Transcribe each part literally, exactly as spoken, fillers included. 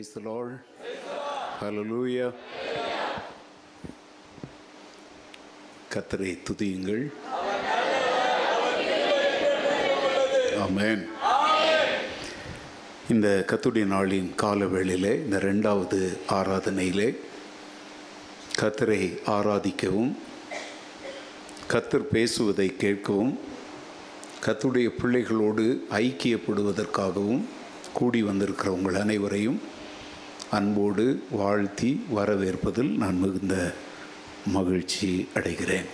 Praise the Lord. Praise the Lord. Hallelujah. கர்த்தரை துதியுங்கள். ஆமென். இந்த கர்த்தருடைய நாளின் காலவேளையிலே இந்த ரெண்டாவது ஆராதனையிலே கர்த்தரை ஆராதிக்கவும் கர்த்தர் பேசுவதை கேட்கவும் கர்த்தருடைய பிள்ளைகளோடு ஐக்கியப்படுவதற்காகவும் கூடி வந்திருக்கிறவங்கள் அனைவரையும் அன்போடு வாழ்த்தி வரவேற்பதில் நான் மிகுந்த மகிழ்ச்சி அடைகிறேன்.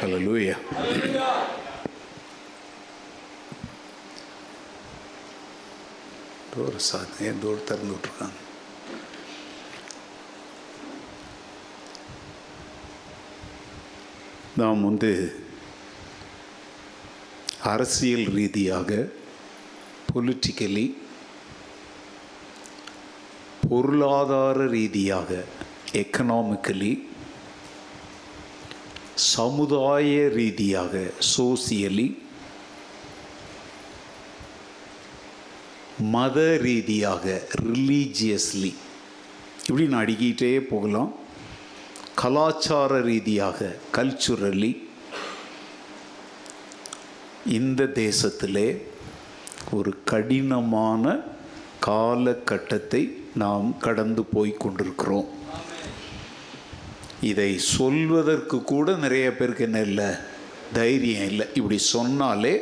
ஹல்லேலூயா. ஒரு சாதனை எந்த ஒரு திறந்து விட்டுருக்காங்க. நாம் வந்து அரசியல் ரீதியாக பொலிட்டிக்கலி பொருளாதார ரீதியாக எக்கனாமிக்கலி சமுதாய ரீதியாக சோசியலி மத ரீதியாக ரிலீஜியஸ்லி இப்படி நான் அடிக்கிட்டே போகலாம். கலாச்சார ரீதியாக கல்ச்சுரலி இந்த தேசத்திலே ஒரு கடினமான காலகட்டத்தை நாம் கடந்து போய் கொண்டிருக்கிறோம். இதை சொல்வதற்கு கூட நிறைய பேருக்கு என்ன இல்லை, தைரியம் இல்லை. இப்படி சொன்னாலே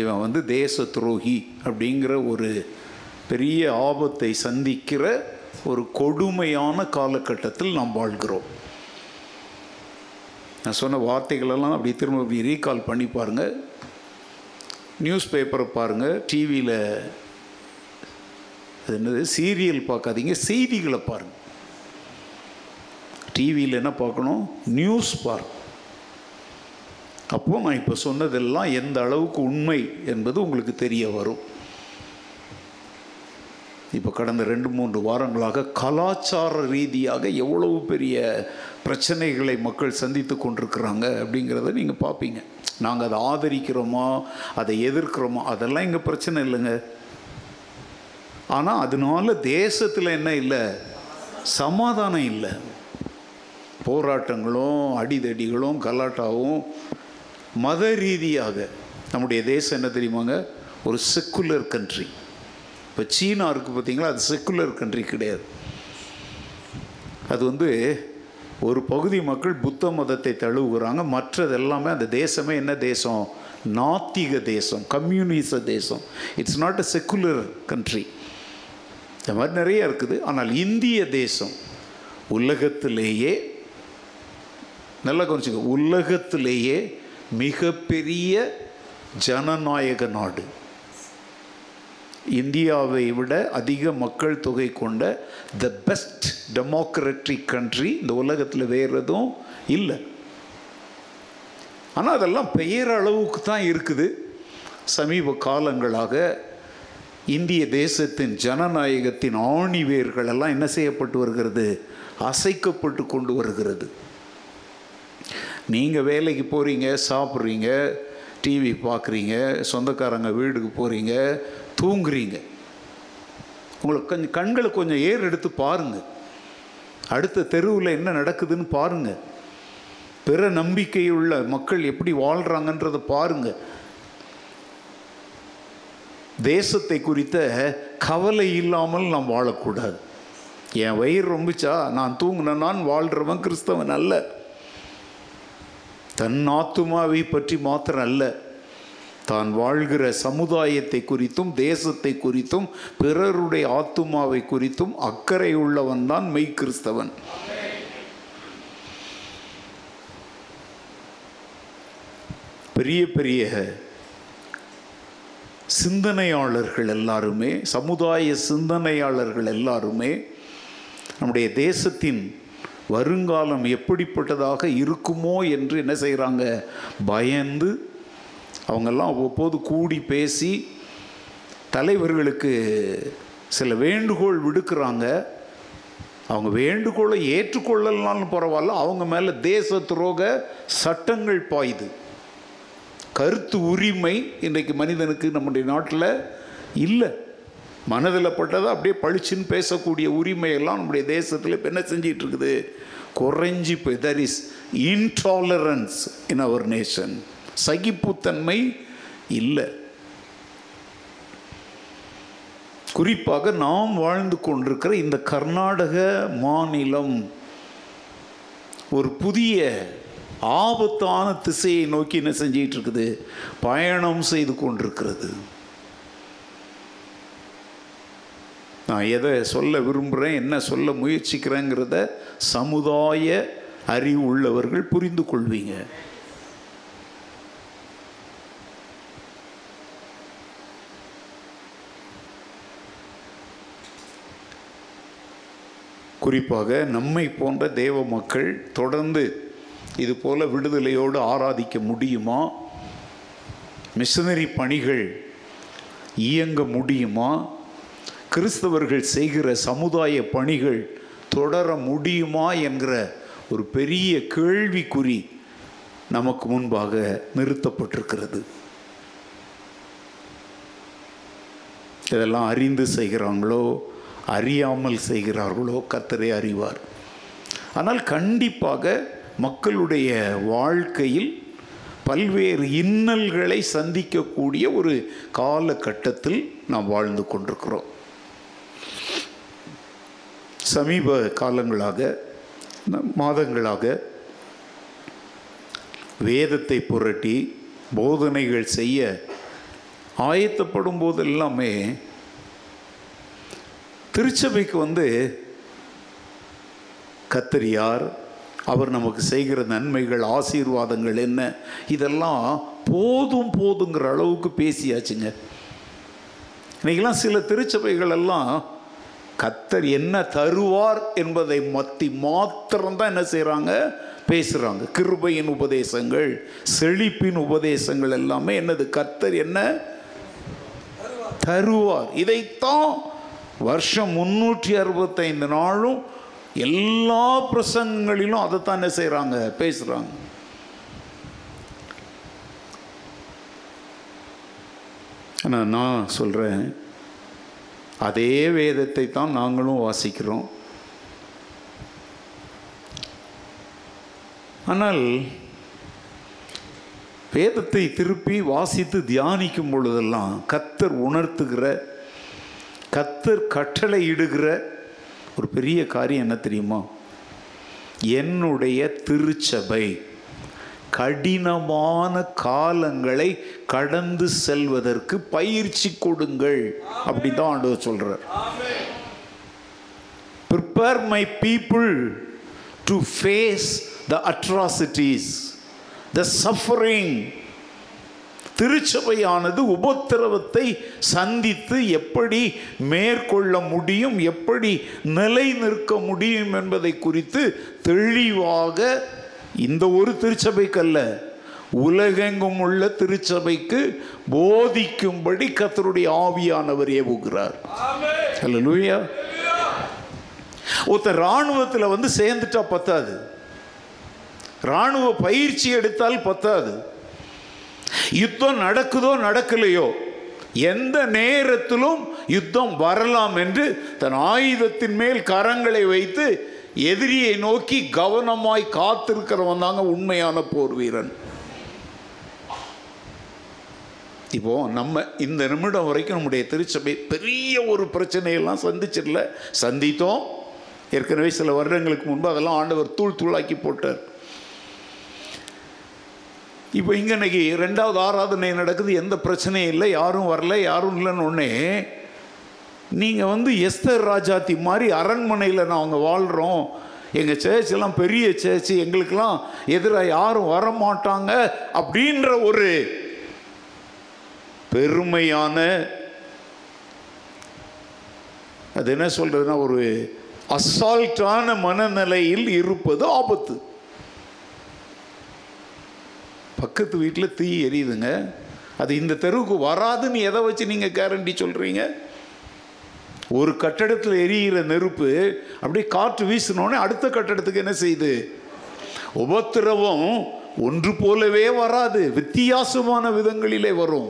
இவன் வந்து தேச துரோகி அப்படிங்கிற ஒரு பெரிய ஆபத்தை சந்திக்கிற ஒரு கொடுமையான காலகட்டத்தில் நாம் வாழ்கிறோம். நான் சொன்ன வார்த்தைகளெல்லாம் அப்படி திரும்ப அப்படி ரீகால் பண்ணி பாருங்கள், நியூஸ் பேப்பரை பாருங்கள், டிவியில் என்னது சீரியல் பார்க்காதீங்க, செய்திகளை பாருங்கள். டிவியில் என்ன பார்க்கணும், நியூஸ் பாருங்கள். அப்போது நான் இப்போ சொன்னதெல்லாம் எந்த அளவுக்கு உண்மை என்பது உங்களுக்கு தெரிய வரும். இப்போ கடந்த ரெண்டு மூன்று வாரங்களாக கலாச்சார ரீதியாக எவ்வளவு பெரிய பிரச்சனைகளை மக்கள் சந்தித்து கொண்டிருக்கிறாங்க அப்படிங்கிறத நீங்கள் பார்ப்பீங்க. நாங்கள் அதை ஆதரிக்கிறோமா அதை எதிர்க்கிறோமா அதெல்லாம் இங்கே பிரச்சனை இல்லைங்க. ஆனால் அதனால தேசத்தில் என்ன இல்லை, சமாதானம் இல்லை. போராட்டங்களும் அடிதடிகளும் கலாட்டாவும் மத ரீதியாக. நம்முடைய தேசம் என்ன தெரியுமாங்க, ஒரு செக்குலர் கண்ட்ரி. இப்போ சீனா இருக்குது பார்த்திங்களா, அது செக்குலர் கண்ட்ரி கிடையாது. அது வந்து ஒரு பகுதி மக்கள் புத்த மதத்தை தழுவுகிறாங்க, மற்றதெல்லாமே அந்த தேசமே என்ன தேசம், நாத்திக தேசம், கம்யூனிச தேசம். It's not a secular country. இந்த மாதிரி நிறையா இருக்குது. ஆனால் இந்திய தேசம் உலகத்திலேயே, நல்லா கொஞ்சம் உலகத்திலேயே மிகப்பெரிய ஜனநாயக நாடு. இந்தியாவை விட அதிக மக்கள் தொகை கொண்ட த பெஸ்ட் டெமோக்ராட்டிக் கண்ட்ரி இந்த உலகத்தில் வேறு எதுவும் இல்லை. ஆனால் அதெல்லாம் பெயர் அளவுக்கு தான் இருக்குது. சமீப காலங்களாக இந்திய தேசத்தின் ஜனநாயகத்தின் ஆணிவேர்கள் எல்லாம் என்ன செய்யப்பட்டு வருகிறது, அசைக்கப்பட்டு கொண்டு வருகிறது. நீங்கள் வேலைக்கு போகிறீங்க, சாப்பிட்றீங்க, டிவி பார்க்குறீங்க, சொந்தக்காரங்க வீடுக்கு போகிறீங்க, தூங்குறீங்க. உங்களுக்கு கொஞ்சம் கண்களை கொஞ்சம் ஏர் எடுத்து பாருங்கள், அடுத்த தெருவில் என்ன நடக்குதுன்னு பாருங்கள், பிற நம்பிக்கையுள்ள மக்கள் எப்படி வாழ்கிறாங்கன்றதை பாருங்கள். தேசத்தை குறித்த கவலை இல்லாமல் நாம் வாழக்கூடாது. என் வயிறு ரொம்பிச்சா நான் தூங்கினேன், நான் வாழ்கிறவன் கிறிஸ்தவன் அல்ல. தன் ஆத்துமாவை பற்றி மாத்திரம் அல்ல, தான் வாழ்கிற சமுதாயத்தை குறித்தும் தேசத்தை குறித்தும் பிறருடைய ஆத்துமாவை குறித்தும் அக்கறை உள்ளவன் தான் மெய் கிறிஸ்தவன். பெரிய பெரிய சிந்தனையாளர்கள் எல்லாருமே, சமுதாய சிந்தனையாளர்கள் எல்லாருமே நம்முடைய தேசத்தின் வருங்காலம் எப்படிப்பட்டதாக இருக்குமோ என்று என்ன செய்கிறாங்க, பயந்து அவங்கெல்லாம் அவ்வப்போது கூடி பேசி தலைவர்களுக்கு சில வேண்டுகோள் விடுக்கிறாங்க. அவங்க வேண்டுகோளை ஏற்றுக்கொள்ளலாம்னு பரவாயில்ல, அவங்க மேலே தேச துரோக சட்டங்கள் பாயுது. கருத்து உரிமை இன்றைக்கு மனிதனுக்கு நம்முடைய நாட்டில் இல்லை. மனதில் பட்டதை அப்படியே பளிச்சுன்னு பேசக்கூடிய உரிமையெல்லாம் நம்முடைய தேசத்தில் இப்போ என்ன செஞ்சிகிட்டு இருக்குது, குறைஞ்சி போய். That is intolerance in our nation. சகிப்புத்தன்மை இல்லை. குறிப்பாக நாம் வாழ்ந்து கொண்டிருக்கிற இந்த கர்நாடக மாநிலம் ஒரு புதிய ஆபத்தான திசையை நோக்கி என்ன செஞ்சிகிட்டு இருக்குது, பயணம் செய்து கொண்டிருக்கிறது. நான் எதை சொல்ல விரும்புகிறேன், என்ன சொல்ல முயற்சிக்கிறேங்கிறத சமுதாய அறிவு உள்ளவர்கள் புரிந்து கொள்வீங்க. குறிப்பாக நம்மை போன்ற தேவ மக்கள் தொடர்ந்து இது போல விடுதலையோடு ஆராதிக்க முடியுமா? மிஷனரி பணிகள் இயங்க முடியுமா? கிறிஸ்தவர்கள் செய்கிற சமுதாய பணிகள் தொடர முடியுமா என்கிற ஒரு பெரிய கேள்விக்குறி நமக்கு முன்பாக நிறுத்தப்பட்டிருக்கிறது. இதெல்லாம் அறிந்து செய்கிறாங்களோ அறியாமல் செய்கிறார்களோ கர்த்தரே அறிவார். ஆனால் கண்டிப்பாக மக்களுடைய வாழ்க்கையில் பல்வேறு இன்னல்களை சந்திக்கக்கூடிய ஒரு காலகட்டத்தில் நாம் வாழ்ந்து கொண்டிருக்கிறோம். சமீப காலங்களாக, மாதங்களாக வேதத்தை புரட்டி போதனைகள் செய்ய ஆயத்தப்படும் போது எல்லாமே திருச்சபைக்கு வந்து கர்த்தர் யார், அவர் நமக்கு செய்கிற நன்மைகள், ஆசீர்வாதங்கள் என்ன, இதெல்லாம் போதும் போதுங்கிற அளவுக்கு பேசியாச்சுங்க. இன்றைக்கெல்லாம் சில திருச்சபைகளெல்லாம் கர்த்தர் என்ன தருவார் என்பதை மத்தி மாத்திரம்தான் என்ன செய்கிறாங்க, பேசுகிறாங்க. கிருபையின் உபதேசங்கள், செழிப்பின் உபதேசங்கள் எல்லாமே என்னது, கர்த்தர் என்ன தருவார். இதைத்தான் வருஷம் முந்நூற்றி அறுபத்தைந்து நாளும் எல்லா பிரசங்களிலும் அதைத்தான் என்ன செய்கிறாங்க, பேசுகிறாங்க. ஆனால் நான் சொல்கிறேன், அதே வேதத்தை தான் நாங்களும் வாசிக்கிறோம். ஆனால் வேதத்தை திருப்பி வாசித்து தியானிக்கும் பொழுதெல்லாம் கர்த்தர் உணர்த்துகிற, கர்த்தர் கட்டளை இடுகிற ஒரு பெரிய காரியம் என்ன தெரியுமா? என்னுடைய திருச்சபை கடினமான காலங்களை கடந்து செல்வதற்கு பயிற்சி கொடுங்கள். அப்படிதான் ஆண்டவர் சொல்றார். Prepare my people to face the atrocities, the suffering. திருச்சபையானது உபத்திரவத்தை சந்தித்து எப்படி மேற்கொள்ள முடியும், எப்படி நிலை நிற்க முடியும் என்பதை குறித்து தெளிவாக இந்த ஒரு திருச்சபைக்கல்ல, உலகெங்கும் உள்ள திருச்சபைக்கு போதிக்கும்படி கர்த்தருடைய ஆவியானவர் ஏவுகிறார். அல்லேலூயா. ஒருத்தர் இராணுவத்தில் வந்து சேர்ந்துட்டா பத்தாது, இராணுவ பயிற்சி எடுத்தால் பத்தாது. யுத்தம் நடக்குதோ நடக்கலையோ, எந்த நேரத்திலும் யுத்தம் வரலாம் என்று தன் ஆயுதத்தின் மேல் கரங்களை வைத்து எதிரியை நோக்கி கவனமாய் காத்திருக்கிறவன் தாங்க உண்மையான போர் வீரன். இப்போ நம்ம இந்த நிமிடம் வரைக்கும் நம்முடைய திருச்சபை பெரிய ஒரு பிரச்சனையெல்லாம் சந்திச்சிடல, சந்தித்தோம். ஏற்கனவே சில வருடங்களுக்கு முன்பு அதெல்லாம் ஆண்டவர் தூள் தூளாக்கி போட்டார். இப்போ இங்கே இன்னைக்கு ரெண்டாவது ஆராதனை நடக்குது, எந்த பிரச்சனையும் இல்லை, யாரும் வரல, யாரும் இல்லைன்னு ஒன்னே நீங்கள் வந்து எஸ்தர் ராஜாத்தி மாதிரி அரண்மனையில் நாங்கள் வாழ்கிறோம், எங்கள் சேர்ச்செல்லாம் பெரிய சேர்ச்சி, எங்களுக்கெல்லாம் எதிராக யாரும் வரமாட்டாங்க அப்படின்ற ஒரு பெருமையான, அது என்ன சொல்கிறதுனா, ஒரு அசால்ட்டான மனநிலையில் இருப்பது ஆபத்து. பக்கத்து வீட்டில் தீ எரியுதுங்க, அது இந்த தெருவுக்கு வராதுன்னு எதை வச்சு நீங்கள் கேரண்டி சொல்கிறீங்க? ஒரு கட்டடத்தில் எரியிற நெருப்பு அப்படியே காற்று வீசினோடனே அடுத்த கட்டடத்துக்கு என்ன செய்யுது? உபத்திரவம் ஒன்று போலவே வராது, வித்தியாசமான விதங்களிலே வரும்.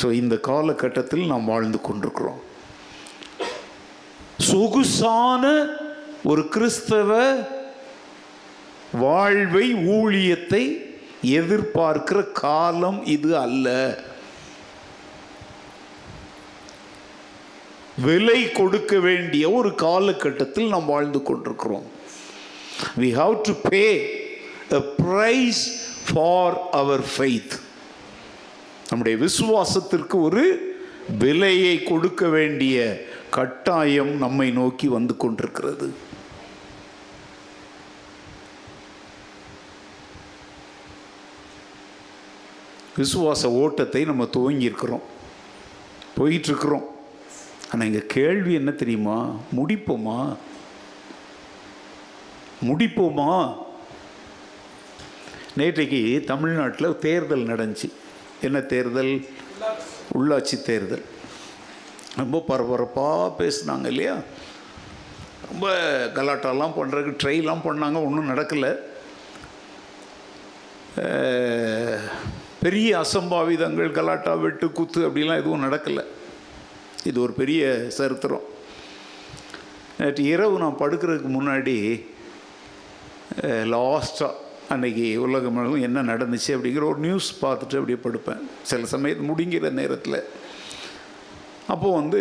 ஸோ இந்த காலகட்டத்தில் நாம் வாழ்ந்து கொண்டிருக்கிறோம். சொகுசான ஒரு கிறிஸ்தவ வாழ்வை ஊழியத்தை எதிர்பார்க்கிற காலம் இது அல்ல. விலை கொடுக்க வேண்டிய ஒரு காலகட்டத்தில் நாம் வாழ்ந்து கொண்டிருக்கிறோம். We have to pay a price for our faith. நம்முடைய விசுவாசத்திற்கு ஒரு விலையை கொடுக்க வேண்டிய கட்டாயம் நம்மை நோக்கி வந்து கொண்டிருக்கிறது. விசுவாச ஓட்டத்தை நம்ம துவங்கியிருக்கிறோம், போயிட்டுருக்கிறோம். ஆனால் எங்கள் கேள்வி என்ன தெரியுமா? முடிப்போமா முடிப்போமா நேற்றைக்கு தமிழ்நாட்டில் தேர்தல் நடந்துச்சு. என்ன தேர்தல்? உள்ளாட்சி தேர்தல். ரொம்ப பரபரப்பாக பேசினாங்க இல்லையா? ரொம்ப கலாட்டாலாம் பண்ணுறதுக்கு ட்ரைலாம் பண்ணாங்க, ஒன்றும் நடக்கலை. பெரிய அசம்பாவிதங்கள், கலாட்டா, வெட்டு, குத்து அப்படிலாம் எதுவும் நடக்கலை. இது ஒரு பெரிய சரித்திரம். நேற்று இரவு நான் படுக்கிறதுக்கு முன்னாடி லாஸ்ட்டாக அன்றைக்கி உலகம் என்ன நடந்துச்சு அப்படிங்கிற ஒரு நியூஸ் பார்த்துட்டு அப்படியே படுப்பேன். சில சமயம் முடிங்கிற நேரத்தில் அப்போது வந்து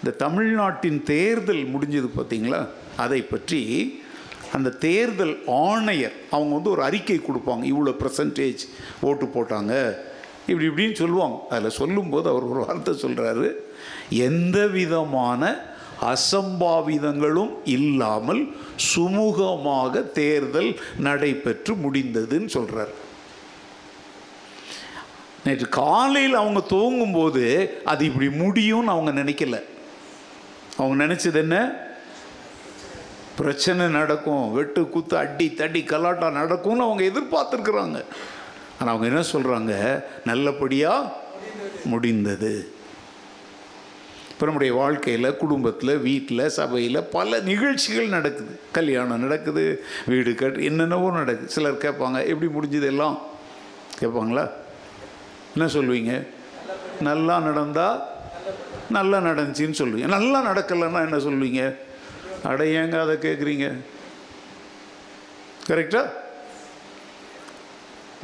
இந்த தமிழ்நாட்டின் தேர்தல் முடிஞ்சது பார்த்திங்களா, அதை பற்றி அந்த தேர்தல் ஆணையர் அவங்க வந்து ஒரு அறிக்கை கொடுப்பாங்க. இவ்வளோ பர்சன்டேஜ் ஓட்டு போட்டாங்க, இப்படி இப்படின்னு சொல்லுவாங்க. அதில் சொல்லும்போது அவர் ஒரு வார்த்தை சொல்கிறாரு, எந்த விதமான அசம்பாவிதங்களும் இல்லாமல் சுமூகமாக தேர்தல் நடைபெற்று முடிந்ததுன்னு சொல்கிறார். நேற்று காலையில் அவங்க துவங்கும்போது அது இப்படி முடியும்னு அவங்க நினைக்கல. அவங்க நினச்சது என்ன? பிரச்சனை நடக்கும், வெட்டு குத்து அடி தடி கலாட்டா நடக்கும்னு அவங்க எதிர்பார்த்துருக்குறாங்க. ஆனால் அவங்க என்ன சொல்கிறாங்க? நல்லபடியாக முடிந்தது. இப்போ நம்முடைய வாழ்க்கையில், குடும்பத்தில், வீட்டில், சபையில் பல நிகழ்ச்சிகள் நடக்குது. கல்யாணம் நடக்குது, வீடு கட்டு, என்னென்னவோ நடக்குது. சிலர் கேட்பாங்க, எப்படி முடிஞ்சது எல்லாம் கேட்பாங்களா? என்ன சொல்லுவீங்க? நல்லா நடந்தால் நல்லா நடந்துச்சின்னு சொல்லுவீங்க. நல்லா நடக்கலைன்னா என்ன சொல்லுவீங்க? அட ஏங்க அதை கேட்குறீங்க? கரெக்டா?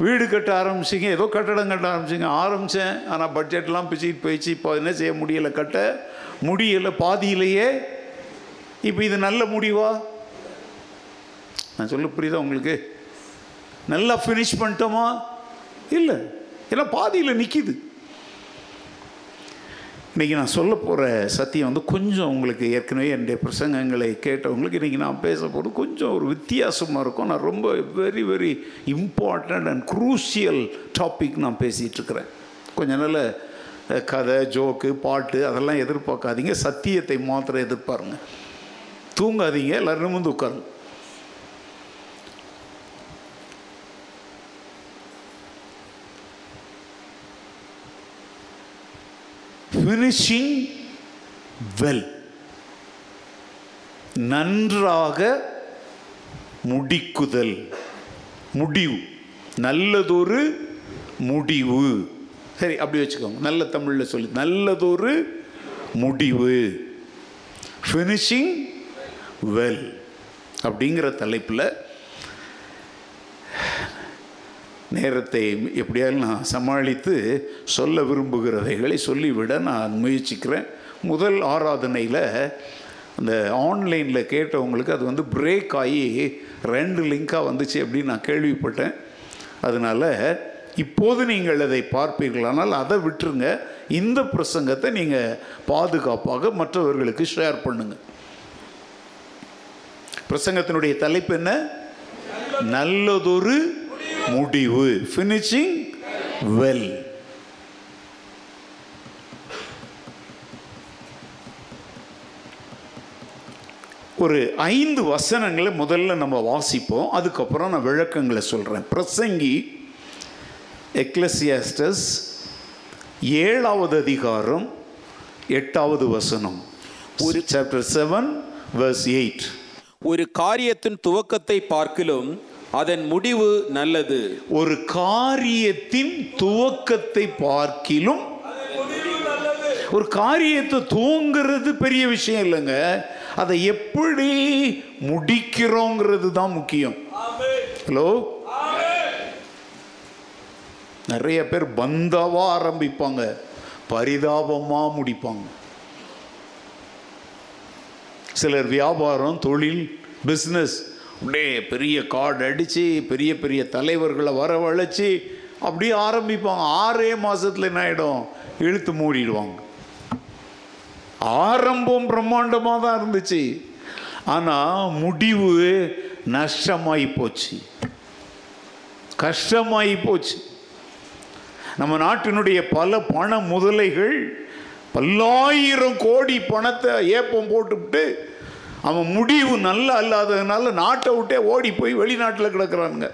வீடு கட்ட ஆரம்பிச்சிங்க, ஏதோ கட்டடம் கட்ட ஆரம்பிச்சிங்க. ஆரம்பித்தேன், ஆனால் பட்ஜெட்லாம் பிச்சுக்கிட்டு போயிடுச்சு. இப்போ என்ன செய்ய முடியலை, கட்ட முடியலை, பாதியிலையே. இப்போ இது நல்ல முடிவா? நான் சொல்ல புரியுதா உங்களுக்கு? நல்லா ஃபினிஷ் பண்ணிட்டோமா? இல்லை, ஏன்னா பாதியில் நிற்கிது. இன்றைக்கி நான் சொல்ல போகிற சத்தியம் வந்து கொஞ்சம் உங்களுக்கு ஏற்கனவே என்னுடைய பிரசங்கங்களை கேட்டவங்களுக்கு இன்றைக்கி நான் பேச போகிறது கொஞ்சம் ஒரு வித்தியாசமாக இருக்கும். நான் ரொம்ப very very important and crucial topic நான் பேசிகிட்ருக்கிறேன். கொஞ்சம் நல்ல கதை, ஜோக்கு, பாட்டு அதெல்லாம் எதிர்பார்க்காதீங்க. சத்தியத்தை மாத்திரம் எதிர்பாருங்க. தூங்காதீங்க, எல்லோரும் வந்து உட்காருங்க. Finishing well, நன்றாக முடிக்குதல், முடிவு, நல்லதொரு முடிவு. சரி, அப்படி வச்சுக்கோங்க. நல்ல தமிழில் சொல்லி, நல்லதொரு முடிவு, ஃபினிஷிங் வெல் அப்படிங்கிற தலைப்பில் நேரத்தை எப்படியாலும் நான் சமாளித்து சொல்ல விரும்புகிறதைகளை சொல்லிவிட நான் முயற்சிக்கிறேன். முதல் ஆராதனையில் அந்த ஆன்லைனில் கேட்டவங்களுக்கு அது வந்து பிரேக் ஆகி ரெண்டு லிங்காக வந்துச்சு அப்படின்னு நான் கேள்விப்பட்டேன். அதனால் இப்போது நீங்கள் அதை பார்ப்பீர்களானால் அதை விட்டுருங்க. இந்த பிரசங்கத்தை நீங்கள் பாதுகாப்பாக மற்றவர்களுக்கு ஷேர் பண்ணுங்கள். பிரசங்கத்தினுடைய தலைப்பு என்ன? நல்லதொரு முடிவு, ஃபினிஷிங் வெல். ஒரு ஐந்து வசனங்களை முதல்ல நம்ம வாசிப்போம், அதுக்கப்புறம் நான் விளக்கங்களை சொல்கிறேன். பிரசங்கி எக்லெசியாஸ்டஸ் ஏழாவது அதிகாரம் எட்டாவது வசனம். ஒரு சாப்டர் செவன் வெர்ஸ் எயிட். ஒரு காரியத்தின் துவக்கத்தை பார்க்கிலும் அதன் முடிவு நல்லது. ஒரு காரியத்தின் துவக்கத்தை பார்க்கிலும் ஒரு காரியத்தை தூங்குறது பெரிய விஷயம் இல்லைங்க, அதை எப்படி முடிக்கிறோங்கிறது தான் முக்கியம். ஹலோ, நிறைய பேர் பந்தாவா ஆரம்பிப்பாங்க, பரிதாபமா முடிப்பாங்க. சிலர் வியாபாரம், தொழில், பிஸ்னஸ் அப்படியே பெரிய கார்டு அடித்து பெரிய பெரிய தலைவர்களை வரவழைச்சி அப்படியே ஆரம்பிப்பாங்க. ஆறே மாதத்தில் என்ன ஆகிடும், இழுத்து மூடிடுவாங்க. ஆரம்பம் பிரம்மாண்டமாக தான் இருந்துச்சு, ஆனால் முடிவு நஷ்டமாகி போச்சு, கஷ்டமாகி போச்சு. நம்ம நாட்டினுடைய பல பண முதலைகள் பல்லாயிரம் கோடி பணத்தை ஏப்பம் போட்டுவிட்டு அவன் முடிவு நல்லா இல்லாததுனால நாட்டை விட்டே ஓடி போய் வெளிநாட்டில் கிடக்கிறாங்க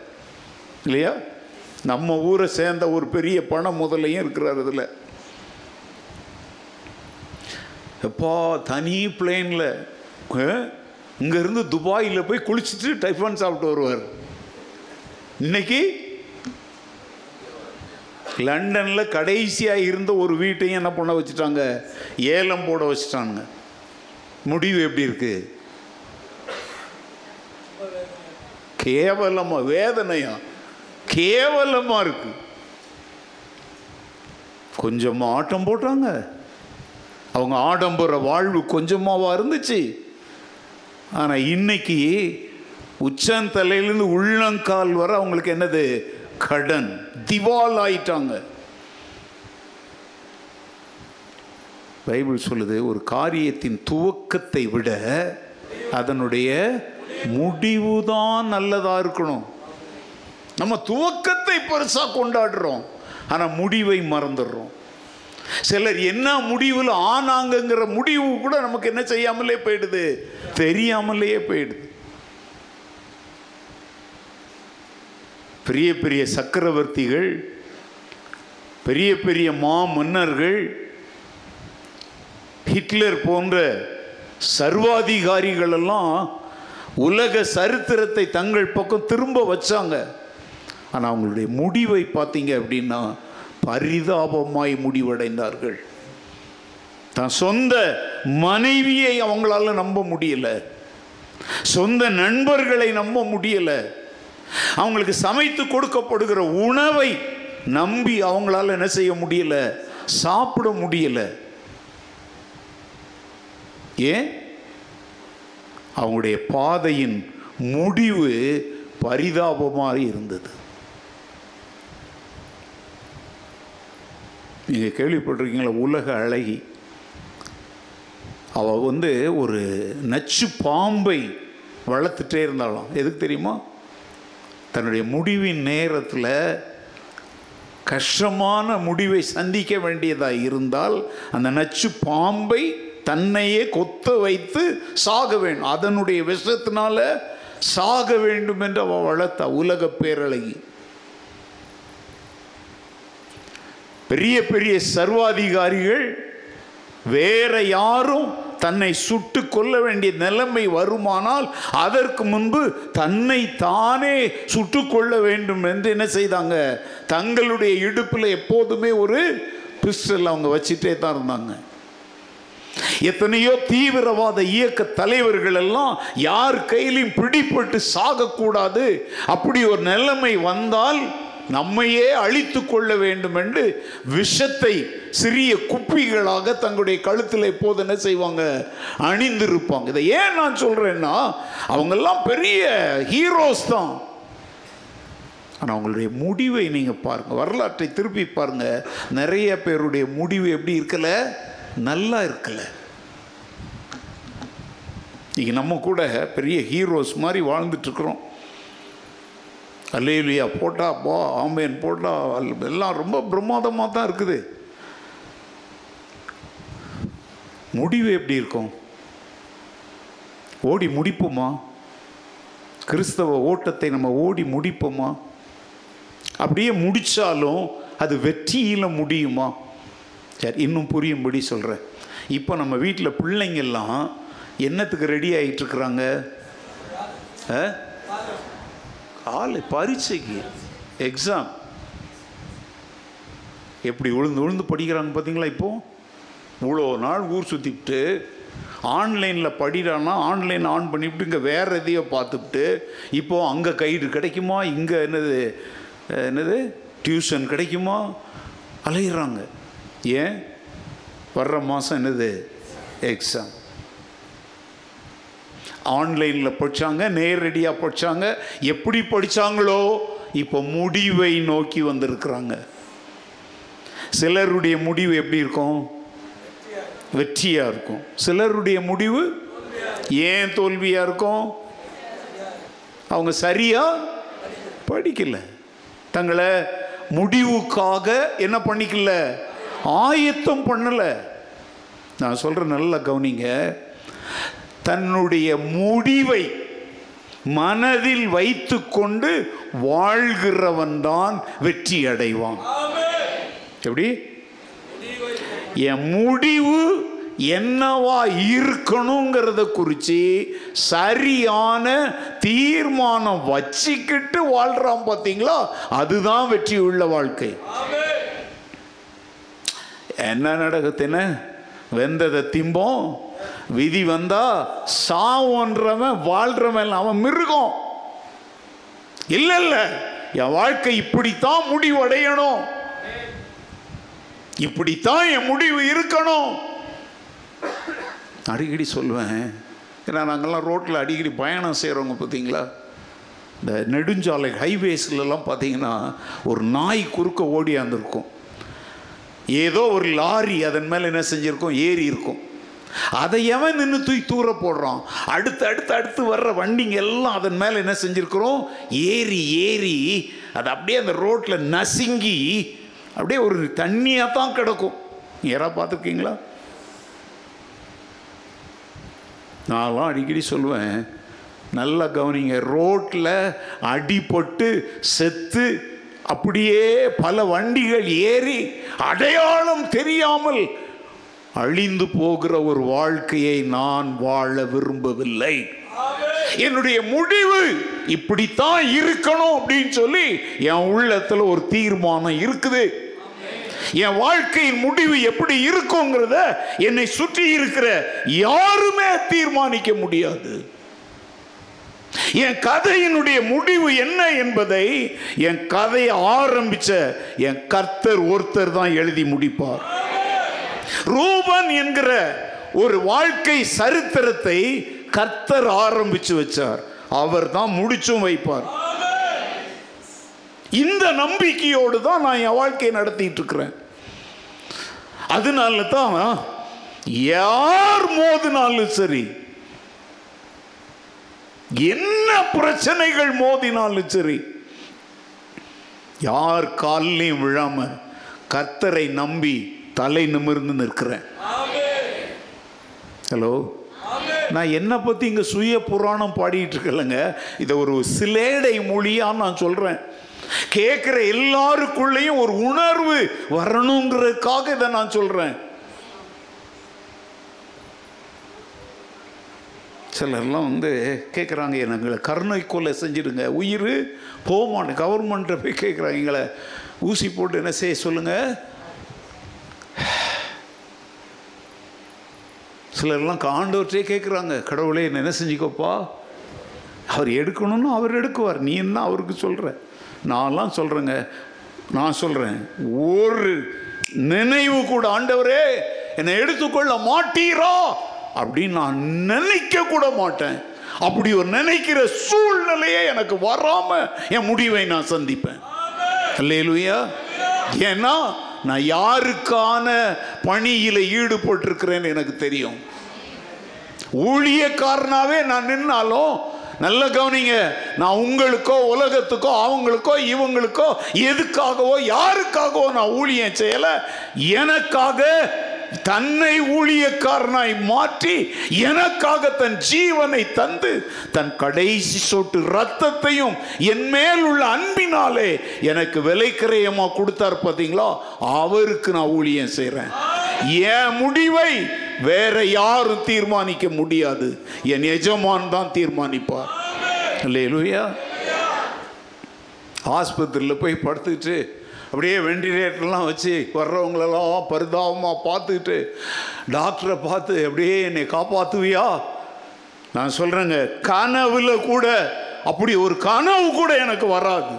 இல்லையா? நம்ம ஊரை சேர்ந்த ஒரு பெரிய பண முதலையும் இருக்கிறார். இதில் எப்பா தனி பிளேனில் இங்கேருந்து துபாயில் போய் குளிச்சுட்டு டிஃபன் சாப்பிட்டு வருவார். இன்னைக்கு லண்டனில் கடைசியாக இருந்த ஒரு வீட்டையும் என்ன பண்ண வச்சுட்டாங்க, ஏலம் போட வச்சுட்டாங்க. முடிவு எப்படி இருக்குது? கேவலமாக, வேதனையா கேவலமாக இருக்குது. கொஞ்சமாக ஆட்டம் போட்டாங்க, அவங்க ஆடம்பர வாழ்வு கொஞ்சமாவா இருந்துச்சு. ஆனால் இன்னைக்கு உச்சந்தலையிலேருந்து உள்ளங்கால் வர அவங்களுக்கு என்னது, கடன், திவால் ஆயிட்டாங்க. பைபிள் சொல்லுது, ஒரு காரியத்தின் துவக்கத்தை விட அதனுடைய முடிவு தான் நல்லதாக இருக்கணும். நம்ம துவக்கத்தை பெருசாக கொண்டாடுறோம், ஆனால் முடிவை மறந்துடுறோம். சிலர் என்ன முடிவில் ஆனாங்கங்கிற முடிவு கூட நமக்கு என்ன செய்யாமலே போயிடுது, தெரியாமலேயே போயிடுது. பெரிய பெரிய சக்கரவர்த்திகள், பெரிய பெரிய மா மன்னர்கள், ஹிட்லர் போன்ற சர்வாதிகாரிகளெல்லாம் உலக சரித்திரத்தை தங்கள் பக்கம் திரும்ப வச்சாங்க. ஆனால் அவங்களுடைய முடிவை பார்த்தீங்க அப்படின்னா பரிதாபமாய் முடிவடைந்தார்கள். தான் சொந்த மனைவியை அவங்களால நம்ப முடியலை, சொந்த நண்பர்களை நம்ப முடியலை, அவங்களுக்கு சமைத்து கொடுக்கப்படுகிற உணவை நம்பி அவங்களால என்ன செய்ய முடியலை, சாப்பிட முடியலை. ஏன்? அவங்களுடைய பாதையின் முடிவு பரிதாபமாக இருந்தது. நீங்கள் கேள்விப்பட்டிருக்கீங்களா, உலக அழகி? அவள் வந்து ஒரு நச்சு பாம்பை வளர்த்துட்டே இருந்தாலும், எதுக்கு தெரியுமா? தன்னுடைய முடிவின் நேரத்தில் கஷ்டமான முடிவை சந்திக்க வேண்டியதாக இருந்தால் அந்த நச்சு பாம்பை தன்னையே கொத்த வைத்து சாக வேண்டும், அதனுடைய விஷத்தினால சாக வேண்டும் என்று அவள் வளர்த்தா உலக பேரழகி. பெரிய பெரிய சர்வாதிகாரிகள் வேற யாரும் தன்னை சுட்டு கொள்ள வேண்டிய நிலைமை வருமானால் அதற்கு முன்பு தன்னை தானே சுட்டு கொள்ள வேண்டும் என்று என்ன செய்தாங்க, தங்களுடைய இடுப்பில் எப்போதுமே ஒரு பிஸ்டல் அவங்க வச்சுட்டே தான் இருந்தாங்க. எத்தனையோ தீவிரவாத இயக்க தலைவர்கள் எல்லாம் யார் கையிலையும் பிடிபட்டு சாகக்கூடாது, அப்படி ஒரு நிலைமை வந்தால் நம்மையே அழித்து கொள்ள வேண்டும் என்று விஷத்தை சிறிய குப்பிகளாக தங்களுடைய கழுத்தில் எப்போது என்ன செய்வாங்க, அணிந்திருப்பாங்க. இதை ஏன் நான் சொல்கிறேன்னா, அவங்கெல்லாம் பெரிய ஹீரோஸ் தான், ஆனால் அவங்களுடைய முடிவை நீங்கள் பாருங்கள், வரலாற்றை திருப்பி பாருங்கள். நிறைய பேருடைய முடிவு எப்படி இருக்கல, நல்லா இருக்கல. இங்கே நம்ம கூட பெரிய ஹீரோஸ் மாதிரி வாழ்ந்துட்டுருக்குறோம். அல்லேலூயா போட்டா, பா ஆமேன் போட்டா, எல்லாம் ரொம்ப பிரமாதமாக தான் இருக்குது. முடிவு எப்படி இருக்கும்? ஓடி முடிப்போமா? கிறிஸ்தவ ஓட்டத்தை நம்ம ஓடி முடிப்போமா? அப்படியே முடித்தாலும் அது வெற்றியில் முடியுமா? சரி, இன்னும் புரியும்படி சொல்கிறேன். இப்போ நம்ம வீட்டில் பிள்ளைங்கள்லாம் என்னத்துக்கு ரெடி ஆகிட்டுருக்குறாங்க? ஆ, காலை பரீட்சைக்கு, எக்ஸாம். எப்படி உழுந்து உழுந்து படிக்கிறாங்க பார்த்தீங்களா? இப்போது இவ்வளோ நாள் ஊர் சுற்றிட்டு ஆன்லைனில் படிடான்னா ஆன்லைன் ஆன் பண்ணிவிட்டு இங்கே வேறு எதையோ பார்த்துட்டு இப்போது அங்கே கைடு கிடைக்குமா, இங்கே என்னது என்னது டியூஷன் கிடைக்குமா அலையிறாங்க. ஏன்? வர்ற மாதம் என்னது எக்ஸாம். ஆன்லைனில் படித்தாங்க, நேரடியாக படித்தாங்க, எப்படி படித்தாங்களோ இப்போ முடிவை நோக்கி வந்திருக்கிறாங்க. சிலருடைய முடிவு எப்படி இருக்கும்? வெற்றியாக இருக்கும். சிலருடைய முடிவு ஏன் தோல்வியாக இருக்கும்? அவங்க சரியாக படிக்கலை, தங்களை முடிவுக்காக என்ன பண்ணிக்கல, ஆயத்தம் பண்ணலை. நான் சொல்கிற நல்லா கவனிங்க. தன்னுடைய முடிவை மனதில் வைத்து கொண்டு வாழ்கிறவன் தான் வெற்றி அடைவான். எப்படி? என் முடிவு என்னவா இருக்கணுங்கிறத குறித்து சரியான தீர்மானம் வச்சுக்கிட்டு வாழ்கிறான் பார்த்தீங்களா, அதுதான் வெற்றி உள்ள வாழ்க்கை. என்ன நடக்குதுன்னு வெந்ததை திம்போம், விதி வந்தா சாவன்றவன், வாழ்றவன் அவன் மிருகம். இல்லை இல்லை, என் வாழ்க்கை இப்படித்தான் முடிவடையணும், இப்படித்தான் என் முடிவு இருக்கணும். அடிக்கடி சொல்லுவேன், ஏன்னா நாங்கள்லாம் ரோட்டில் அடிக்கடி பயணம் செய்கிறவங்க பார்த்தீங்களா, இந்த நெடுஞ்சாலை ஹைவேஸ்லலாம் பார்த்தீங்கன்னா ஒரு நாய் குறுக்க ஓடியாந்துருக்கும், ஏதோ ஒரு லாரி அதன் மேலே என்ன செஞ்சுருக்கோம், ஏறி இருக்கும். அதை எவன் நின்று தூக்கி தூர போடுறான், அடுத்து அடுத்து அடுத்து வர்ற வண்டிங்க எல்லாம் அதன் மேலே என்ன செஞ்சுருக்கிறோம், ஏறி ஏறி அது அப்படியே அந்த ரோட்டில் நசுங்கி அப்படியே ஒரு தண்ணியாக தான் கிடக்கும். யாராவது பார்த்துருக்கீங்களா? நான்லாம் அடிக்கடி சொல்லுவேன், நல்லா கவனிங்க, ரோட்டில் அடிபட்டு செத்து அப்படியே பல வண்டிகள் ஏறி அடையாளம் தெரியாமல் அழிந்து போகிற ஒரு வாழ்க்கையை நான் வாழ விரும்பவில்லை. என்னுடைய முடிவு இப்படித்தான் இருக்கணும் அப்படின்னு சொல்லி என் உள்ளத்தில் ஒரு தீர்மானம் இருக்குது. என் வாழ்க்கையின் முடிவு எப்படி இருக்குங்கிறத என்னை சுற்றி இருக்கிற யாருமே தீர்மானிக்க முடியாது. என் கதையினுடைய முடிவு என்ன என்பதை என் கதையை ஆரம்பிச்ச என் கர்த்தர் ஒருத்தர் தான் எழுதி முடிப்பார். ரூபன் என்கிற ஒரு வாழ்க்கை சரித்திரத்தை கர்த்தர் ஆரம்பிச்சு வச்சார், அவர் தான் முடிச்சும் வைப்பார். இந்த நம்பிக்கையோடு தான் நான் என் வாழ்க்கையை நடத்திட்டு இருக்கிறேன். அதனால தான் யார் மோதினாலும் சரி, என்ன பிரச்சனைகள் மோதினாலும் சரி, யார் காலையும் விழாம கர்த்தரை நம்பி தலை நிமிர்ந்து நிற்கிறேன். ஹலோ, நான் என்னை பற்றி இங்கே சுய புராணம் பாடிட்டு இருக்கலங்க, இதை ஒரு சிலேடை மொழியாக நான் சொல்கிறேன். கேட்குற எல்லாருக்குள்ளேயும் ஒரு உணர்வு வரணுங்கிறதுக்காக இதை நான் சொல்கிறேன். சிலர்லாம் வந்து கேட்குறாங்க, எங்களை கருணை கொலை செஞ்சிடுங்க, உயிர் போமான கவர்மெண்ட்டை போய் கேட்குறாங்க, எங்களை ஊசி போட்டு என்ன செய்ய சொல்லுங்கள். சிலர்லாம் ஆண்டவர்கிட்டே கேட்குறாங்க, கடவுளே என்ன என்ன செஞ்சுக்கோப்பா, அவர் எடுக்கணும்னு அவர் எடுக்குவார், நீ என்ன அவருக்கு சொல்கிற? நான்லாம் சொல்கிறேங்க, நான் சொல்கிறேன், ஒரு நினைவு கூட ஆண்டவரே என்னை எடுத்துக்கொள்ள மாட்டீரோ அப்படின்னு நான் நினைக்க கூட மாட்டேன். அப்படி ஒரு நினைக்கிற சூழ்நிலையே எனக்கு வராமல் என் முடிவை நான் சந்திப்பேன். அல்லேலூயா. ஏன்னா நான் யாருக்கான பணியில் ஈடுபட்டிருக்கிறேன்னு எனக்கு தெரியும். ஊழியக்காரனாகவே நான் நின்னாலும் நல்ல கவனிங்க, நான் உங்களுக்கோ உலகத்துக்கோ அவங்களுக்கோ இவங்களுக்கோ எதுக்காகவோ யாருக்காகவோ நான் ஊழியம் செய்யலை. எனக்காக தன்னை ஊழியக்காரனாய் மாற்றி எனக்காக தன் ஜீவனை தந்து தன் கடைசி சொட்டு இரத்தத்தையும் என் மேல் உள்ள அன்பினாலே எனக்கு விலைக்கிரயமா கொடுத்தார் பார்த்தீங்களா, அவருக்கு நான் ஊழியம் செய்கிறேன். என் முடிவை வேற யாரும் தீர்மானிக்க முடியாது, என் எஜமான் தான் தீர்மானிப்பார். அல்லேலூயா. ஆஸ்பத்திரியில் போய் படுத்துட்டு அப்படியே வெண்டிலேட்டர்லாம் வச்சு வர்றவங்களெல்லாம் பரிதாபமாக பார்த்துக்கிட்டு டாக்டரை பார்த்து அப்படியே என்னை காப்பாற்றுவியா? நான் சொல்கிறேங்க, கனவுல கூட அப்படி ஒரு கனவு கூட எனக்கு வராது.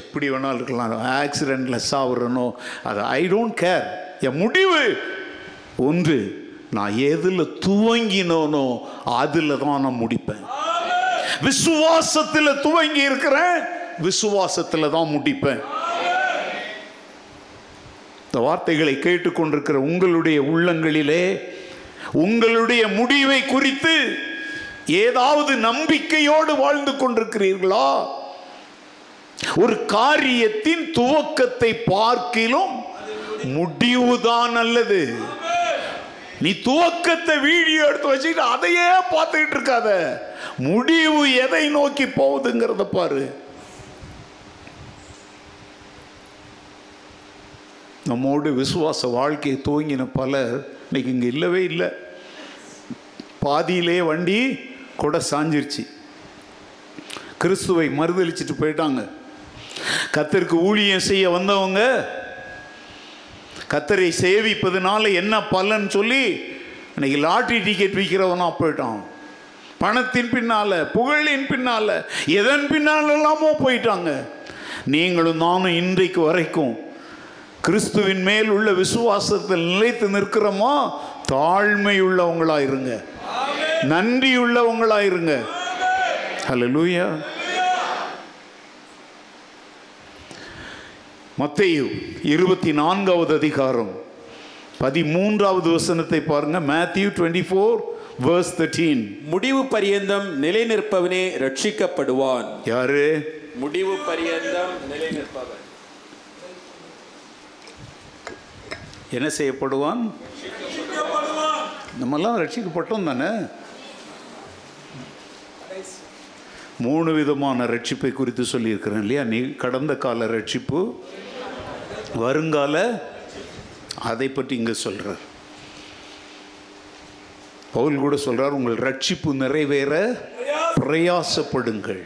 எப்படி வேணாலும் இருக்கலாம், ஆக்சிடெண்ட்டில் சாவுறனோ அது ஐ டோன்ட் கேர். என் முடிவு ஒன்று, நான் எதில் துவங்கினோனோ அதில் தான் நான் முடிப்பேன். விசுவாசத்தில் துவங்கி இருக்கிறேன், விசுவாசத்தில் தான் முடிப்பேன். இந்த வார்த்தைகளை கேட்டுக்கொண்டிருக்கிற உங்களுடைய உள்ளங்களிலே உங்களுடைய முடிவை குறித்து ஏதாவது நம்பிக்கையோடு வாழ்ந்து கொண்டிருக்கிறீர்களா? ஒரு காரியத்தின் துவக்கத்தை பார்க்கிலும் முடிவுதான் நல்லது. நீ துவக்கத்தை வீடியோ எடுத்து வச்சுக்கிட்டு அதையே பார்த்துக்கிட்டு இருக்காத. முடிவு எதை நோக்கி போகுதுங்கிறத பாரு. நம்மோடு விசுவாச வாழ்க்கையை தூங்கின பலர் இன்னைக்கு இங்கே இல்லவே இல்லை. பாதியிலே வண்டி கூட சாஞ்சிருச்சு. கிறிஸ்துவை மறுதளிச்சுட்டு போயிட்டாங்க. கர்த்தருக்கு ஊழியம் செய்ய வந்தவங்க கர்த்தரை சேவிப்பதனால என்ன பலன்னு சொல்லி இன்னைக்கு லாட்ரி டிக்கெட் விற்கிறவனா போயிட்டான். பணத்தின் பின்னால், புகழின் பின்னால், எதன் பின்னால் எல்லாமோ போயிட்டாங்க. நீங்களும் நானும் இன்றைக்கு வரைக்கும் கிறிஸ்துவின் மேல் உள்ள விசுவாசத்தில் நிலைத்து நிற்கிறோமோ? தாழ்மை உள்ளவங்களாயிருங்க, நன்றி உள்ளவங்களாயிருங்க. ஹல்லேலூயா. மத்தேயு இருபத்தி நான்காவது அதிகாரம் பதிமூன்றாவது வசனத்தை பாருங்க. Matthew twenty four verse thirteen. முடிவு பரியந்தம் நிலை நிற்பவனே ரட்சிக்கப்படுவான். யாரு? முடிவு பரியந்தம் நிலை நிற்பவன் என்ன செய்யப்படுவான்? நம்மெல்லாம் ரட்சிக்கப்பட்டோம் தானே. மூணு விதமான ரட்சிப்பை குறித்து சொல்லியிருக்கிறேன் இல்லையா? நீ கடந்த கால ரட்சிப்பு, வருங்கால, அதை பற்றி இங்கே சொல்கிறார் பவுல். கூட சொல்கிறார், உங்கள் ரட்சிப்பு நிறைவேற பிரயாசப்படுங்கள்.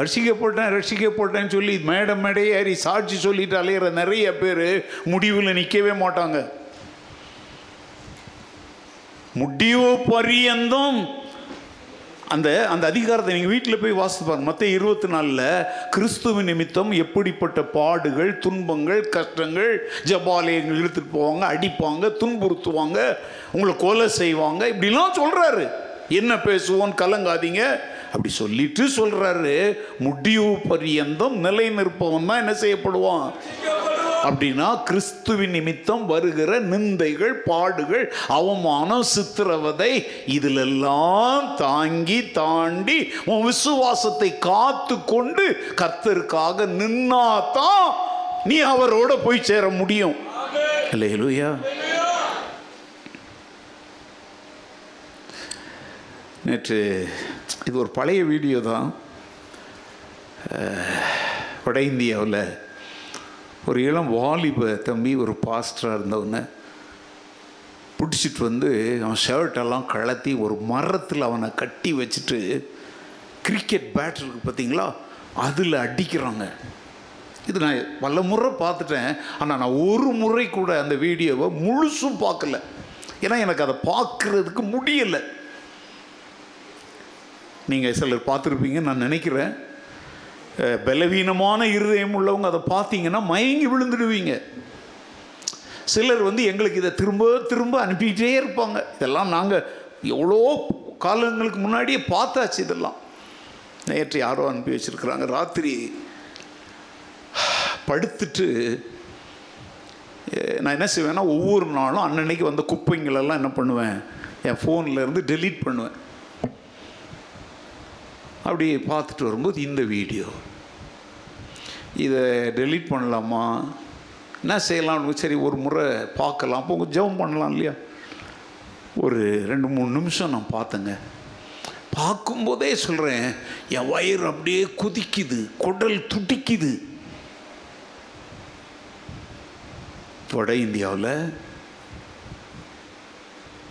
ரட்சிக்கப்பட்டேன் ரட்சிக்கப்பட்டேன்னு சொல்லி மேடை மேடையேறி சாட்சி சொல்லிட்டு அலையிற நிறைய பேர் முடிவில் நிற்கவே மாட்டாங்க. முடிவு பரியந்தம். அந்த அந்த அதிகாரத்தை நீங்கள் வீட்டில் போய் வாசித்து பாருங்க. மொத்தம் இருபத்தி நாலில் கிறிஸ்துவின் நிமித்தம் எப்படிப்பட்ட பாடுகள், துன்பங்கள், கஷ்டங்கள், ஜபாலயங்கள் இழுத்துட்டு போவாங்க, அடிப்பாங்க, துன்புறுத்துவாங்க, உங்களை கொலை செய்வாங்க, இப்படிலாம் சொல்கிறாரு. என்ன பேசுவோன்னு கலங்காதீங்க அப்படி சொல்லிட்டு சொல்கிறாரு. முடிவு பரியந்தம் நிலை நிற்பவன் தான் என்ன செய்யப்படுவான் அப்படின்னா, கிறிஸ்துவின் நிமித்தம் வருகிற நிந்தைகள், பாடுகள், அவமானம், சித்திரவதை, இதிலெல்லாம் தாங்கி தாண்டி உன் விசுவாசத்தை காத்து கொண்டு கர்த்தருக்காக நின்னாதான் நீ அவரோட போய் சேர முடியும். அல்லேலூயா. நேற்று இது ஒரு பழைய வீடியோ தான். வட இந்தியாவில் ஒரு இளம் வாலிப தம்பி, ஒரு பாஸ்டராக இருந்தவனை பிடிச்சிட்டு வந்து அவன் ஷர்ட்டெல்லாம் கழட்டி ஒரு மரத்தில் அவனை கட்டி வச்சுட்டு கிரிக்கெட் பேட் இருக்குது பார்த்தீங்களா, அதில் அடிக்கிறாங்க. இது நான் பல முறை பார்த்துட்டேன், ஆனால் நான் ஒரு முறை கூட அந்த வீடியோவை முழுசும் பார்க்கலை. ஏன்னா எனக்கு அதை பார்க்குறதுக்கு முடியலை. நீங்கள் சிலர் பார்த்துருப்பீங்கன்னு நான் நினைக்கிறேன். பலவீனமான இருதயம் உள்ளவங்க அதை பார்த்தீங்கன்னா மயங்கி விழுந்துடுவீங்க. சிலர் வந்து எங்களுக்கு இதை திரும்ப திரும்ப அனுப்பிக்கிட்டே இருப்பாங்க. இதெல்லாம் நாங்கள் எவ்வளோ காலங்களுக்கு முன்னாடியே பார்த்தாச்சு. இதெல்லாம் நேற்று யாரோ அனுப்பி வச்சுருக்குறாங்க. ராத்திரி படுத்துட்டு நான் என்ன செய்வேன்னா, ஒவ்வொரு நாளும் அன்னன்னைக்கு வந்த குப்பைங்களெல்லாம் என்ன பண்ணுவேன், என் ஃபோனில் இருந்து டெலீட் பண்ணுவேன். அப்படி பார்த்துட்டு வரும்போது இந்த வீடியோ, இதை டெலீட் பண்ணலாமா, என்ன செய்யலாம்னு சரி ஒரு முறை பார்க்கலாம், இப்போ கொஞ்சம் ஜெபம் பண்ணலாம் இல்லையா. ஒரு ரெண்டு மூணு நிமிஷம் நான் பார்த்தேங்க. பார்க்கும்போதே சொல்கிறேன், என் வயிறு அப்படியே கொதிக்குது, குடல் துடிக்குது. வட இந்தியாவில்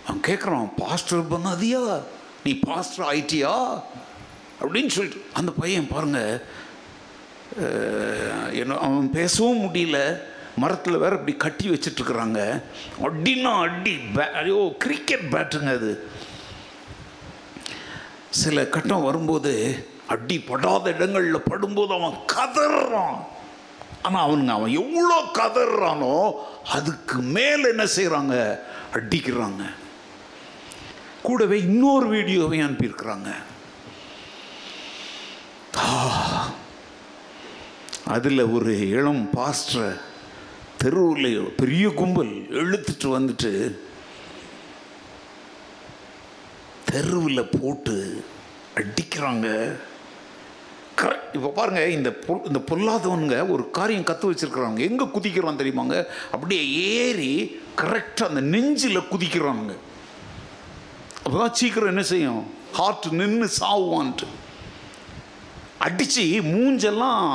அவன் கேட்குறான், பாஸ்டர் பண்ணாதியா, நீ பாஸ்டர் ஆயிட்டியா அப்படின்னு சொல்லிட்டு அந்த பையன் பாருங்கள், என்ன அவன் பேசவும் முடியல, மரத்தில் வேறு இப்படி கட்டி வச்சிட்ருக்குறாங்க. அடின்னா அடி பே ஐயோ கிரிக்கெட் பேட்டுங்க அது. சில கட்டம் வரும்போது அடி படாத இடங்களில் படும்போது அவன் கதறான். ஆனால் அவனுங்க அவன் எவ்வளோ கதறானோ அதுக்கு மேலே என்ன செய்கிறாங்க, அடிக்கிறாங்க. கூடவே இன்னொரு வீடியோவை அனுப்பியிருக்கிறாங்க. அதில் ஒரு இளம் பாஸ்டரை தெருவில் பெரிய கும்பல் இழுத்துட்டு வந்துட்டு தெருவில் போட்டு அடிக்கிறாங்க. இப்போ பாருங்கள், இந்த பொ இந்த பொல்லாதவனுங்க ஒரு காரியம் கற்று வச்சுருக்குறாங்க. எங்கே குதிக்கிறான் தெரியுமாங்க? அப்படியே ஏறி கரெக்டாக அந்த நெஞ்சில் குதிக்கிறானுங்க. அப்போ தான் சீக்கிரம் என்ன செய்யும், ஹார்ட் நின்று சாவான்ட்டு அடித்து மூஞ்செல்லாம்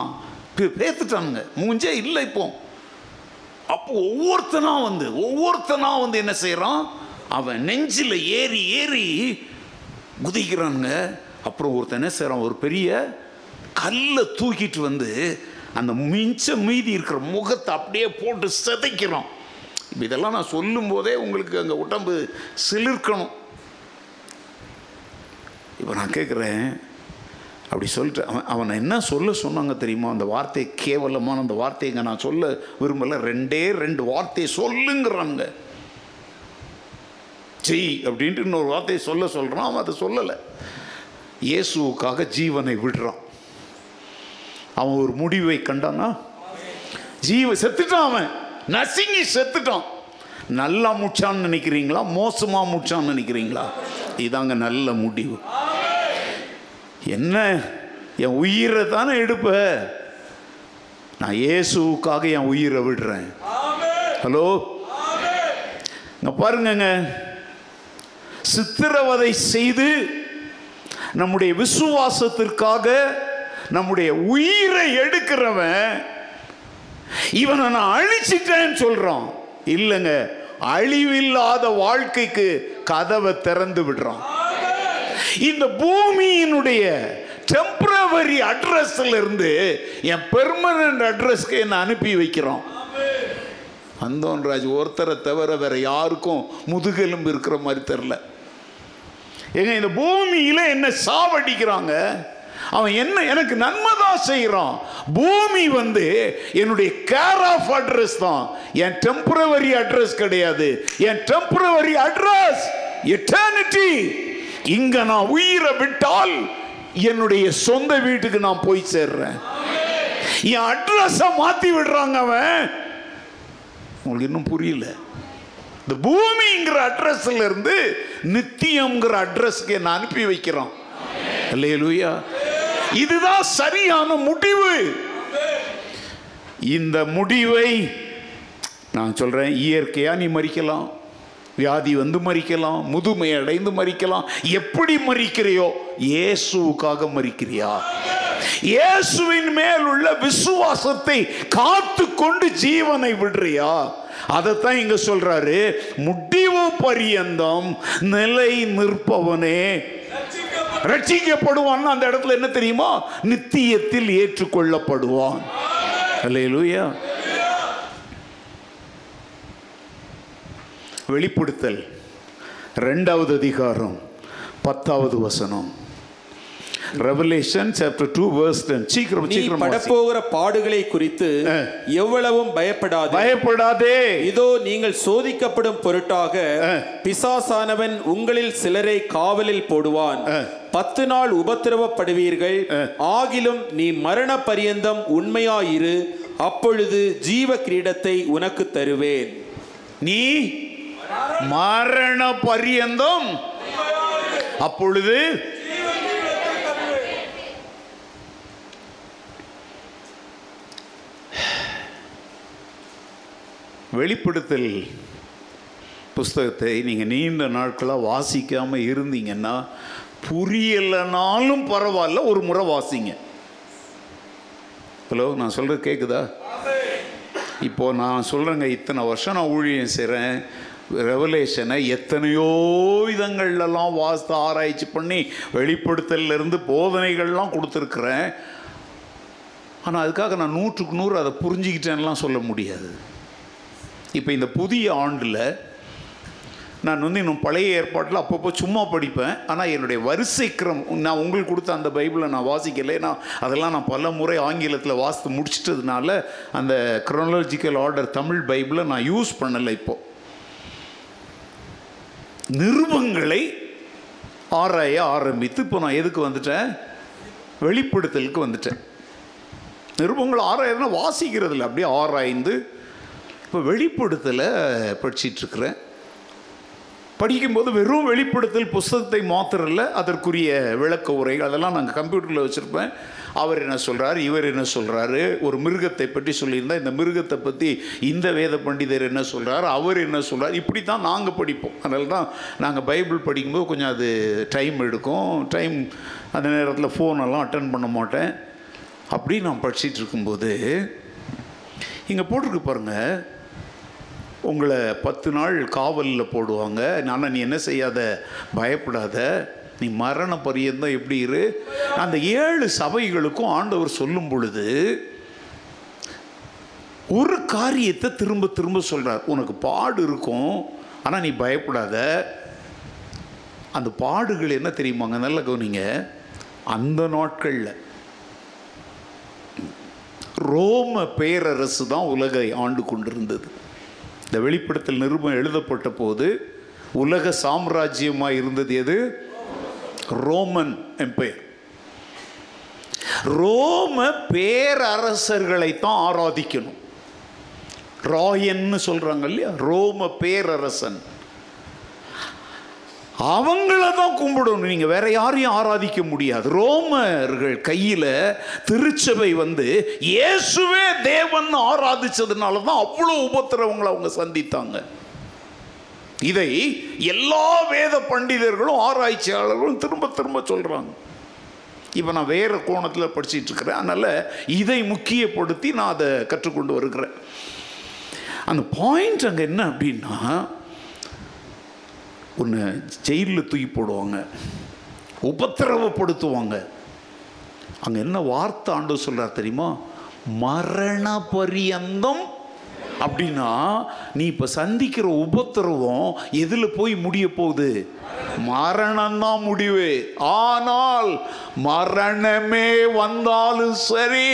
பேத்துட்டானுங்க. மூஞ்சே இல்லை இப்போ. அப்போ ஒவ்வொருத்தனா வந்து ஒவ்வொருத்தனா வந்து என்ன செய்கிறான், அவன் நெஞ்சில் ஏறி ஏறி குதிக்கிறானுங்க. அப்புறம் ஒருத்தன் என்ன செய்கிறான், ஒரு பெரிய கல்லை தூக்கிட்டு வந்து அந்த மிஞ்ச மீதி இருக்கிற முகத்தை அப்படியே போட்டு சிதைக்கிறான். இப்போ இதெல்லாம் நான் சொல்லும் போதே உங்களுக்கு அங்கே உடம்பு சிலிர்க்கணும். இப்போ நான் கேட்குறேன், அப்படி சொல்லிட்டு அவன் அவனை என்ன சொல்ல சொன்னாங்க தெரியுமா? அந்த வார்த்தை கேவலமான அந்த வார்த்தைங்க நான் சொல்ல விரும்பலை. ரெண்டே ரெண்டு வார்த்தையை சொல்லுங்கிறாங்க. ஜெய் அப்படின்ட்டு இன்னொரு வார்த்தையை சொல்ல சொல்கிறான். அவன் அதை சொல்லலை. இயேசுவுக்காக ஜீவனை விடுறான். அவன் ஒரு முடிவை கண்டான்னா ஜீவ செத்துட்டான். அவன் நசுங்கி செத்துட்டான். நல்லா முடிச்சான்னு நினைக்கிறீங்களா, மோசமாக முடிச்சான்னு நினைக்கிறீங்களா? இதாங்க நல்ல முடிவு. என்ன, என் உயிரை தானே எடுப்ப, நான் இயேசுக்காக என் உயிரை விடுறேன். ஹலோ, நான் பாருங்கங்க, சித்திரவதை செய்து நம்முடைய விசுவாசத்திற்காக நம்முடைய உயிரை எடுக்கிறவன் இவனை நான் அழிச்சிட்டேன்னு சொல்றான். இல்லைங்க, அழிவில்லாத வாழ்க்கைக்கு கதவை திறந்து விடுறான். இந்த பூமியினுடைய டெம்பரவரி அட்ரஸ்ல இருந்து என் பெர்மனன்ட் அட்ரஸ்க்கு என்ன அனுப்பி வைக்கிறோம். அந்தோன்ராஜ் ஒருத்தரை தவிர வேற யாருக்கும் முதுகெலும்பு இருக்கிற மாதிரி தெரியல. எங்க இந்த பூமியில என்ன சாவடிக்கிறாங்க, அவன் என்ன எனக்கு நன்மை தான் செய்யறான். பூமி வந்து என்னுடைய கேர் ஆஃப் அட்ரஸ் தான், என் டெம்பரவரி அட்ரஸ் கிடையாது. என் டெம்பரவரி அட்ரஸ் எட்டர்னிட்டி. இங்க நான் உயிரை விட்டால் என்னுடைய சொந்த வீட்டுக்கு நான் போய் சேர்றேன். என் அட்ரஸ் மாத்தி விடுறாங்க. அவன் உங்களுக்கு இன்னும் புரியல. இந்த பூமிங்கிற அட்ரஸ்ல இருந்து நித்தியம்ங்கிற அட்ரஸ்க்கு என்ன அனுப்பி வைக்கிறான். அல்லேலூயா. இதுதான் சரியான முடிவு. இந்த முடிவை நான் சொல்றேன், இயற்கையா நீ மறிக்கலாம், வியாதி வந்து மறிக்கலாம், முதுமை அடைந்து மறிக்கலாம். எப்படி மறிக்கிறியோ இயேசுவுக்காக மறிக்கிறியா? இயேசுவின் மேல் உள்ள விசுவாசத்தை காத்து கொண்டு ஜீவனை விடுறியா? அதைத்தான் இங்க சொல்றாரு, முடிவு பரியந்தம் நிலை நிற்பவனே ரட்சிக்கப்படுவான். அந்த இடத்துல என்ன தெரியுமா, நித்தியத்தில் ஏற்றுக்கொள்ளப்படுவான். அல்லேலூயா. வெளிப்படுத்தல் ரெண்டாவது அதிகாரம் பத்தாவது வசனம். Revelation chapter two verse ten. சீக்கிரம் சீக்கிரம் படப்போகிற பாடுகளை குறித்து எவ்வளவும் பயப்படாதே, பயப்படாதே. இதோ நீங்கள் சோதிக்கப்படும் பொருட்டாக பிசாசானவன் உங்களில் சிலரை காவலில் போடுவான். பத்து நாள் உபத்திரவப்படுவீர்கள். ஆகிலும் நீ மரண பரியந்தம் உண்மையாயிரு, அப்பொழுது ஜீவ கிரீடத்தை உனக்கு தருவேன். நீ மரண பரியந்தம் அப்பொழுது வெளிப்படுத்தல் புஸ்தகத்தை நீங்கள் நீண்ட நாட்களாக வாசிக்காமல் இருந்தீங்கன்னா புரியலைனாலும் பரவாயில்ல, ஒரு முறை வாசிங்க. ஹலோ, நான் சொல்கிறது கேட்குதா? இப்போது நான் சொல்கிறேங்க, இத்தனை வருஷம் நான் ஊழியம் செய்கிறேன், ரெவலேஷனை எத்தனையோ விதங்கள்லாம் வாஸ்து ஆராய்ச்சி பண்ணி வெளிப்படுத்தலிருந்து போதனைகள்லாம் கொடுத்துருக்குறேன். ஆனால் அதுக்காக நான் நூற்றுக்கு நூறு அதை புரிஞ்சுக்கிட்டேன்லாம் சொல்ல முடியாது. இப்போ இந்த புதிய ஆண்டில் நான் வந்து இன்னும் பழைய ஏற்பாட்டில் அப்பப்போ சும்மா படிப்பேன். ஆனால் என்னுடைய வரிசை கிரம் நான் உங்களுக்கு கொடுத்த அந்த பைபிளை நான் வாசிக்கலை. ஏன்னா அதெல்லாம் நான் பல முறை ஆங்கிலத்தில் வாசித்து முடிச்சிட்டதுனால அந்த க்ரோனாலஜிக்கல் ஆர்டர் தமிழ் பைபிளை நான் யூஸ் பண்ணலை. இப்போது நிருபங்களை ஆராய ஆரம்பித்து இப்போ நான் எதுக்கு வந்துட்டேன், வெளிப்படுத்தலுக்கு வந்துட்டேன். நிருபங்களை ஆராயதுன்னா வாசிக்கிறதில்ல, அப்படியே ஆராய்ந்து இப்போ வெளிப்படுத்தலை படிச்சிட்ருக்குறேன். படிக்கும்போது வெறும் வெளிப்படுத்தல் புஸ்தகத்தை மாத்திரல்ல, அதற்குரிய விளக்க உரைகள் அதெல்லாம் நாங்கள் கம்ப்யூட்டரில் வச்சுருப்பேன். அவர் என்ன சொல்கிறார், இவர் என்ன சொல்கிறாரு, ஒரு மிருகத்தை பற்றி சொல்லியிருந்தால் இந்த மிருகத்தை பற்றி இந்த வேத பண்டிதர் என்ன சொல்கிறார், அவர் என்ன சொல்கிறார், இப்படி தான் நாங்கள் படிப்போம். அதனால தான் நாங்கள் பைபிள் படிக்கும்போது கொஞ்சம் அது டைம் எடுக்கும். டைம் அந்த நேரத்தில் ஃபோனெல்லாம் அட்டன் பண்ண மாட்டேன். அப்படி நான் படிச்சுட்டு இருக்கும்போது இங்கே போட்டிருக்கு பாருங்கள், உங்களை பத்து நாள் காவலில் போடுவாங்க. ஆனால் நீ என்ன செய்யாத, பயப்படாத, நீ மரண பரியந்தம் எப்படி இரு. அந்த ஏழு சபைகளுக்கும் ஆண்டவர் சொல்லும் பொழுது ஒரு காரியத்தை திரும்ப திரும்ப சொல்கிறார். உனக்கு பாடு இருக்கும், ஆனால் நீ பயப்படாத. அந்த பாடுகள் என்ன தெரியுமாங்க, நல்லா கவனிங்க, அந்த நாட்களில் ரோம பேரரசு தான் உலகை ஆண்டு கொண்டிருந்தது. இந்த வெளிப்படுத்தல் நிருபம் எழுதப்பட்ட போது உலக சாம்ராஜ்யமாக இருந்தது எது, ரோமன் எம்பையர். ரோம பேரரசர்களைத்தான் ஆராதிக்கணும். ராயன்னு சொல்கிறாங்க இல்லையா, ரோம பேரரசன், அவங்கள தான் கும்பிடணும். நீங்கள் வேற யாரையும் ஆராதிக்க முடியாது. ரோமர்கள் கையில் திருச்சபை வந்து இயேசுவே தேவன் ஆராதிச்சதுனால தான் அவ்வளோ உபத்திரவங்களை அவங்க சந்தித்தாங்க. இதை எல்லா வேத பண்டிதர்களும் ஆராய்ச்சியாளர்களும் திரும்ப திரும்ப சொல்கிறாங்க. இப்போ நான் வேறு கோணத்தில் படிச்சுட்டு இருக்கிறேன். அதனால் இதை முக்கியப்படுத்தி நான் அதை கற்றுக்கொண்டு வருகிறேன். அந்த பாயிண்ட் அங்கே என்ன அப்படின்னா, ஒன்று ஜெயிலில் தூக்கி போடுவாங்க, உபத்திரவப்படுத்துவாங்க. அங்கே என்ன வார்த்தை ஆண்டவர் சொல்கிறார் தெரியுமா, மரண பரியந்தம். அப்படின்னா நீ இப்போ சந்திக்கிற உபத்திரவம் எதில் போய் முடிய போகுது, மரணம்தான் முடிவு. ஆனால் மரணமே வந்தாலும் சரி,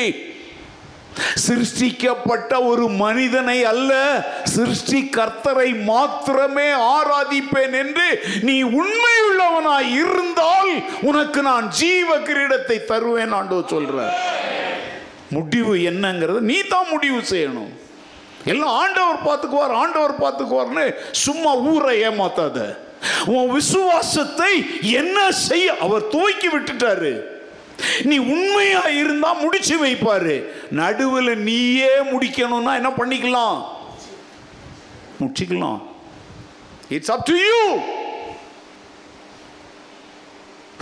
சிருஷ்டிக்கப்பட்ட ஒரு மனிதனை அல்ல, சிருஷ்டி கர்த்தரை மாத்திரமே ஆராதிப்பேன் என்று நீ உண்மை உள்ளவனாய் இருந்தால் உனக்கு நான் ஜீவ கிரீடத்தை தருவேன் ஆண்டவர் சொல்றார். முடிவு என்னங்கிறது நீ தான் முடிவு செய்யணும். எல்லாம் ஆண்டவர் பார்த்துக்குவார் ஆண்டவர் பார்த்துக்குவார்னு சும்மா ஊரை ஏமாத்தாத. உன் விசுவாசத்தை என்ன செய்ய அவர் தூக்கி விட்டுட்டாரு. நீ உண்மையா இருந்தா முடிச்சு வைப்பாரு. நடுவில் நீயே முடிக்கணும்னா என்ன பண்ணிக்கலாம், முடிச்சுக்கலாம். It's up to you.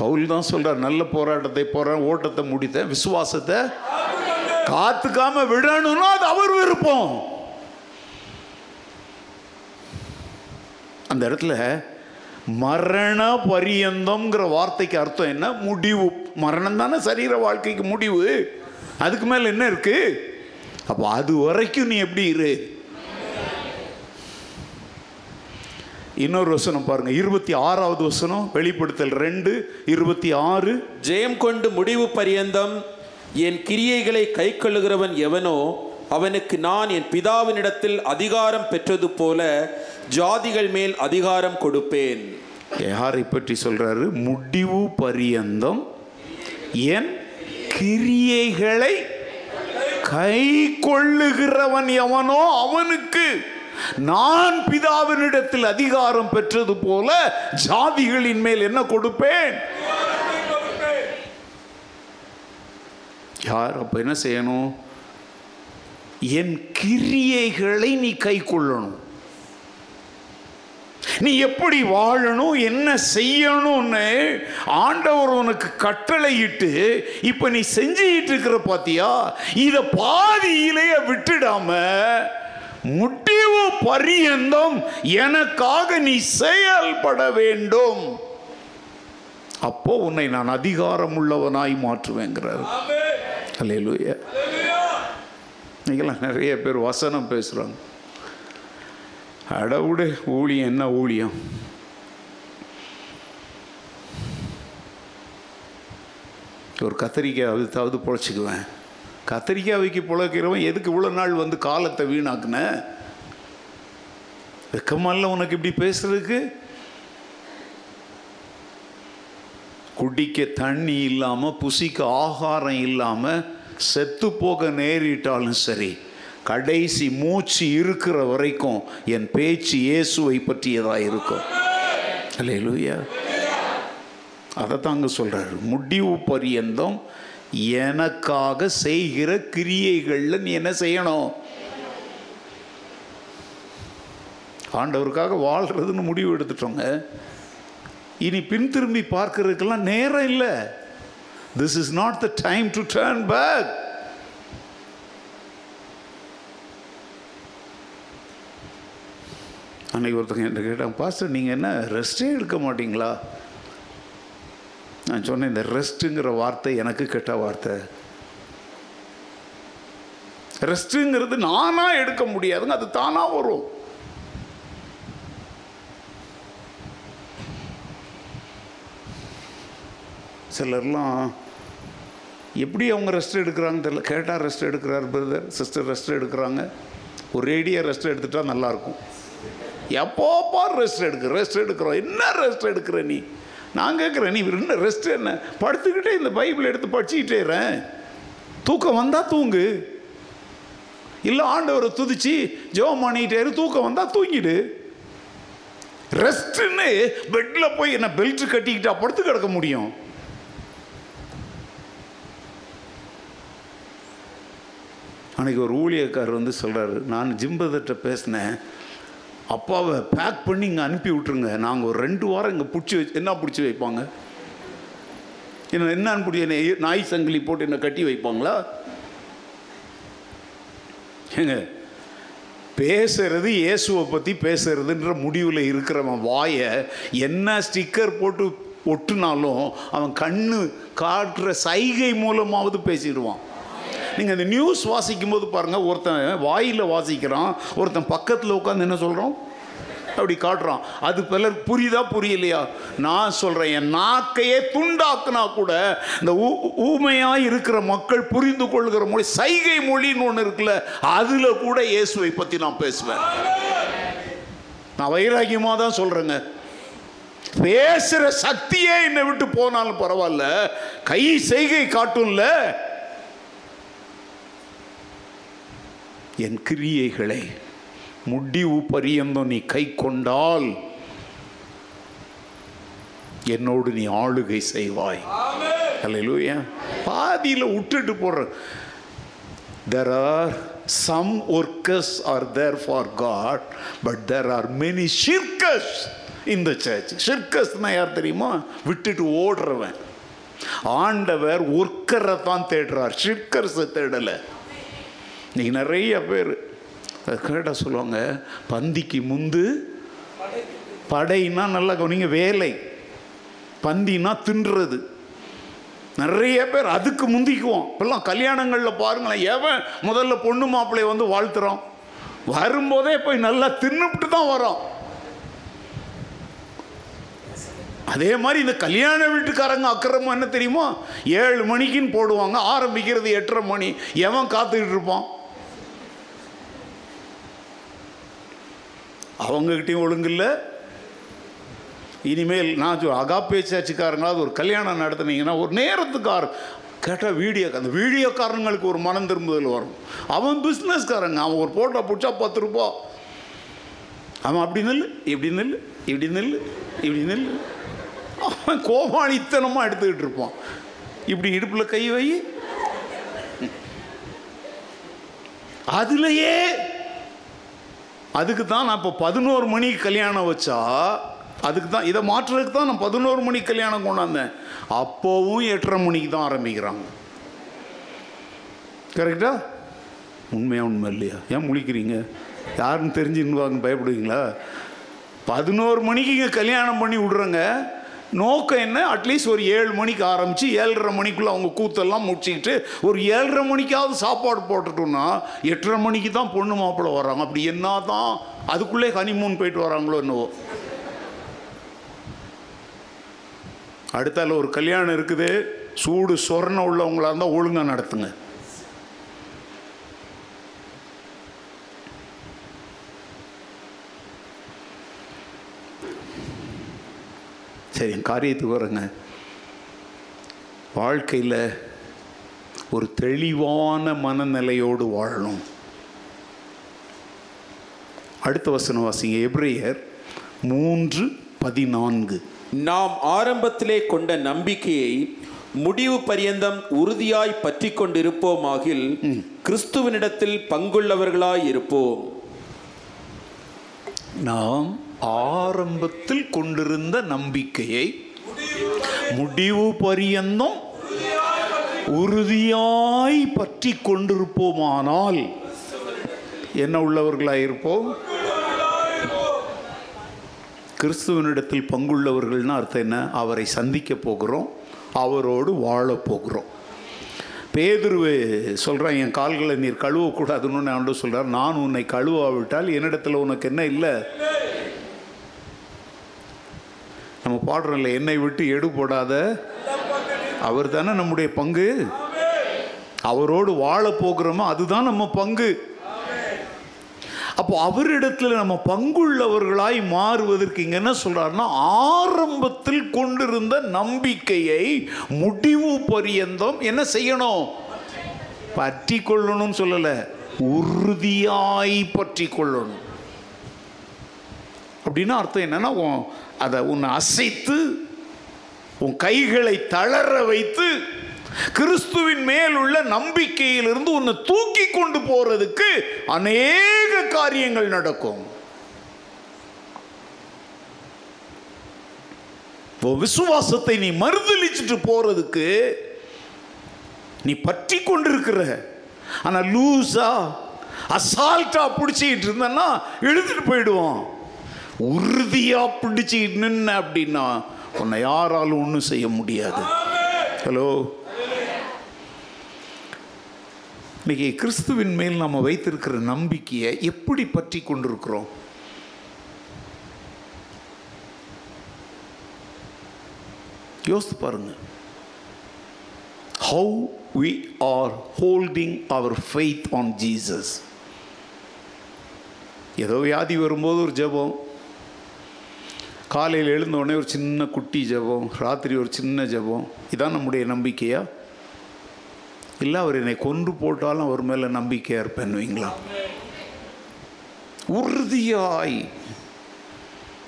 Pavul தான் சொல்றார், நல்ல போராட்டத்தை போறேன், ஓட்டத்தை முடித்தேன், விசுவாசத்தை காத்துக்காம விடணும்னா அது அவர் விருப்பம். அந்த இடத்துல மரண பரியந்தம்ங்கிற வார்த்தைக்கு அர்த்தம் என்ன, முடிவு. மரணம் தானே சரீர வாழ்க்கைக்கு முடிவு, அதுக்கு மேலே என்ன இருக்கு. அப்போ அது வரைக்கும் நீ எப்படி இரு. இன்னொரு வசனம் பாருங்க, இருபத்தி ஆறாவது வசனம், வெளிப்படுத்தல் ரெண்டு இருபத்தி ஆறு, ஜெயம் கொண்டு முடிவு பரியந்தம் என் கிரியைகளை கை கொள்ளுகிறவன் எவனோ அவனுக்கு நான் என் பிதாவினிடத்தில் அதிகாரம் பெற்றது போல ஜாதிகள் மேல் அதிகாரம் கொடுப்பேன். யாரை பற்றி சொல்றாரு, முடிவு பரியந்தம் என் கிரியைகளை கை கொள்ளுகிறவன் எவனோ அவனுக்கு நான் பிதாவினிடத்தில் அதிகாரம் பெற்றது போல ஜாதிகளின் மேல் என்ன கொடுப்பேன். யார் அப்ப என்ன செய்யணும், என் கிரியைகளை நீ கை கொள்ளணும். நீ எப்படி வாழணும் என்ன செய்யணும்னு ஆண்டவர் உனக்கு கட்டளையிட்டு இப்ப நீ செஞ்சிட்டு இருக்கிற பாத்தியா, இத பாதியிலேயே விட்டுடாம முடிவு பரியந்தம் எனக்காக நீ செயல்பட வேண்டும். அப்போ உன்னை நான் அதிகாரம் உள்ளவனாய் மாற்றுவேங்கிறார். அல்லேலூயா. இங்கெல்லாம் நிறைய பேர் வசனம் பேசுகிறாங்க. அடவுடு ஊழியம் என்ன ஊழியம்? ஒரு கத்திரிக்காய் அவுத்தாவது பொழைச்சிக்குவேன். கத்திரிக்காய் வைக்க பொழைக்கிறவன் எதுக்கு இவ்வளோ நாள் வந்து காலத்தை வீணாக்குன? வெக்கமல்ல உனக்கு இப்படி பேசுறதுக்கு? குடிக்க தண்ணி இல்லாமல், புசிக்க ஆகாரம் இல்லாமல் செத்து போக நேரிட்டாலும் சரி, கடைசி மூச்சு இருக்கிற வரைக்கும் என் பேச்சு இயேசுவை பற்றியதாக இருக்கும். அல்லேலூயா. அதை தாங்க சொல்கிறார். முடிவு பரியந்தம் எனக்காக செய்கிற கிரியைகளில் நீ என்ன செய்யணும்? ஆண்டவருக்காக வாழ்கிறதுன்னு முடிவு எடுத்துட்டோங்க. இனி பின் திரும்பி பார்க்கறதுக்கெல்லாம் நேரம் இல்லை. This is not the time to turn back. அன்னைக்கு ஒருத்தங்க என்ன கேட்டாங்க, பாஸ்டர் நீங்கள் என்ன ரெஸ்டே எடுக்க மாட்டிங்களா? நான் சொன்னேன், இந்த ரெஸ்ட்டுங்கிற வார்த்தை எனக்கு கெட்ட வார்த்தை. ரெஸ்ட்டுங்கிறது நானாக எடுக்க முடியாதுங்க, அது தானாக வரும். சிலர்லாம் எப்படி அவங்க ரெஸ்ட் எடுக்கிறாங்க தெரியல. கேட்டால் ரெஸ்ட் எடுக்கிறார் பிரதர் சிஸ்டர், ரெஸ்ட் எடுக்கிறாங்க. ஒரு ரேடியோ ரெஸ்ட் எடுத்துட்டா நல்லாயிருக்கும். எப்போப்பா ரெஸ்ட் எடுக்க ரெஸ்ட் எடுக்கிறோம்? என்ன ரெஸ்ட் எடுக்கிற நீ? நான் கேட்குறேன், நீ என்ன ரெஸ்ட்? என்ன படுத்துக்கிட்டே இந்த பைபிள் எடுத்து படிச்சுக்கிட்டேறேன். தூக்கம் வந்தால் தூங்கு, இல்லை ஆண்டவரை துதிச்சு ஜெபம் பண்ணிக்கிட்டே இரு. தூக்கம் வந்தால் தூங்கிடு. ரெஸ்ட்டுன்னு பெட்டில் போய் என்ன பெல்ட் கட்டிக்கிட்டா படுத்து கிடக்க முடியும்? அன்றைக்கி ஒரு ஊழியக்காரர் வந்து சொல்கிறாரு, நான் ஜிம்பதர்கிட்ட பேசினேன், அப்பாவை பேக் பண்ணி இங்கே அனுப்பி விட்ருங்க, நாங்கள் ஒரு ரெண்டு வாரம் இங்கே பிடிச்சி வச்சு என்ன பிடிச்சி வைப்பாங்க? என்ன என்னான்னு பிடிச்சி என்ன நாய் சங்கிலி போட்டு என்ன கட்டி வைப்பாங்களா? ஏங்க, பேசுறது இயேசுவை பற்றி பேசுறதுன்ற முடிவில் இருக்கிறவன் வாயை என்ன ஸ்டிக்கர் போட்டு ஒட்டுனாலும் அவன் கண்ணு காட்டுற சைகை மூலமாவது பேசிடுவான். நீங்கள் அந்த நியூஸ் வாசிக்கும் போது பாருங்கள், ஒருத்தன் வாயில் வாசிக்கிறான், ஒருத்தன் பக்கத்தில் உட்காந்து என்ன சொல்கிறோம் அப்படி காட்டுறான். அது பலர் புரியுதா புரியலையா? நான் சொல்கிறேன், என் நாக்கையே துண்டாக்குனா கூட இந்த ஊ ஊமையாக இருக்கிற மக்கள் புரிந்து கொள்கிற மொழி சைகை மொழின்னு ஒன்று இருக்குல்ல, அதில் கூட இயேசுவை பற்றி நான் பேசுவேன். நான் வைராக்கியமாக தான் சொல்கிறேங்க. பேசுகிற சக்தியே என்னை விட்டு போனாலும் பரவாயில்ல, கை சைகை காட்டும்ல. என் கிரியைகளை முடிவு பரியந்தம் நீ கை கொண்டால் என்னோடு நீ ஆளுகை செய்வாய். அல்லேலூயா. பாதியில் விட்டுட்டு போற. There are some workers are there for God, but there are many shirkers in the church. Shirkersனா யார் தெரியுமா? விட்டுட்டு ஓடுறவன். ஆண்டவர் ஒர்க்கரை தான் தேடுறார், ஷிர்கர்ஸை தேடலை. இன்றைக்கி நிறைய பேர் கேட்டால் சொல்லுவாங்க, பந்திக்கு முந்து படைன்னா நல்லா கவனிங்க, வேலை பந்தின்னா தின்றது. நிறைய பேர் அதுக்கு முந்திக்குவோம். இப்பெல்லாம் கல்யாணங்களில் பாருங்களேன், எவன் முதல்ல பொண்ணு மாப்பிள்ளையை வந்து வாழ்த்துறோம், வரும்போதே போய் நல்லா தின்னுபிட்டு தான் வரோம். அதே மாதிரி இந்த கல்யாண வீட்டுக்காரங்க அக்கிரமம் என்ன தெரியுமா? ஏழு மணிக்குன்னு போடுவாங்க, ஆரம்பிக்கிறது எட்டரை மணி. எவன் காத்துக்கிட்டு இருப்பான்? அவங்ககிட்டையும் ஒழுங்கில்லை. இனிமேல் நான் அகாப்பே சர்ச்சுக்காரங்களாவது ஒரு கல்யாணம் நடத்துனீங்கன்னா ஒரு நேரத்துக்கார் கேட்டால் வீடியோ, அந்த வீடியோக்காரங்களுக்கு ஒரு மனம் திரும்புதல் வரும். அவன் பிஸ்னஸ்காரங்க, அவன் ஒரு போட்டோ பிடிச்சா பத்து ரூபா. அவன் அப்படி நெல் இப்படி நெல் இப்படி நெல் இப்படி நெல் அவன் கோபாளித்தனமாக எடுத்துக்கிட்டு இருப்பான். இப்படி இடுப்பில் கை வை, அதுலையே. அதுக்கு தான் நான் இப்போ பதினோரு மணிக்கு கல்யாணம் வச்சா, அதுக்கு தான் இதை மாற்றுறதுக்கு தான் நான் பதினோரு மணிக்கு கல்யாணம் கொண்டாந்தேன். அப்போவும் எட்டரை மணிக்கு தான் ஆரம்பிக்கிறாங்க. கரெக்டா? உண்மையா உண்மை இல்லையா? ஏன் முழிக்கிறீங்க? யாருன்னு தெரிஞ்சுன்னு பயப்படுவீங்களா? பதினோரு மணிக்கு இங்கே கல்யாணம் பண்ணி விட்றங்க. நோக்கம் என்ன? அட்லீஸ்ட் ஒரு ஏழு மணிக்கு ஆரம்பித்து ஏழரை மணிக்குள்ளே அவங்க கூத்தெல்லாம் முடிச்சுக்கிட்டு ஒரு ஏழரை மணிக்காவது சாப்பாடு போட்டுட்டோம்னா எட்டரை மணிக்கு தான் பொண்ணு மாப்பிள்ளை வர்றாங்க. அப்படி என்ன தான் அதுக்குள்ளே ஹனிமூன் போயிட்டு வராங்களோ என்னவோ. அடுத்தால ஒரு கல்யாணம் இருக்குது, சூடு சொரணை உள்ளவங்களா இருந்தால் ஒழுங்காக நடத்துங்க. சரி, காரியத்துக்கு வரங்க. வாழ்க்கையில் ஒரு தெளிவான மனநிலையோடு வாழணும். அடுத்த வசனம் வாசிங்க, எபிரேயர் மூன்று பதினான்கு. நாம் ஆரம்பத்திலே கொண்ட நம்பிக்கையை முடிவு பரியந்தம் உறுதியாய் பற்றி கொண்டிருப்போமாகில் கிறிஸ்துவனிடத்தில் பங்குள்ளவர்களாய் இருப்போம். நாம் ஆரம்பத்தில் கொண்டிருந்த நம்பிக்கையை முடிவு பரியந்தம் உறுதியாய் பற்றி கொண்டிருப்போமானால் என்ன உள்ளவர்களாயிருப்போம்? கிறிஸ்துவனிடத்தில் பங்குள்ளவர்கள்னா அர்த்தம் என்ன? அவரை சந்திக்க போகிறோம், அவரோடு வாழப்போகிறோம். பேதுருவே சொல்கிறான், என் கால்களை நீர் கழுவக்கூடாதுன்னு ஆண்டு சொல்கிறார். நான் உன்னை கழுவாவிட்டால் என்னிடத்தில் உனக்கு என்ன இல்லை? நம்ம பாடுறோம் இல்லை, என்னை விட்டு எடுபடாத அவர் தானே நம்முடைய பங்கு. அவரோடு வாழ போகிறோமோ அதுதான் நம்ம பங்கு. அப்போ அவரிடத்தில் நம்ம பங்குள்ளவர்களாய் மாறுவதற்கு இங்கே என்ன சொல்கிறாருன்னா, ஆரம்பத்தில் கொண்டிருந்த நம்பிக்கையை முடிவு பரியந்தம் என்ன செய்யணும்? பற்றி கொள்ளணும்னு சொல்லலை, உறுதியாய் பற்றி கொள்ளணும். அப்படின்னா அர்த்தம் என்னன்னா, அதை உன்னை அசைத்து உன் கைகளை தளர வைத்து கிறிஸ்துவின் மேல் உள்ள நம்பிக்கையிலிருந்து உன்னை தூக்கி கொண்டு போறதுக்கு அநேக காரியங்கள் நடக்கும். விசுவாசத்தை நீ மறுதளிச்சுட்டு போறதுக்கு நீ பற்றி கொண்டிருக்கிற, ஆனா லூசா அசால்ட்டா பிடிச்சிக்கிட்டு இருந்தன்னா எழுதிட்டு போயிடுவான். உறுதியா பிடிச்சிட்டு நின்ன அப்படின்னா உன்னை யாராலும் ஒன்றும் செய்ய முடியாது. ஹலோ, இன்னைக்கு கிறிஸ்துவின் மேல் நாம் வைத்திருக்கிற நம்பிக்கையை எப்படி பற்றி கொண்டிருக்கிறோம்? யோசித்து பாருங்க. How we are holding our faith on Jesus. ஏதோ வியாதி வரும்போது ஒரு ஜெபம், காலையில் எழுந்தோடனே ஒரு சின்ன குட்டி ஜெபம், ராத்திரி ஒரு சின்ன ஜெபம், இதான் நம்முடைய நம்பிக்கையா? இல்லை அவர் என்னை கொன்று போட்டாலும் அவர் மேலே நம்பிக்கையாக இருப்பேன்னுவீங்களா? உறுதியாய்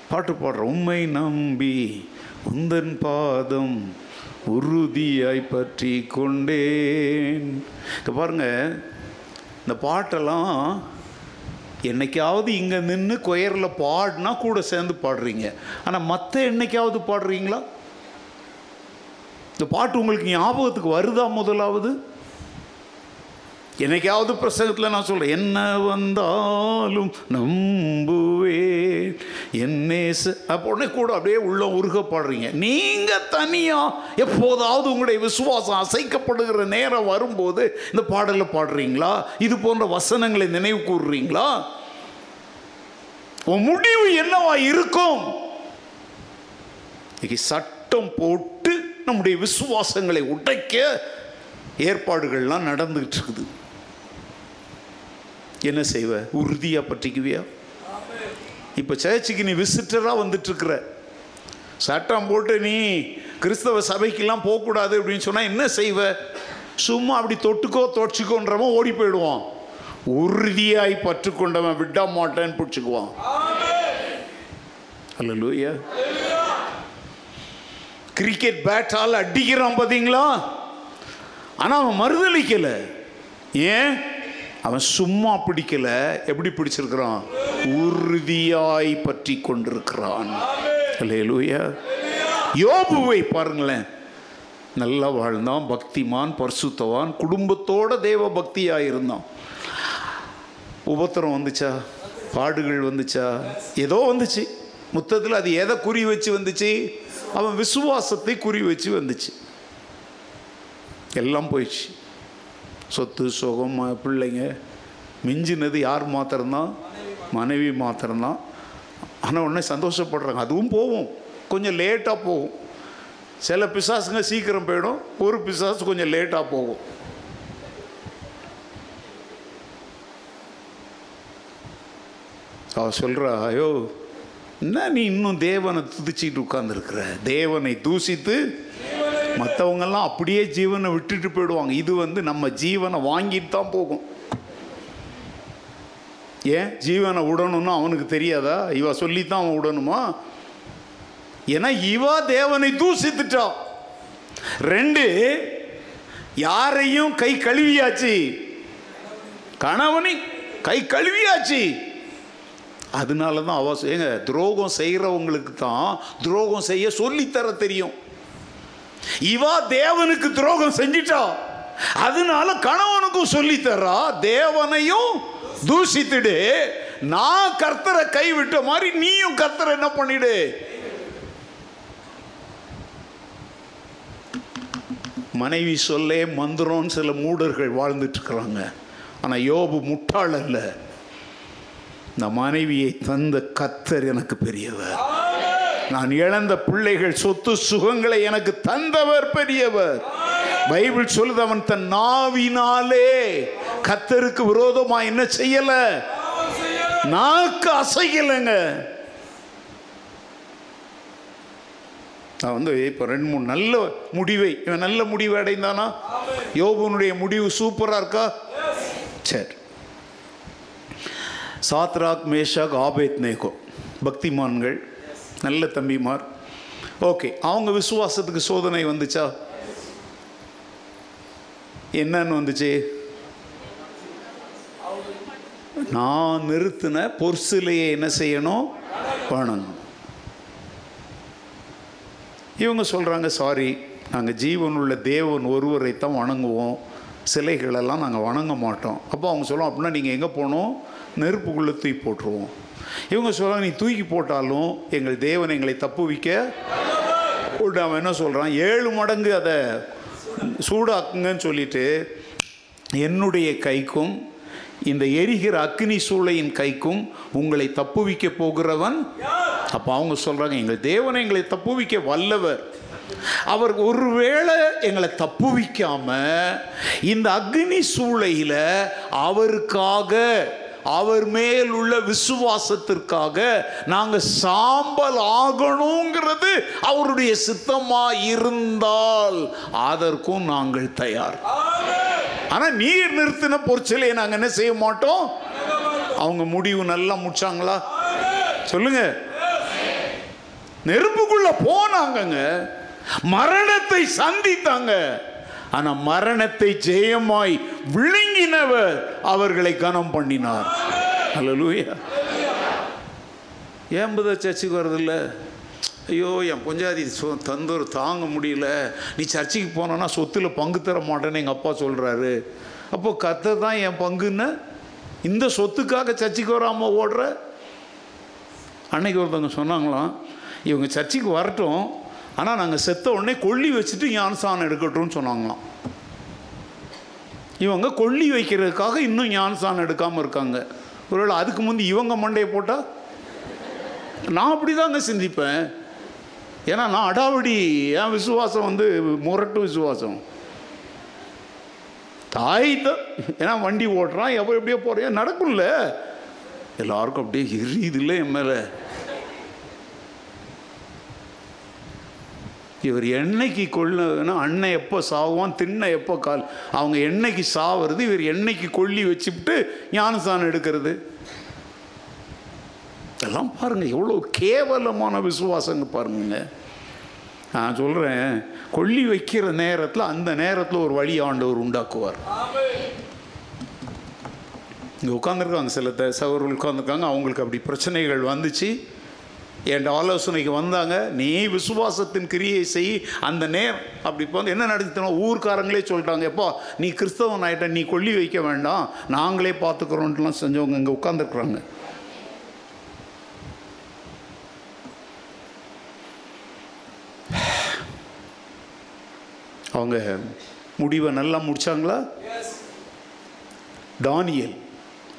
பாட்டு பாடுற, உம்மை நம்பி உந்தன் பாதம் உறுதியாய் பற்றி கொண்டேன். இப்போ பாருங்கள், இந்த பாட்டெல்லாம் என்னைக்காவது இங்கே நின்று கொயரில் பாடினா கூட சேர்ந்து பாடுறீங்க, ஆனால் மற்ற என்னைக்காவது பாடுறீங்களா? இந்த பாட்டு உங்களுக்கு ஞாபகத்துக்கு வருதா? முதலாவது என்னைக்காவது பிரசங்கத்தில் நான் சொல்கிறேன், என்ன வந்தாலும் நம்புவேன் என்னேசு, அப்போ உடனே கூட அப்படியே உள்ள உருக பாடுறீங்க. நீங்கள் தனியாக எப்போதாவது உங்களுடைய விசுவாசம் அசைக்கப்படுகிற நேரம் வரும்போது இந்த பாடலை பாடுறீங்களா? இது போன்ற வசனங்களை நினைவு கூறுறீங்களா? உன் முடிவு என்னவா இருக்கும்? இன்னைக்கு சட்டம் போட்டு நம்முடைய விசுவாசங்களை உடைக்க ஏற்பாடுகள்லாம் நடந்துகிட்டு இருக்குது. என்ன செய்வ? உறுதியா பற்றிக்குவியா? இப்போ சர்ச்சுக்கு நீ விசிட்டராக வந்துட்டு இருக்கிற, சட்டம் போட்டு நீ கிறிஸ்தவ சபைக்கெல்லாம் போகக்கூடாது அப்படின்னு சொன்னால் என்ன செய்வ? சும்மா அப்படி தொட்டுக்கோ தொட்சிக்கோன்றவன் ஓடி போயிடுவான். உறுதியாய் பற்றுக்கொண்டவன் விட மாட்டேன்னு பிடிச்சிக்குவான். அல்லேலூயா. கிரிக்கெட் பேட்டால் அடிக்கிறான் பார்த்தீங்களா, ஆனால் அவன் மறுதளிக்கலை. ஏன்? அவன் சும்மா பிடிக்கலை. எப்படி பிடிச்சிருக்கிறான்? உறுதியாய் பற்றி கொண்டிருக்கிறான். அல்லேலூயா. யோபுவை பாருங்களேன், நல்லா வாழ்ந்தான், பக்திமான், பரிசுத்தவான், குடும்பத்தோட தேவ பக்தியாக இருந்தான். உபத்திரம் வந்துச்சா? பாடுகள் வந்துச்சா? ஏதோ வந்துச்சு. மொத்தத்தில் அது எதை குறி வச்சு வந்துச்சு? அவன் விசுவாசத்தை குறி வச்சு வந்துச்சு. எல்லாம் போயிடுச்சு. சொத்து சுகம் பிள்ளைங்க மிஞ்சினது யார் மாத்திரம்தான்? மனைவி மாத்திரம்தான். ஆனால் உடனே சந்தோஷப்படுறாங்க. அதுவும் போகும், கொஞ்சம் லேட்டாக போகும். சில பிசாசுங்க சீக்கிரம் போயிடும், ஒரு பிசாசு கொஞ்சம் லேட்டாக போகும். அவ சொல்கிறா, ஐயோ என்ன நீ இன்னும் தேவனை துதிச்சிட்டு உட்கார்ந்துருக்குற, தேவனை தூசித்து. மற்றவங்கெல்லாம் அப்படியே ஜீவனை விட்டுட்டு போயிடுவாங்க, இது வந்து நம்ம ஜீவனை வாங்கிட்டு தான் போகும். ஏன் ஜீவனை விடணும்னா அவனுக்கு தெரியாதா? இவா சொல்லித்தான் அவன் விடணுமா? ஏன்னா இவா தேவனை தூசித்துட்டா. ரெண்டு, யாரையும் கை கழுவியாச்சு, கணவனை கை கழுவியாச்சு. அதனால தான் அவ ஏங்க துரோகம் செய்கிறவங்களுக்கு தான் துரோகம் செய்ய சொல்லித்தர தெரியும். இவா தேவனுக்கு துரோகம் செஞ்சிட்டா, அதனால கணவனுக்கும் சொல்லித்தரா தேவனையும் தூசித்துடு. நான் கர்த்தரை கைவிட்ட மாதிரி நீயும் கர்த்தரை என்ன பண்ணிடு. மனைவி சொல்லே மந்திரம் சில மூடர்கள் வாழ்ந்துட்டு இருக்கிறாங்க. ஆனால் யோபு முட்டாள் அல்ல. இந்த மனைவியை தந்த கர்த்தர் எனக்கு பெரியவர், நான் இழந்த பிள்ளைகள் சொத்து சுகங்களை எனக்கு தந்தவர் பெரியவர். பைபிள் சொல்லுது, அவன் தன் நாவினாலே கர்த்தருக்கு விரோதமா என்ன செய்யல, நாக்கு அசைக்கலைங்க. நான் வந்து இப்போ ரெண்டு மூணு நல்ல முடிவை, இவன் நல்ல முடிவை அடைந்தானா? யோபனுடைய முடிவு சூப்பராக இருக்கா? சரி, சாத்ராக் மேஷாக் ஆபேத்நேகோ பக்திமான்கள், நல்ல தம்பிமார். ஓகே, அவங்க விசுவாசத்துக்கு சோதனை வந்துச்சா? என்னன்னு வந்துச்சு? நான் நிறுத்தின பொற்சிலையை என்ன செய்யணும்? வணங்கணும். இவங்க சொல்கிறாங்க, சாரி, நாங்கள் ஜீவனுள்ள தேவன் ஒருவரை தான் வணங்குவோம், சிலைகளெல்லாம் நாங்கள் வணங்க மாட்டோம். அப்போ அவங்க சொல்லுவோம், அப்படின்னா நீங்கள் எங்கே போனோம்? நெருப்புக்குள்ளே தூக்கி போட்டுருவோம். இவங்க சொல்கிறாங்க, நீ தூக்கி போட்டாலும் எங்கள் தேவன் எங்களை தப்பு வைக்க போட்டு. அவன் என்ன சொல்கிறான்? ஏழு மடங்கு அதை சூடாக்குங்கன்னு சொல்லிட்டு என்னுடைய கைக்கும் இந்த எரிகிற அக்னி சூளையின் கைக்கும் உங்களை தப்புவிக்க போகிறவன். அப்போ அவங்க சொல்கிறாங்க, எங்கள் தேவனை எங்களை தப்புவிக்க வல்லவர், அவர் ஒருவேளை எங்களை தப்புவிக்காம இந்த அக்னி சூளையில் அவருக்காக, அவர் மேல் உள்ள விசுவாசத்திற்காக நாங்கள் சாம்பல் ஆகணுங்கிறது அவருடைய சித்தமாக இருந்தால் அதற்கும் நாங்கள் தயார். ஆனால் நீர் நிறுத்தின பொற்சிலையை நாங்கள் என்ன செய்ய மாட்டோம். அவங்க முடிவு நல்லா முடிச்சாங்களா? சொல்லுங்க. நெருப்புக்குள்ள போனாங்கங்க, மரணத்தை சந்தித்தாங்க. ஆனால் மரணத்தை ஜெயமாய் விழுங்கினவர் அவர்களை கனம் பண்ணினார். அல்லேலூயா. ஏன் புதா சர்ச்சுக்கு வரதில்லை? ஐயோ என் பொஞ்சாதி சொ தந்தூர் தாங்க முடியல, நீ சர்ச்சுக்கு போனோன்னா சொத்தில் பங்கு தர மாட்டேன்னு எங்கள் அப்பா சொல்கிறாரு. அப்போது கர்த்தர் தான் என் பங்குன்னு இந்த சொத்துக்காக சர்ச்சுக்கு வராமல் ஓடுற. அன்னைக்கு ஒருத்தவங்க சொன்னாங்களாம், இவங்க சர்ச்சுக்கு வரட்டும், ஆனால் நாங்கள் செத்த உடனே கொல்லி வச்சுட்டு ஞானசானம் எடுக்கட்டும்னு சொன்னாங்களாம். இவங்க கொல்லி வைக்கிறதுக்காக இன்னும் ஞானசானம் எடுக்காமல் இருக்காங்க. ஒருவேளை அதுக்கு முந்தி இவங்க மண்டையை போட்டால்? நான் அப்படி தாங்க சிந்திப்பேன். ஏன்னா நான் அடாவடி, என் விசுவாசம் வந்து முரட்டு விசுவாசம். தாய் தான், ஏன்னா வண்டி ஓட்டுறான், எப்போ எப்படியோ போகிறியா நடக்கும்ல, எல்லாருக்கும் அப்படியே எரியுது இல்லை என் மேலே. இவர் என்னைக்கு கொல்லுன்னா அண்ணன் எப்போ சாவான், தின்ன எப்போ கால். அவங்க என்னைக்கு சாவது, இவர் என்னைக்கு கொல்லி வச்சுட்டு ஞானசானம் எடுக்கிறது. இதெல்லாம் பாருங்கள், எவ்வளோ கேவலமான விசுவாசங்க பாருங்க. நான் சொல்கிறேன், கொல்லி வைக்கிற நேரத்தில் அந்த நேரத்தில் ஒரு வழி ஆண்டவர் உண்டாக்குவார். இங்கே உட்காந்துருக்காங்க சில த சகோதரர்கள் உட்காந்துருக்காங்க, அவங்களுக்கு அப்படி பிரச்சனைகள் வந்துச்சு. என் ஆலோசனைக்கு வந்தாங்க, நீ விசுவாசத்தின் கிரியை செய். அந்த நேரம் அப்படி இப்போ வந்து என்ன நடந்துச்சுன்னா, ஊர்க்காரங்களே சொல்லிட்டாங்க, எப்போ நீ கிறிஸ்தவன் ஆகிட்ட, நீ கொல்லி வைக்க வேண்டாம், நாங்களே பார்த்துக்கிறோன்ட்டுலாம் செஞ்சவங்க இங்கே உட்காந்துருக்குறாங்க. அவங்க முடிவை நல்லா முடித்தாங்களா? தானியல்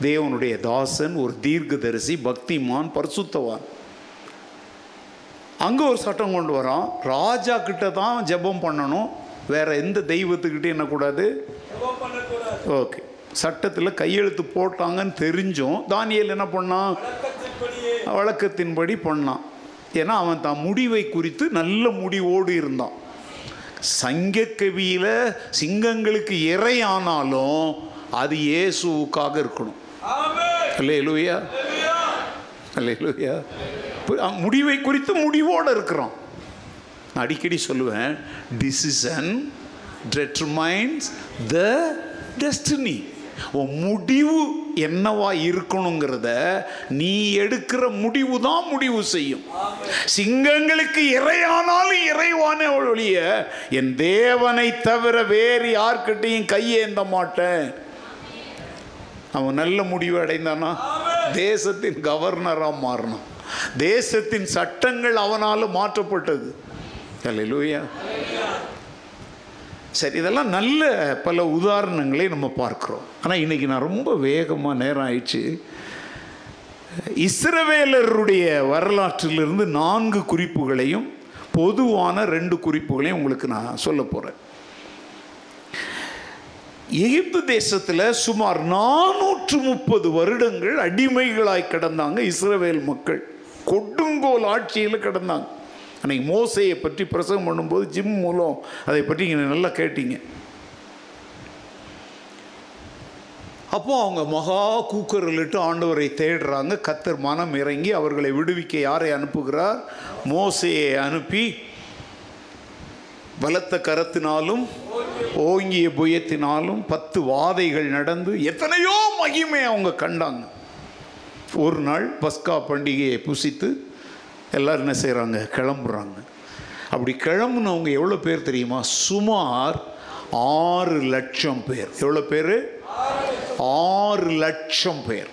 தேவனுடைய தாசன், ஒரு தீர்க்கதரிசி, பக்திமான், பரிசுத்தவான். அங்கே ஒரு சட்டம் கொண்டு வரான், ராஜா கிட்ட தான் ஜெபம் பண்ணணும், வேற எந்த தெய்வத்துக்கிட்டே என்ன கூடாது. ஓகே, சட்டத்தில் கையெழுத்து போட்டாங்கன்னு தெரிஞ்சும் தானியல் என்ன பண்ணான்? வழக்கத்தின்படி பண்ணான். ஏன்னா அவன் தான் முடிவை குறித்து நல்ல முடிவோடு இருந்தான். சங்கக்கவியில் சிங்கங்களுக்கு இறை ஆனாலும் அது இயேசுவுக்காக இருக்கணும். அல்லேலூயா, அல்லேலூயா. முடிவை குறித்து முடிவோடு இருக்கிறோம். நான் அடிக்கடி சொல்லுவேன், டிசிஷன் டிட்டர்மைன்ஸ் த டெஸ்டினி. உன் முடிவு என்னவா இருக்கணுங்கிறத நீ எடுக்கிற முடிவு தான் முடிவு செய்யும். சிங்கங்களுக்கு இறையானாலும் இறைவான ஒழிய என் தேவனை தவிர வேறு யார்கிட்டையும் கையேந்த மாட்டேன். அவன் நல்ல முடிவு அடைந்தானா? தேசத்தின் கவர்னராக மாறினான். தேசத்தின் சட்டங்கள் அவனால் மாற்றப்பட்டது. அல்லேலூயா. சரி, இதெல்லாம் நல்ல பல உதாரணங்களை நம்ம பார்க்குறோம். ஆனால் இன்றைக்கி நான் ரொம்ப வேகமாக நேரம் ஆயிடுச்சு. இஸ்ரவேலருடைய வரலாற்றிலிருந்து நான்கு குறிப்புகளையும் பொதுவான ரெண்டு குறிப்புகளையும் உங்களுக்கு நான் சொல்ல போகிறேன். எகிப்து தேசத்தில் சுமார் நானூற்று முப்பது வருடங்கள் அடிமைகளாய் கிடந்தாங்க இஸ்ரவேல் மக்கள். கொடுங்கோல் ஆட்சியில் கிடந்தாங்க. அன்றைக்கி மோசையை பற்றி பிரசங்கம் பண்ணும்போது ஜிம் மூலம் அதை பற்றி நீங்கள் நல்லா கேட்டீங்க. அப்போது அவங்க மகா கூக்குரலிட்டு ஆண்டவரை தேடுறாங்க. கர்த்தர் மனம் இறங்கி அவர்களை விடுவிக்க யாரை அனுப்புகிறார்? மோசையை அனுப்பி பலத்த கரத்தினாலும் ஓங்கிய புயத்தினாலும் பத்து வாதைகள் நடந்து எத்தனையோ மகிமை அவங்க கண்டாங்க. ஒரு நாள் பஸ்கா பண்டிகையை புசித்து எல்லோரும் என்ன செய்கிறாங்க? கிளம்புறாங்க. அப்படி கிளம்புனவங்க எவ்வளோ பேர் தெரியுமா? சுமார் ஆறு லட்சம் பேர். எவ்வளோ பேர்? ஆறு லட்சம் பேர்.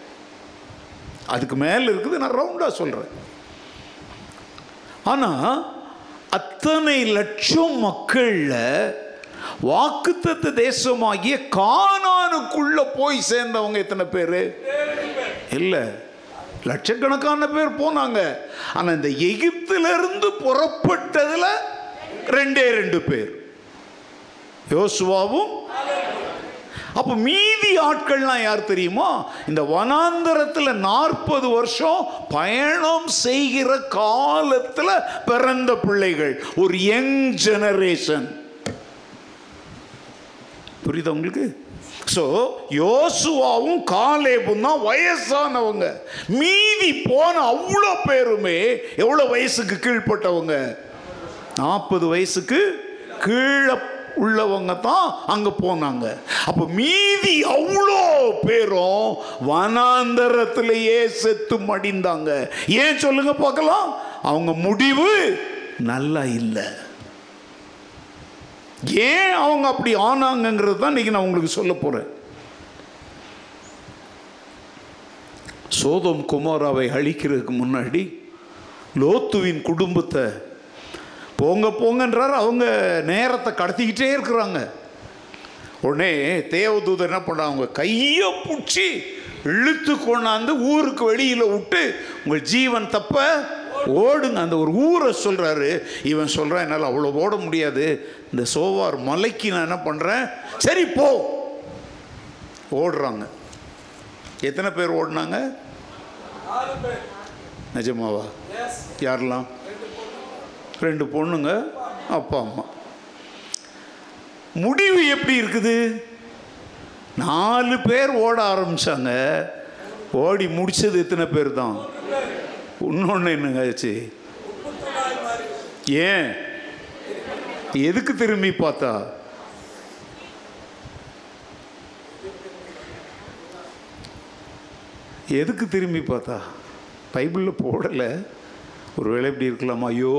அதுக்கு மேலே இருக்குது, நான் ரவுண்டாக சொல்கிறேன். ஆனால் அத்தனை லட்சம் மக்களில் வாக்குத்தத்த தேசமாகிய கானானுக்குள்ளே போய் சேர்ந்தவங்க எத்தனை பேர்? இல்லை, லட்சக்கணக்கான பேர் போனாங்க. ஆனால் இந்த எகிப்திலிருந்து புறப்பட்டதில் ரெண்டே ரெண்டு பேர், யோசுவாவும். அப்போ மீதி ஆட்கள்லாம் யார் தெரியுமா? இந்த வனாந்தரத்தில் நாற்பது வருஷம் பயணம் செய்கிற காலத்தில் பிறந்த பிள்ளைகள், ஒரு யங் ஜெனரேஷன். புரியுது உங்களுக்கு? ஸோ யோசுவாவும் காலேபும் தான் வயசானவங்க. மீதி போன அவ்வளோ பேருமே எவ்வளோ வயசுக்கு கீழ்பட்டவங்க? நாற்பது வயசுக்கு கீழே உள்ளவங்க தான் அங்கே போனாங்க. அப்போ மீதி அவ்வளோ பேரும் வனாந்தரத்திலேயே செத்து மடிந்தாங்க. ஏன் சொல்லுங்க பார்க்கலாம்? அவங்க முடிவு நல்லா இல்லை. ஏன் அவங்க அப்படி ஆனாங்கிறது தான் இன்றைக்கி நான் உங்களுக்கு சொல்ல போகிறேன். சோதோம் குமாராவை அழிக்கிறதுக்கு முன்னாடி லோத்துவின் குடும்பத்தை போங்க போங்கன்றார். அவங்க நேரத்தை கடத்திக்கிட்டே இருக்கிறாங்க. உடனே தேவதூதர் என்ன பண்ணுறாங்க? அவங்க கையை பிடிச்சி இழுத்து கொண்டாந்து ஊருக்கு வெளியில் விட்டு உங்கள் ஜீவன் தப்ப ஓடுங்க. அந்த ஒரு ஊரை சொல்கிறாரு. இவன் சொல்கிறான், என்னால் அவ்வளோ ஓட முடியாது, இந்த சோவார் மலைக்கு நான் என்ன பண்ணுறேன், சரி போ. ஓடுறாங்க. எத்தனை பேர் ஓடினாங்க நிஜமாவா? யாரெல்லாம்? ரெண்டு பொண்ணுங்க, அப்பா அம்மா. முடிவு எப்படி இருக்குது? நாலு பேர் ஓட ஆரம்பித்தாங்க. ஓடி முடித்தது எத்தனை பேர் தான்? இன்னொன்று என்னங்க ஆச்சு? ஏன்? எதுக்கு திரும்பி பார்த்தா? எதுக்கு திரும்பி பார்த்தா? பைபிளில் போடலை. ஒரு வேளை இப்படி இருக்கலாமா? ஐயோ,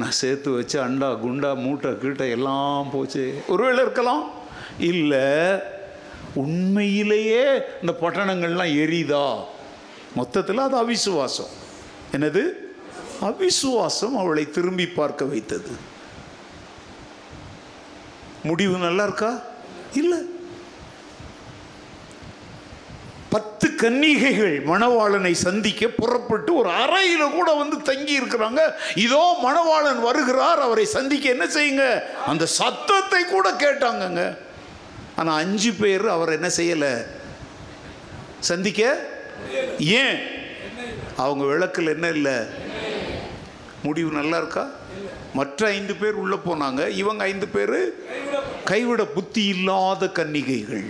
நான் சேர்த்து வச்சு அண்டா குண்டா மூட்டை கீட்டை எல்லாம் போச்சு. ஒரு வேளை இருக்கலாம். இல்லை, உண்மையிலேயே இந்த பட்டணங்கள்லாம் எரியுதா? மொத்தத்தில் அது அவிசுவாசம். என்னது? அவிசுவாசம் அவளை திரும்பி பார்க்க வைத்தது. முடிவு நல்லா இருக்கா? இல்லை. பத்து கன்னிகைகள் மணவாளனை சந்திக்க புறப்பட்டு ஒரு அறையில கூட வந்து தங்கி இருக்கிறாங்க. இதோ மணவாளன் வருகிறார், அவரை சந்திக்க என்ன செய்யுங்க, அந்த சத்தத்தை கூட கேட்டாங்கங்க. ஆனா அஞ்சு பேர் அவர் என்ன செய்யல, சந்திக்க. ஏன்? அவங்க விளக்கில் என்ன இல்லை. முடிவு நல்லா இருக்கா? மற்ற ஐந்து பேர் உள்ள போனாங்க, இவங்க ஐந்து பேர் கைவிட புத்தி இல்லாத கன்னிகைகள்.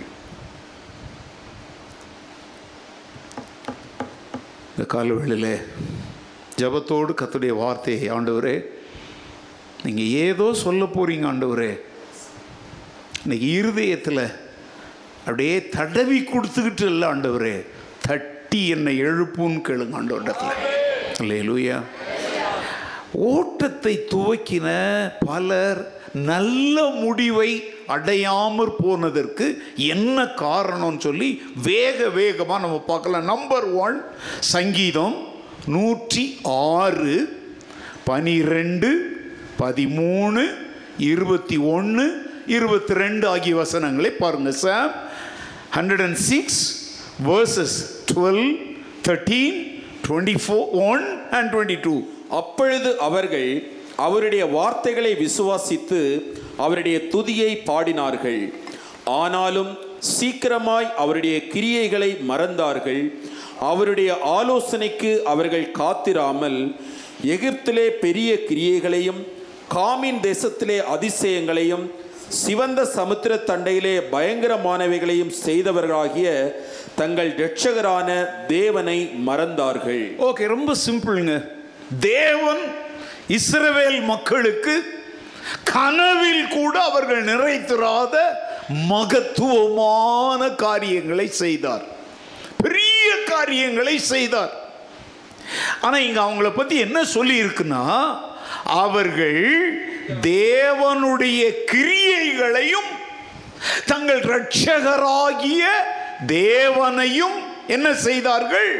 இந்த காலவேளையிலே ஜபத்தோடு கர்த்தருடைய வார்த்தையை, ஆண்டவரே நீங்கள் ஏதோ சொல்ல போறீங்க ஆண்டவரே, இன்னைக்கு இருதயத்தில் அப்படியே தடவி கொடுத்துக்கிட்டு இல்லை ஆண்டவரே, தட்டி என்னை எழுப்புன்னு கேளுங்க ஆண்டவரிடத்தில். அல்லேலூயா. ஓட்டத்தை துவக்கின பலர் நல்ல முடிவை அடையாமற் போனதற்கு என்ன காரணம்னு சொல்லி வேக வேகமாக நம்ம பார்க்கலாம். நம்பர் ஒன், சங்கீதம் நூற்றி ஆறு பனிரெண்டு பதிமூணு இருபத்தி ஒன்று இருபத்தி ரெண்டு ஆகிய வசனங்களை பாருங்கள். Psalm hundred and six verses twelve thirteen twenty four one and twenty two. அப்பொழுது அவர்கள் அவருடைய வார்த்தைகளை விசுவாசித்து அவருடைய துதியை பாடினார்கள். ஆனாலும் சீக்கிரமாய் அவருடைய கிரியைகளை மறந்தார்கள். அவருடைய ஆலோசனைக்கு அவர்கள் காத்திராமல் எகிப்திலே பெரிய கிரியைகளையும் காமின் தேசத்திலே அதிசயங்களையும் சிவந்த சமுத்திர தண்டையிலே பயங்கரமானவைகளையும் செய்தவர்களாகிய தங்கள் இரட்சகரான தேவனை மறந்தார்கள். ஓகே, ரொம்ப சிம்பிள்ங்க. தேவன் இஸ்ரவேல் மக்களுக்கு கனவில் கூட அவர்கள் நிறைத்திராத மகத்துவமான காரியங்களை செய்தார், பெரிய காரியங்களை செய்தார். ஆனா இங்க அவங்கள பத்தி என்ன சொல்லி இருக்குன்னா, அவர்கள் தேவனுடைய கிரியைகளையும் தங்கள் இரட்சகராகிய தேவனையும் என்ன செய்தார்கள்?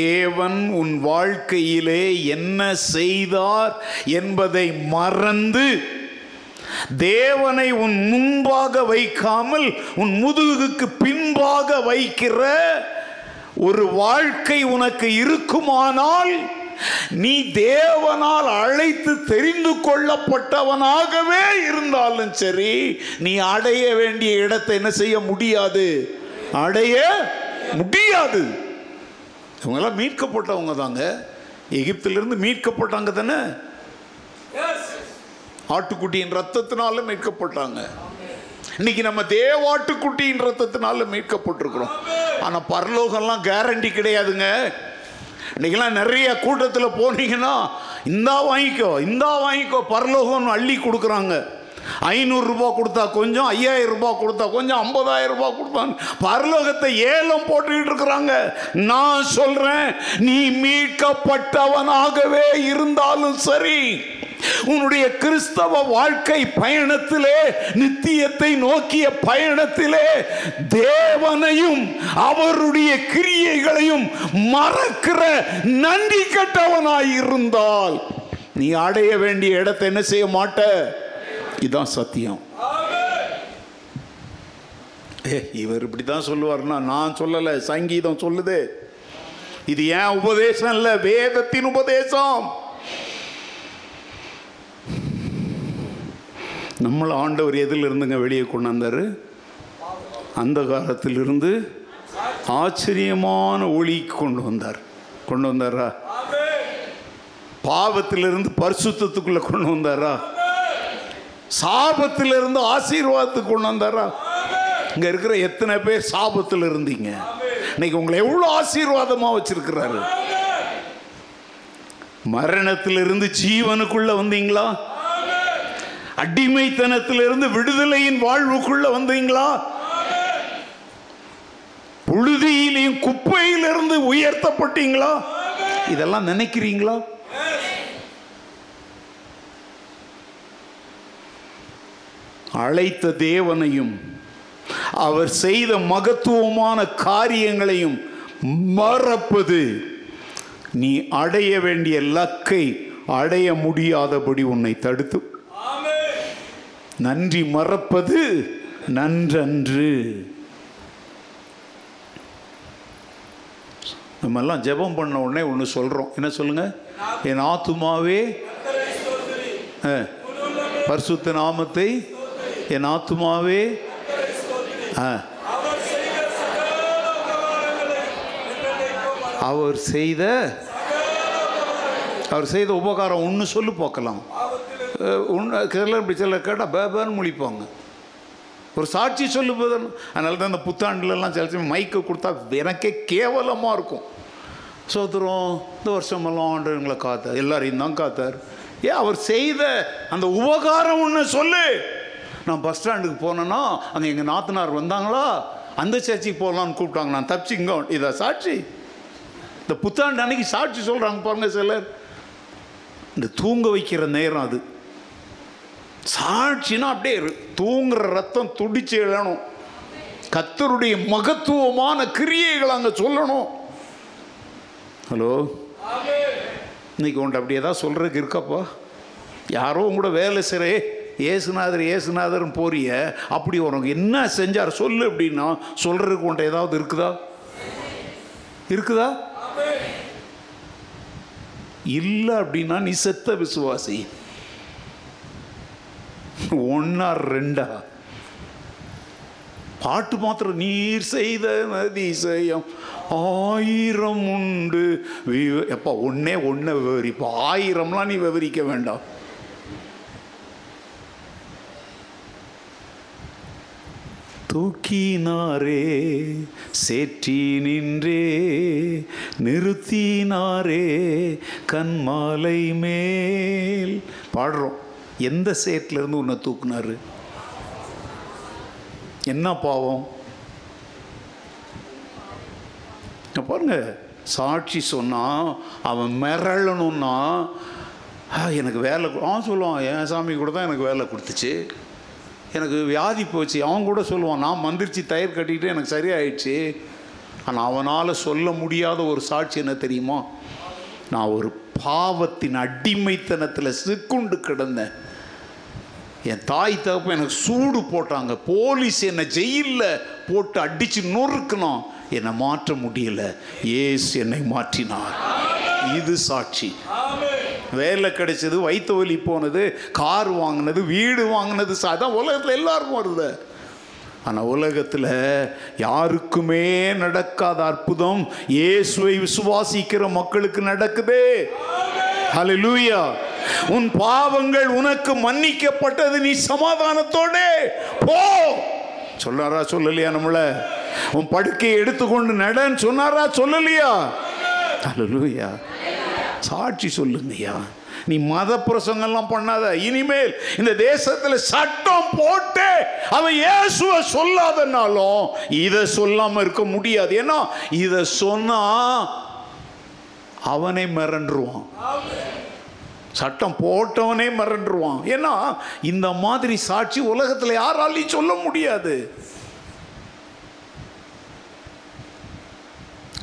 தேவன் உன் வாழ்க்கையிலே என்ன செய்தார் என்பதை மறந்து, தேவனை உன் முன்பாக வைக்காமல் உன் முதுகுக்கு பின்பாக வைக்கிற ஒரு வாழ்க்கை உனக்கு இருக்குமானால், நீ தேவனால் அழைத்து தெரிந்து கொள்ளப்பட்டவனாகவே இருந்தாலும் சரி, நீ அடைய வேண்டிய இடத்தை என்ன செய்ய முடியாது, அடைய முடியாது. இவங்கெல்லாம் மீட்கப்பட்டவங்க தாங்க, எகிப்திலிருந்து மீட்கப்பட்டாங்க தானே, ஆட்டுக்குட்டியின் ரத்தத்தினால மீட்கப்பட்டாங்க. இன்னைக்கு நம்ம தேவாட்டுக்குட்டியின் ரத்தத்தினால மீட்கப்பட்டிருக்கிறோம். ஆனால் பரலோகம்லாம் கேரண்டி கிடையாதுங்க. இன்னைக்கெல்லாம் நிறைய கூட்டத்தில் போனீங்கன்னா, இந்தா வாங்கிக்கோ இந்தா வாங்கிக்கோ பரலோகம்னு அள்ளி கொடுக்குறாங்க. ஐநூறுரூபா கொடுத்தா கொஞ்சம், ஐயாயிரம் ரூபாய் கொடுத்தா கொஞ்சம், ஐம்பதாயிரம் ரூபாய் கொடுத்தான்னு பரலோகத்தை ஏலம் போட்டுக்கிட்டு இருக்கிறாங்க. நான் சொல்றேன், நீ மீட்கப்பட்டவனாகவே இருந்தாலும் சரி, உன்னுடைய கிறிஸ்தவ வாழ்க்கை பயணத்திலே, நித்தியத்தை நோக்கிய பயணத்திலே, தேவனையும் அவருடைய கிரியைகளையும் மறக்கிற நன்றி கட்டவனாயிருந்தால் நீ அடைய வேண்டிய இடத்தை என்ன செய்ய மாட்ட. இதான் சத்தியம். ஏ, இவர் இப்படிதான் சொல்லுவார்னா நான் சொல்லலை, சங்கீதம் சொல்லுது. இது ஏன் உபதேசம் இல்லை, வேதத்தின் உபதேசம். நம்மள ஆண்டவர் எதில் இருந்துங்க வெளியே கொண்டாந்தாரு? அந்த காலத்திலிருந்து ஆச்சரியமான ஒளிக்கு கொண்டு வந்தார். கொண்டு வந்தாரா? பாவத்திலிருந்து பரிசுத்தத்துக்குள்ள கொண்டு வந்தாரா? சாபத்திலிருந்து ஆசீர்வாதத்துக்கு கொண்டு வந்தாரா? இங்கே இருக்கிற எத்தனை பேர் சாபத்தில் இருந்தீங்க? இன்னைக்கு உங்களை எவ்வளோ ஆசீர்வாதமாக வச்சிருக்கிறாரு. மரணத்திலிருந்து ஜீவனுக்குள்ள வந்தீங்களா? அடிமைத்தனத்திலிருந்து விடுதலையின் வாழ்வுக்குள்ள வந்தீங்களா? புழுதியிலையும் குப்பையிலிருந்து உயர்த்தப்பட்டீங்களா? இதெல்லாம் நினைக்கிறீங்களா? அழைத்த தேவனையும் அவர் செய்த மகத்துவமான காரியங்களையும் மறப்பது நீ அடைய வேண்டிய லக்கை அடைய முடியாதபடி உன்னை தடுத்து. நன்றி மறப்பது நன்றன்று. நம்மெல்லாம் ஜெபம் பண்ண உடனே ஒன்று சொல்கிறோம், என்ன சொல்லுங்கள்? என் ஆத்துமாவே பரிசுத்த நாமத்தை, என் ஆத்துமாவே அவர் செய்த அவர் செய்த உபகாரம் ஒன்று சொல்லி பார்க்கலாம். ஒன்று கேரளா பிடிச்சல கேட்டால் பேபான்னு முழிப்பாங்க. ஒரு சாட்சி சொல்லுபதன். அதனால தான் இந்த புத்தாண்டுலலாம் சில சமயம் மைக்கை கொடுத்தா எனக்கே கேவலமாக இருக்கும். சோதரம் இந்த வருஷமெல்லாம் ஆண்டவங்களை காத்தார், எல்லாரையும் தான் காத்தார். ஏன் அவர் செய்த அந்த உபகாரம் ஒன்று சொல்லு. நான் பஸ் ஸ்டாண்டுக்கு போனேன்னா அங்கே எங்கள் நாத்தனார் வந்தாங்களா, அந்த சர்ச்சைக்கு போகலான்னு கூப்பிட்டாங்க, நான் தப்பிச்சு இங்கே. இதை சாட்சி, இந்த புத்தாண்டு அன்னைக்கு சாட்சி சொல்கிறாங்க பாருங்கள் சிலர். இந்த தூங்க வைக்கிற நேரம் அது. சாட்சினா அப்படியே தூங்குற ரத்தம் துடிச்சு எழணும். கர்த்தருடைய மகத்துவமான கிரியைகள் அங்கே சொல்லணும். ஹலோ, இன்னைக்கு உன்ட்டு அப்படி ஏதாவது சொல்கிறதுக்கு இருக்காப்பா? யாரோ கூட வேலை செய்கிறே ஏசுநாதர் ஏசுநாதர்னு போறிய, அப்படி உனக்கு என்ன செஞ்சார் சொல்லு அப்படின்னா சொல்கிறதுக்கு உன்ட்ட ஏதாவது இருக்குதா? இருக்குதா? இல்லை அப்படின்னா நீ செத்த விசுவாசி. ஒன்னா ரெண்டா பாட்டு மாத்திரம். நீர் செய்த அதிசயம் ஆயிரம் உண்டு. எப்பா ஒன்னே ஒன்ன விவரிப்பா, ஆயிரம்லாம் நீ விவரிக்க வேண்டாம். தூக்கினாரே, சேற்றி நின்றே, நிறுத்தினாரே கண்மாலை மேல். பாடுறோம். எந்த சேட்லேருந்து உன்னை தூக்குனாரு? என்ன பாவம்? பாருங்க, சாட்சி சொன்னான் அவன் மிரளணும்னா எனக்கு வேலை ஆ சொல்லுவான், என் சாமி கூட தான் எனக்கு வேலை கொடுத்துச்சு, எனக்கு வியாதி போச்சு. அவன் கூட சொல்லுவான், நான் மந்திரிச்சு தயிர் கட்டிக்கிட்டு எனக்கு சரியாயிடுச்சு. ஆனால் அவனால் சொல்ல முடியாத ஒரு சாட்சி என்ன தெரியுமா? நான் ஒரு பாவத்தின் அடிமைத்தனத்தில் சிக்குண்டு கிடந்தேன். என் தாய் தகப்ப எனக்கு சூடு போட்டாங்க, போலீஸ் என்னை ஜெயிலில் போட்டு அடித்து நொறுக்கணும், என்னை மாற்ற முடியலை, ஏசு என்னை மாற்றினார். இது சாட்சி. வேலை கிடைச்சது, வயிற்று வலி போனது, கார் வாங்கினது, வீடு வாங்கினது, அதான் உலகத்தில் எல்லாருக்கும் வருது. ஆனால் உலகத்தில் யாருக்குமே நடக்காத அற்புதம் இயேசுவை விசுவாசிக்கிற மக்களுக்கு நடக்குதே. ஹல்லேலூயா. உன் பாவங்கள் உனக்கு மன்னிக்கப்பட்டது, நீ சமாதானத்தோட போ சொன்னாரா? சொல்லலையா? நம்மளை உன் படுக்கையை எடுத்துக்கொண்டு நடன்னு சொன்னாரா? சொல்லலையா? ஹல்லேலூயா. சாட்சி சொல்லுங்கய்யா. நீ மத பிரசங்கெல்லாம் பண்ணாத. இனிமேல் இந்த தேசத்தில் சட்டம் போட்டு அவன் இயேசுவை சொல்லாதனாலும் இதை சொல்லாமல் இருக்க முடியாது. ஏன்னா இதை சொன்னா அவனை மிரண்டுருவான், சட்டம் போட்டவனே மிரண்டுருவான். ஏன்னா இந்த மாதிரி சாட்சி உலகத்தில் யாராலையும் சொல்ல முடியாது.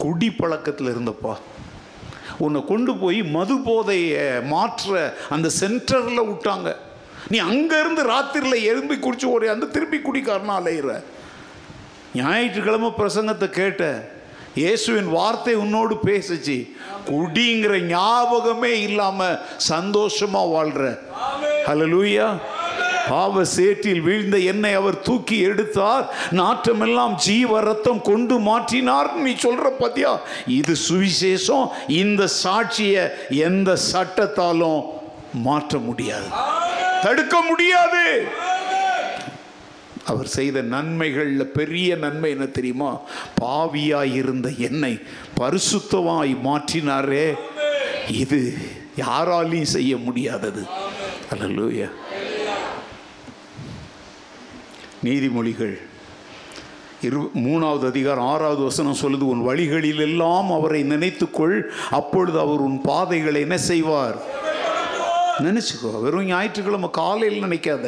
குடி பழக்கத்தில் இருந்தப்பா உன்னை கொண்டு போய் மது போதையை மாற்ற அந்த சென்டரில் விட்டாங்க. நீ அங்கேருந்து ராத்திரியில் எறும்பி குடிச்சு ஓடி அந்த திருப்பி குடிக்காரனா அலையிற. ஞாயிற்றுக்கிழமை பிரசங்கத்தை கேட்ட, இயேசுவின் வார்த்தை உன்னோடு பேசிச்சு, குடிங்கிற ஞாபகமே இல்லாமல் சந்தோஷமாக வாழ்கிற. ஹல்லேலூயா. பாவ சேற்றில் வீழ்ந்த என்னை அவர் தூக்கி எடுத்தார், நாற்றமெல்லாம் ஜீவ ரத்தம் கொண்டு மாற்றினார். நீ சொல்ற பத்தியா? இது சுவிசேஷம். இந்த சாட்சியை எந்த சட்டத்தாலும் மாற்ற முடியாது, தடுக்க முடியாது. அவர் செய்த நன்மைகள்ல பெரிய நன்மை என்ன தெரியுமா? பாவியாய் இருந்த என்னை பரிசுத்தமாய் மாற்றினாரே. இது யாராலையும் செய்ய முடியாதது. அல்லேலூயா. நீதிமொழிகள் இரு மூணாவது அதிகாரம் ஆறாவது வசனம் சொல்லுது, உன் வழிகளில் எல்லாம் அவரை நினைத்துக்கொள், அப்பொழுது அவர் உன் பாதைகளை என்ன செய்வார்? நினைச்சுக்கோ. வெறும் ஞாயிற்றுக்கிழமை காலையில் நினைக்காத,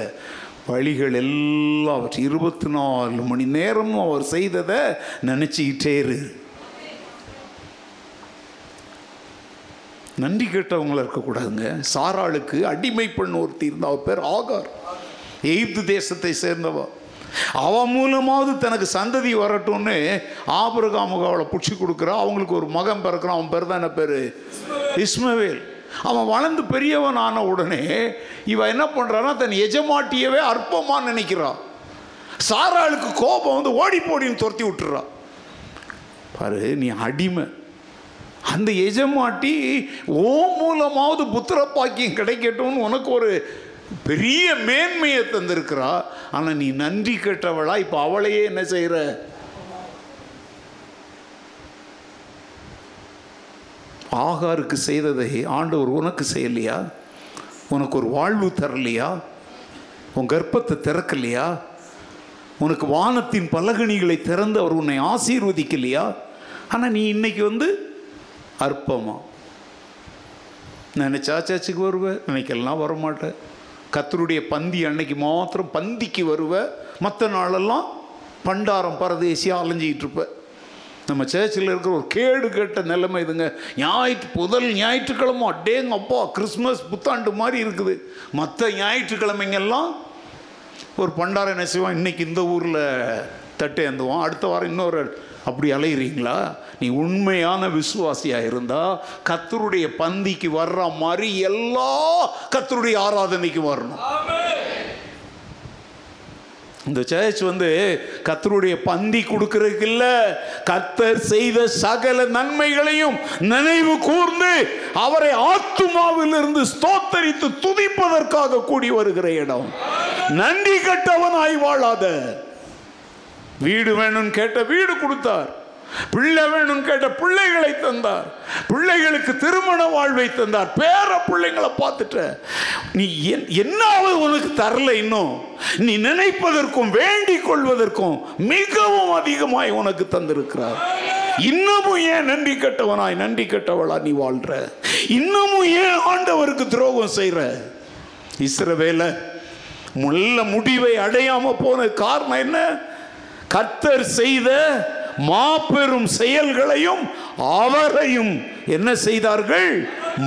வழிகள் எல்லாம் இருபத்தி நாலு மணி நேரமும் அவர் செய்ததை நினைச்சுக்கிட்டே இரு. நன்றி கேட்டவங்கள இருக்கக்கூடாதுங்க. சாராளுக்கு அடிமை பெண் ஒருத்தி இருந்த அவ பேர் ஆகார். எகிப்து தேசத்தை சேர்ந்தவ. அவன் மூலமாவது தனக்கு சந்ததி வரட்டும்னு ஆபிரகாமுக்கு அவளை பிடிச்சி கொடுக்குறா. அவங்களுக்கு ஒரு மகன் பிறக்கிறான். அவன் பேர் தான் என்ன பேர்? இஸ்மவேல். அவன் வளர்ந்து பெரியவன் ஆன உடனே இவன் என்ன பண்ணுறான்னா தன் எஜமாட்டியவே அற்பமாக நினைக்கிறான். சாராளுக்கு கோபம் வந்து ஓடி போடின்னு துரத்தி விட்டுறான். பாரு, நீ அடிமை. அந்த எஜமாட்டி ஓ மூலமாவது புத்திரப்பாக்கியம் கிடைக்கட்டும்னு உனக்கு ஒரு பெரிய மேன்மையை தந்திருக்கிறா. ஆனால் நீ நன்றி கேட்டவளா இப்போ அவளையே என்ன செய்கிற? ஆகாருக்கு செய்ததை ஆண்டவர் உனக்கு செய்யலையா? உனக்கு ஒரு வாழ்வு தரலையா? உன் கர்ப்பத்தை திறக்கலையா? உனக்கு வானத்தின் பலகணிகளை திறந்து அவர் உன்னை ஆசீர்வதிக்கலையா? ஆனால் நீ இன்னைக்கு வந்து அற்பமா நினைச்சா சர்ச்சுக்கு வருவேன், நினைக்கலாம் வரமாட்டேன். கர்த்தருடைய பந்தி அன்னைக்கு மாத்திரம் பந்திக்கு வருவேன், மற்ற நாளெல்லாம் பண்டாரம் பரதேசியாக அலைஞ்சிக்கிட்டு இருப்பேன். நம்ம சர்ச்சில் இருக்கிற ஒரு கேடு கேட்ட நிலைமை இதுங்க. ஞாயிற்று முதல் ஞாயிற்றுக்கிழமை டேங்க அப்பா கிறிஸ்மஸ் புத்தாண்டு மாதிரி இருக்குது. மற்ற ஞாயிற்றுக்கிழமைங்கெல்லாம் ஒரு பண்டாரம் என்ன செய்வோம்? இன்றைக்கி இந்த ஊரில் தட்டு ஏந்துவோம், அடுத்த வாரம் இன்னொரு. அப்படி அலையிறீங்களா? நீ உண்மையான விசுவாசியாக இருந்தால் கர்த்தருடைய பந்திக்கு வர்ற மாதிரி எல்லா கர்த்தருடைய ஆராதனைக்கு வரணும். இந்த சர்ச் வந்து கர்த்தருடைய பந்தி கொடுக்கறதுக்கு இல்லை, கர்த்தர் செய்த சகல நன்மைகளையும் நினைவு கூர்ந்து அவரை ஆத்துமாவிலிருந்து ஸ்தோத்தரித்து துதிப்பதற்காக கூடி வருகிற இடம். நன்றி கட்டவனாய் வாழாத. வீடு வேணும்னு கேட்ட வீடு கொடுத்தார், பிள்ளை வேணும்னு கேட்ட பிள்ளைகளை தந்தார், பிள்ளைகளுக்கு திருமண வாழ்வை தந்தார், பேர பிள்ளைங்களை பார்த்துட்ட. நீ என்னாவது உனக்கு தரல, இன்னும் நீ நினைப்பதற்கும் வேண்டிக் கொள்வதற்கும் மிகவும் அதிகமாய் உனக்கு தந்திருக்கிறார். இன்னமும் ஏன் நன்றி கட்டவனாய் நன்றி கட்டவளா நீ வாழ்ற? இன்னமும் ஏன் ஆண்டவருக்கு துரோகம் செய்யற? இஸ்ரவேல முள்ள முடிவை அடையாம போன காரணம் என்ன? கர்த்தர் செய்த மாபெரும் செயல்களையும் அவரையும் என்ன செய்தார்கள்?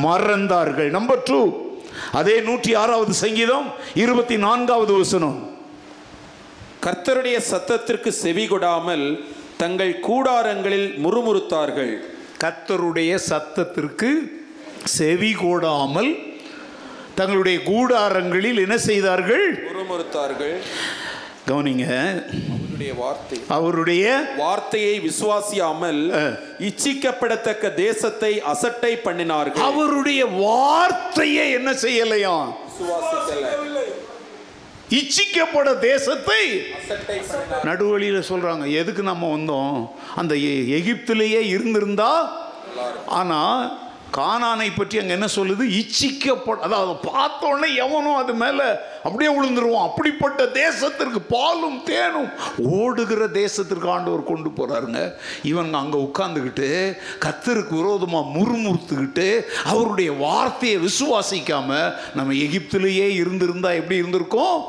மறந்தார்கள். நம்பர் டூ, அதே நூற்றி ஆறாவது சங்கீதம் இருபத்தி நான்காவது வசனம். கர்த்தருடைய சத்தத்திற்கு செவி கொடாமல் தங்கள் கூடாரங்களில் முறுமுறுத்தார்கள். கர்த்தருடைய சத்தத்திற்கு செவி கொடாமல் தங்களுடைய கூடாரங்களில் என்ன செய்தார்கள்? முறுமுறுத்தார்கள். கவனிங்க, அவருடைய வார்த்தையை விசுவாசியாமல் இச்சிக்கப்படத்தக்க தேசத்தை அசட்டை பண்ணினார்கள். அவருடைய வார்த்தையை என்ன செய்யலையா? இச்சிக்கப்பட தேசத்தை நடுவழியில் சொல்றாங்க. எதுக்கு நம்ம வந்தோம்? அந்த எகிப்திலேயே இருந்திருந்தா. ஆனா கானானை பற்றி அங்கே என்ன சொல்லுது? இச்சிக்கப்பட, அதாவது பார்த்தோன்னே எவனும் அது மேலே அப்படியே விழுந்துருவோம். அப்படிப்பட்ட தேசத்திற்கு, பாலும் தேனும் ஓடுகிற தேசத்திற்கு ஆண்டவர் கொண்டு போகிறாருங்க. இவங்க அங்கே உட்காந்துக்கிட்டு கர்த்தருக்கு விரோதமாக முறுமுறுத்துக்கிட்டு அவருடைய வார்த்தையை விசுவாசிக்காமல் நம்ம எகிப்திலேயே இருந்திருந்தா எப்படி இருந்திருக்கோம்?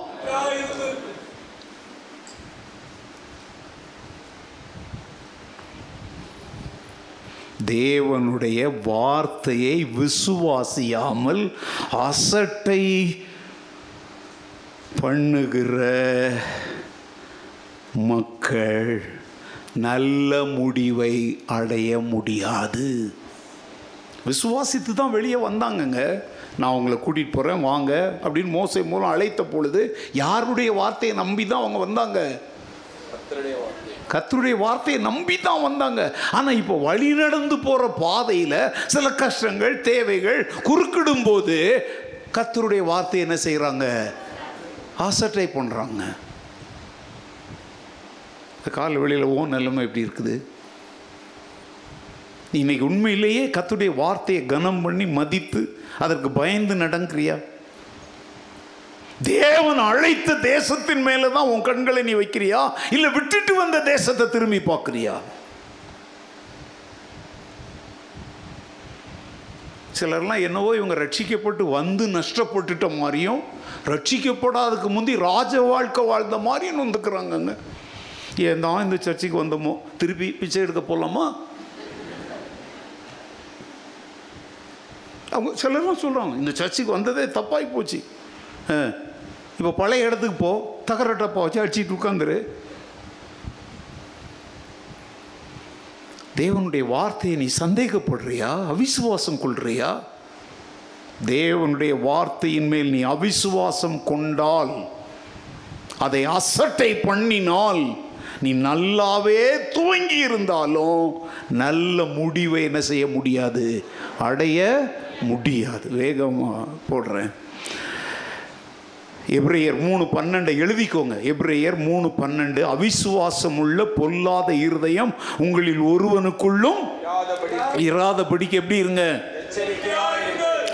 தேவனுடைய வார்த்தையை விசுவாசியாமல் அசட்டை பண்ணுகிற மக்கள் நல்ல முடிவை அடைய முடியாது. விசுவாசித்து தான் வெளியே வந்தாங்கங்க. நான் அவங்களை கூட்டிகிட்டு போகிறேன் வாங்க அப்படின்னு மோசே மூலம் அழைத்த பொழுது யாருடைய வார்த்தையை நம்பி தான் அவங்க வந்தாங்க? கர்த்தருடைய வார்த்தையை நம்பி தான் வந்தாங்க. ஆனால் இப்போ வழி நடந்து போகிற பாதையில் சில கஷ்டங்கள், தேவைகள் குறுக்கிடும் போது கர்த்தருடைய வார்த்தை என்ன செய்கிறாங்க? அசட்டை பண்ணுறாங்க. கால வெளியில் ஓ நிலைமை எப்படி இருக்குது? இன்னைக்கு உண்மையிலேயே கர்த்தருடைய வார்த்தையை கனம் பண்ணி மதித்து அதற்கு பயந்து நடங்கிறியா? தேவன் அழைத்த தேசத்தின் மேலே தான் உன் கண்களை நீ வைக்கிறியா, இல்லை விட்டுட்டு வந்த தேசத்தை திரும்பி பார்க்குறியா? சிலர்லாம் என்னவோ இவங்க ரட்சிக்கப்பட்டு வந்து நஷ்டப்பட்டுட்ட மாதிரியும், ரட்சிக்கப்படாதுக்கு முந்தி ராஜ வாழ்க்கை வாழ்ந்த மாதிரியும் வந்துக்கிறாங்கங்க. ஏன் தான் இந்த சர்ச்சுக்கு வந்தோமோ, திருப்பி பிச்சை எடுக்க போகலாமா? அவங்க சிலர்லாம் சொல்கிறாங்க இந்த சர்ச்சுக்கு வந்ததே தப்பாகி போச்சு, இப்போ பழைய இடத்துக்கு போ, தகர டப்பா வச்சு அடிச்சுட்டு உட்காந்துரு. தேவனுடைய வார்த்தையை நீ சந்தேகப்படுறியா? அவிசுவாசம் கொள்றியா? தேவனுடைய வார்த்தையின் மேல் நீ அவிசுவாசம் கொண்டால், அதை அசட்டை பண்ணினால், நீ நல்லாவே துவங்கி இருந்தாலும் நல்ல முடிவை என்ன செய்ய முடியாது, அடைய முடியாது. வேகமாக போடுறேன். எபிரேயர் மூணு பன்னெண்டை எழுதிக்கோங்க. எபிரேயர் மூணு பன்னெண்டு அவிசுவாசம் உள்ள பொல்லாத இருதயம் உங்களில் ஒருவனுக்குள்ளும் இராதபடிக்கு எப்படி இருங்க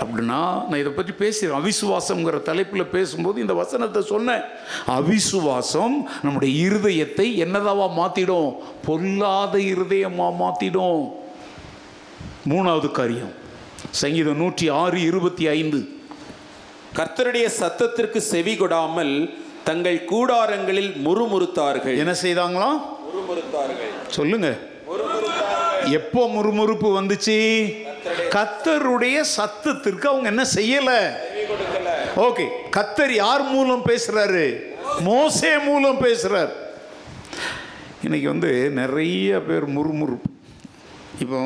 அப்படின்னா, நான் இதை பற்றி பேசுகிறேன். அவிசுவாசம்ங்கிற தலைப்பில் பேசும்போது இந்த வசனத்தை சொன்னேன். அவிசுவாசம் நம்முடைய இருதயத்தை என்னதாவா மாற்றிடும், பொல்லாத இருதயமாக மாற்றிடும். மூணாவது காரியம் சங்கீதம் நூற்றி ஆறு இருபத்தி ஐந்து, கர்த்தருடைய சத்தத்திற்கு செவி கொடாமல் தங்கள் கூடாரங்களில் முறுமுறுத்தார்கள். என்ன செய்தாங்களாம்? முறுமுறுத்தார்கள். சொல்லுங்க, எப்போ முறுமுறுப்பு வந்துச்சு? கர்த்தருடைய சத்தத்திற்கு அவங்க என்ன செய்யல. ஓகே, கர்த்தர் யார் மூலம் பேசுறாரு? மோசே மூலம் பேசுறார். இன்னைக்கு வந்து நிறைய பேர் முறுமுறுப்பு. இப்போ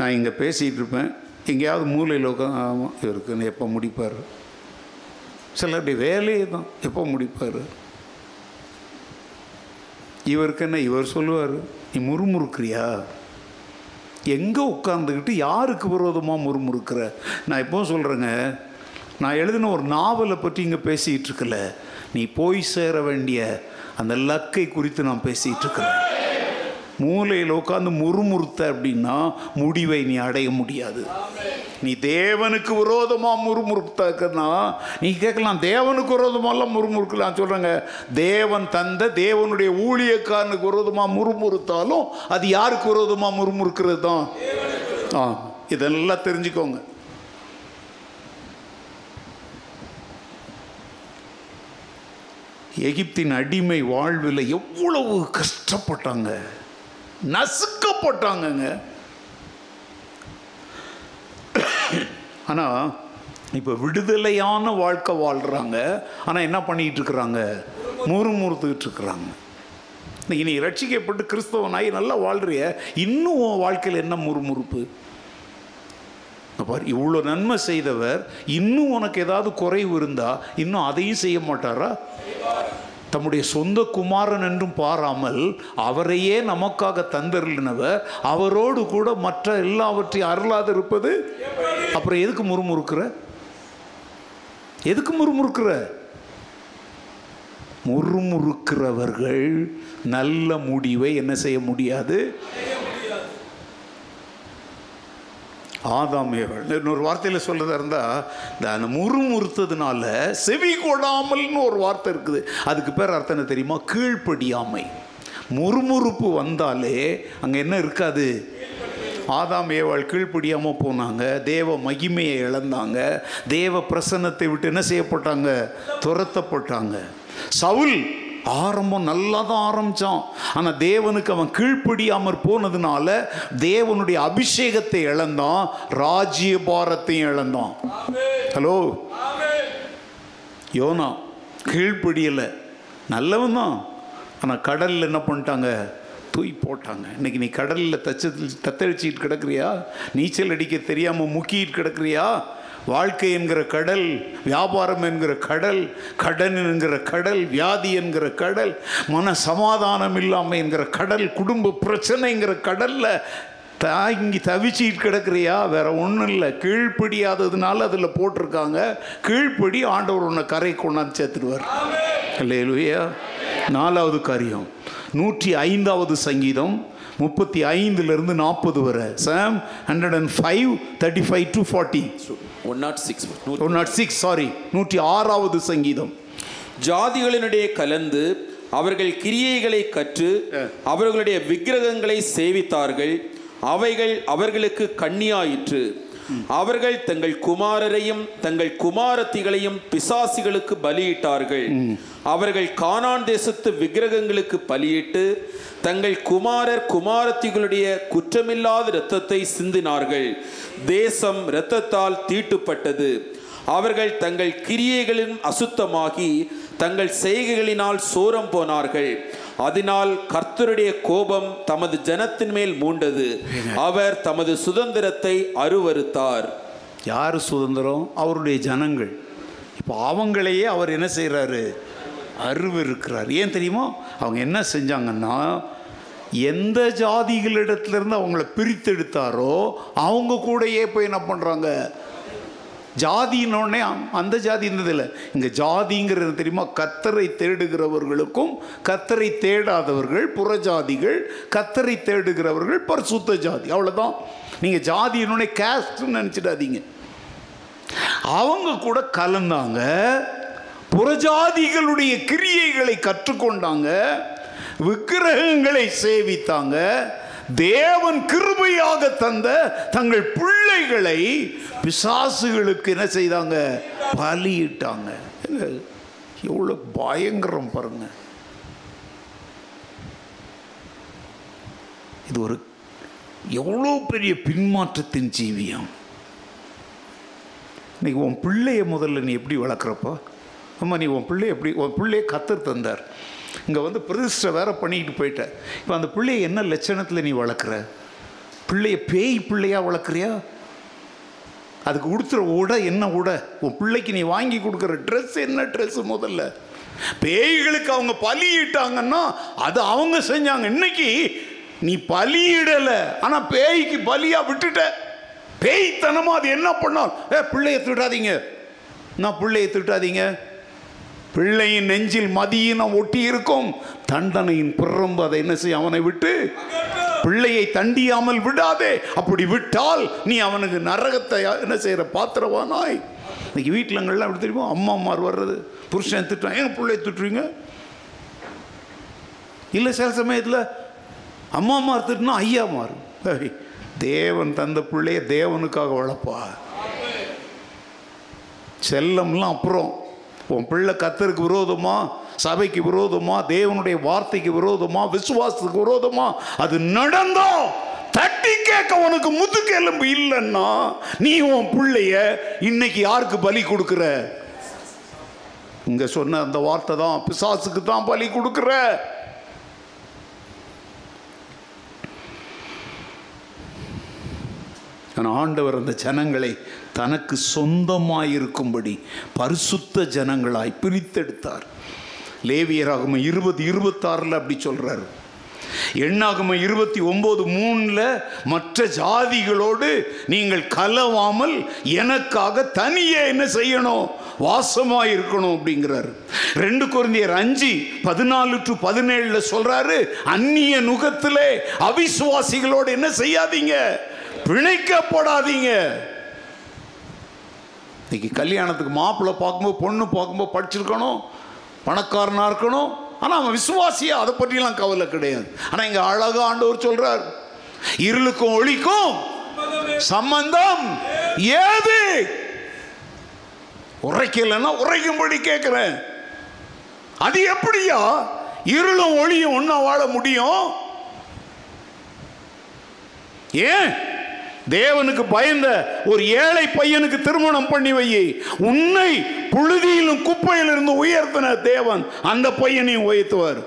நான் இங்கே பேசிகிட்டு இருப்பேன், எங்கேயாவது மூலையில் உட்காந்து இருக்குன்னு எப்போ முடிப்பார், சிலருடைய வேலையை தான் எப்போ முடிப்பார். இவருக்கு என்ன இவர் சொல்லுவார், நீ முறுமுறுக்கிறியா, எங்கே உட்காந்துக்கிட்டு யாருக்கு விரோதமாக முறுமுறுக்கிற? நான் எப்போ சொல்கிறேங்க, நான் எழுதின ஒரு நாவலை பற்றி இங்கே பேசிகிட்டு இருக்கல, நீ போய் சேர வேண்டிய அந்த லக்கை குறித்து நான் பேசிகிட்டு இருக்கிறேன். மூலையில் உட்காந்து முறுமுறுத்த அப்படின்னா முடிவை நீ அடைய முடியாது. நீ தேவனுக்கு விரோதமாக முறுமுறுத்தா நீ கேட்கலாம், தேவனுக்கு விரோதமாலாம் முறுமுறுக்கலாம் சொல்கிறாங்க. தேவன் தந்த தேவனுடைய ஊழியக்காரனுக்கு விரோதமாக முறுமுறுத்தாலும் அது யாருக்கு விரோதமாக முறுமுறுக்கிறது தான். ஆ, இதெல்லாம் தெரிஞ்சுக்கோங்க. எகிப்தின் அடிமை வாழ்வில் எவ்வளவு கஷ்டப்பட்டாங்க, நசுக்கப்பட்டாங்கங்க. ஆனால் இப்போ விடுதலையான வாழ்க்கை வாழ்கிறாங்க. ஆனால் என்ன பண்ணிகிட்டு இருக்கிறாங்க? முறுமுறுத்துக்கிட்டு இருக்கிறாங்க. இன்னைக்கு நீ ரட்சிக்கப்பட்டு கிறிஸ்தவனாகி நல்லா வாழ்கிறிய, இன்னும் வாழ்க்கையில் என்ன முறுமுறுப்பு? பார், இவ்வளோ நன்மை செய்தவர் இன்னும் உனக்கு ஏதாவது குறைவு இருந்தால் இன்னும் அதையும் செய்ய மாட்டாரா? தம்முடைய சொந்த குமாரன் என்றும் பாராமல் அவரையே நமக்காக தந்தருளினவர் அவரோடு கூட மற்ற எல்லாவற்றையும் அருளாது இருப்பது அப்புறம் எதுக்கு முறுமுறுக்கிற? எதுக்கு முறுமுறுக்கிற? முறுமுறுக்கிறவர்கள் நல்ல முடிவை என்ன செய்ய முடியாது. ஆதாமேவள் இன்னொரு வார்த்தையில் சொல்கிறதா இருந்தால் இந்த முறுமுறுத்ததுனால செவி கொடாமல்னு ஒரு வார்த்தை இருக்குது. அதுக்கு பேர் அர்த்தம் என்ன தெரியுமா? கீழ்ப்படியாமை. முறுமுறுப்பு வந்தாலே அங்கே என்ன இருக்காது? ஆதாமேவள் கீழ்ப்படியாமல் போனாங்க, தேவ மகிமையை இழந்தாங்க, தேவ பிரசன்னத்தை விட்டு என்ன செய்யப்பட்டாங்க, துரத்தப்பட்டாங்க. சவுல் ஆரம்பம் நல்லா தான் ஆரம்பித்தான், ஆனால் தேவனுக்கு அவன் கீழ்ப்படியாமற் போனதுனால தேவனுடைய அபிஷேகத்தை இழந்தான், ராஜ்யபாரத்தையும் இழந்தான். ஹலோ, யோனா கீழ்ப்படியலை, நல்லவன் தான், ஆனால் கடலில் என்ன பண்ணிட்டாங்க, தூய் போட்டாங்க. இன்றைக்கி நீ கடலில் தச்சு தத்தளிச்சிட்டு கிடக்கிறியா, நீச்சல் அடிக்க தெரியாமல் முக்கிட்டு கிடக்கிறியா, வாழ்க்கை என்கிற கடல், வியாபாரம் என்கிற கடல், கடன் என்கிற கடல், வியாதி என்கிற கடல், மன சமாதானம் இல்லாமல் என்கிற கடல், குடும்ப பிரச்சனைங்கிற கடலில் தாங்கி தவிச்சிட்டு கிடக்கிறியா? வேற ஒன்றும் இல்லை, கீழ்ப்படியாததுனால அதில் போட்டிருக்காங்க. கீழ்ப்படி, ஆண்டவர் உன்னை கரை கொண்டாந்து சேர்த்துடுவார். அல்லேலூயா. நாலாவது காரியம் நூற்றி ஐந்தாவது சங்கீதம் முப்பத்தி ஐந்துலேருந்து நாற்பது வரை, psalm hundred and five thirty five to forty one nought six one nought six sorry நூற்றி ஆறாவது சங்கீதம். ஜாதிகளினுடைய கலந்து அவர்கள் கிரியைகளை கற்று அவர்களுடைய விக்கிரகங்களை சேவித்தார்கள், அவைகள் அவர்களுக்கு கண்ணியாயிற்று, அவர்கள் தங்கள் குமாரரையும் தங்கள் குமாரத்திகளையும் பிசாசிகளுக்கு பலியிட்டார்கள். அவர்கள் கானான் தேசத்து விக்கிரகங்களுக்கு பலியிட்டு தங்கள் குமாரர் குமாரத்திகளுடைய குற்றமில்லாத இரத்தத்தை சிந்தினார்கள். தேசம் இரத்தத்தால் தீட்டுப்பட்டது. அவர்கள் தங்கள் கிரியைகளின் அசுத்தமாகி தங்கள் செய்கைகளினால் சோரம் போனார்கள். அதனால் கர்த்தருடைய கோபம் தமது ஜனத்தின் மேல் மூண்டது. அவர் தமது சுதந்திரத்தை அருவருத்தார். யார் சுதந்திரம்? அவருடைய ஜனங்கள். இப்போ அவங்களையே அவர் என்ன செய்கிறாரு? அருவருக்கிறார். ஏன் தெரியுமா? அவங்க என்ன செஞ்சாங்கன்னா, எந்த ஜாதிகளிடத்திலிருந்து அவங்கள பிரித்தெடுத்தாரோ அவங்க கூடயே போய் என்ன பண்ணுறாங்க? ஜாதின்னொடனே அந்த ஜாதி இருந்ததில்லை, இங்கே ஜாதிங்கிறது தெரியுமா? கர்த்தரை தேடுகிறவர்களுக்கும் கர்த்தரை தேடாதவர்கள் புறஜாதிகள், கர்த்தரை தேடுகிறவர்கள் பரிசுத்த ஜாதி, அவ்வளோதான். நீங்கள் ஜாதின்னொடனே கேஸ்ட்னு நினச்சிடாதீங்க. அவங்க கூட கலந்தாங்க, புறஜாதிகளுடைய கிரியைகளை கற்றுக்கொண்டாங்க, விக்கிரகங்களை சேவித்தாங்க. தேவன் கிருபையாக தந்த தங்கள் பிள்ளைகளை பிசாசுகளுக்கு என்ன செய்தாங்க? பலியிட்டாங்க. எவ்வளோ பயங்கரம் பாருங்க. இது ஒரு எவ்வளோ பெரிய பின்மாற்றத்தின் ஜீவியம். இன்னைக்கு உன் பிள்ளைய முதல்ல நீ எப்படி வளர்க்குறப்போ, அம்மா நீ உன் பிள்ளைய எப்படி, உன் பிள்ளைய கத்தர் தந்தார், இங்கே வந்து பிரதிஷ்டை வேற பண்ணிக்கிட்டு போயிட்ட. இப்போ அந்த பிள்ளைய என்ன லட்சணத்தில் நீ வளர்க்குற? பிள்ளைய பேய் பிள்ளையா வளர்க்குறியா? அதுக்கு கொடுத்துற ஊட என்ன ஊட? உன் பிள்ளைக்கு நீ வாங்கி கொடுக்குற ட்ரெஸ் என்ன ட்ரெஸ்? முதல்ல பேய்களுக்கு அவங்க பலியிட்டாங்கன்னா அது அவங்க செஞ்சாங்க. இன்னைக்கு நீ பலியிடலை, ஆனால் பேய்க்கு பலியா விட்டுட்ட. பேய்த்தனமா அது என்ன பண்ணால், ஏ பிள்ளைய திட்டாதீங்க, நான் பிள்ளைய திட்டாதீங்க. பிள்ளையின் நெஞ்சில் மதியினம் ஒட்டி இருக்கும், தண்டனையின் பிரம்பு அதை என்ன செய்ய, அவனை விட்டு பிள்ளையை தண்டியாமல் விடாதே. அப்படி விட்டால் நீ அவனுக்கு நரகத்தை என்ன செய்கிற பாத்திரவானாய். இன்னைக்கு வீட்டிலங்கள்லாம் எப்படி தெரியுமோ, அம்மா அம்மார் வர்றது, புருஷன் திட்டுறான், ஏன் பிள்ளையை திட்டுறீங்க? இல்லை சில சமயத்தில் அம்மா அம்மார் திட்டுனா ஐயா மாறு. தேவன் தந்த பிள்ளைய தேவனுக்காக வளர்ப்பா. செல்லம்லாம் அப்புறம். உன் பிள்ளை கர்த்தருக்கு விரோதமா, சபைக்கு விரோதமா, தேவனுடைய வார்த்தைக்கு விரோதமா, விசுவாசத்துக்கு விரோதமா அது நடந்தா தட்டி கேட்க உனக்கு முதுகெலும்பு இல்லைன்னா நீ உன் பிள்ளைய இன்னைக்கு யாருக்கு பலி கொடுக்குற? இங்க சொன்ன அந்த வார்த்தை தான், பிசாசுக்கு தான் பலி கொடுக்குற. ஆண்டவர் அந்த ஜனங்களை தனக்கு சொந்தமாயிருக்கும்படி பரிசுத்த ஜனங்களாய் பிரித்தெடுத்தார். லேவியராகம இருபது இருபத்தாறில் அப்படி சொல்கிறார். எண்ணாகம இருபத்தி ஒம்பது மூணில் மற்ற ஜாதிகளோடு நீங்கள் கலவாமல் எனக்காக தனியே என்ன செய்யணும்? வாசமாக இருக்கணும் அப்படிங்கிறார். ரெண்டு கொரிந்தியர் அஞ்சு பதினாலு டு பதினேழில் சொல்கிறாரு, அந்நிய நுகத்திலே அவிசுவாசிகளோடு என்ன செய்யாதீங்க, பிணைக்கப்படாதீங்க. இன்னைக்கு கல்யாணத்துக்கு மாப்பிள்ளை பார்க்கும்போது பொண்ணு பார்க்கும்போது படிச்சிருக்கணும், பணக்காரனாக இருக்கணும். ஆனால் அவன் விசுவாசியா, அதை பற்றிலாம் கவலை கிடையாது. ஆனால் இங்கே அழகாக ஆண்டவர் சொல்கிறார், இருளுக்கும் ஒளிக்கும் சம்பந்தம் ஏது? உரைக்கலைன்னா உரைக்கும்படி கேட்குறேன். அது எப்படியா இருளும் ஒளியும் ஒன்றா வாழ முடியும்? ஏன்? தேவனுக்கு பயந்த ஒரு ஏழை பையனுக்கு திருமணம் பண்ணி வை. உன்னை புழுதியிலும் குப்பையிலிருந்து உயர்த்தின தேவன் அந்த பையனையும் உயர்த்துவார்.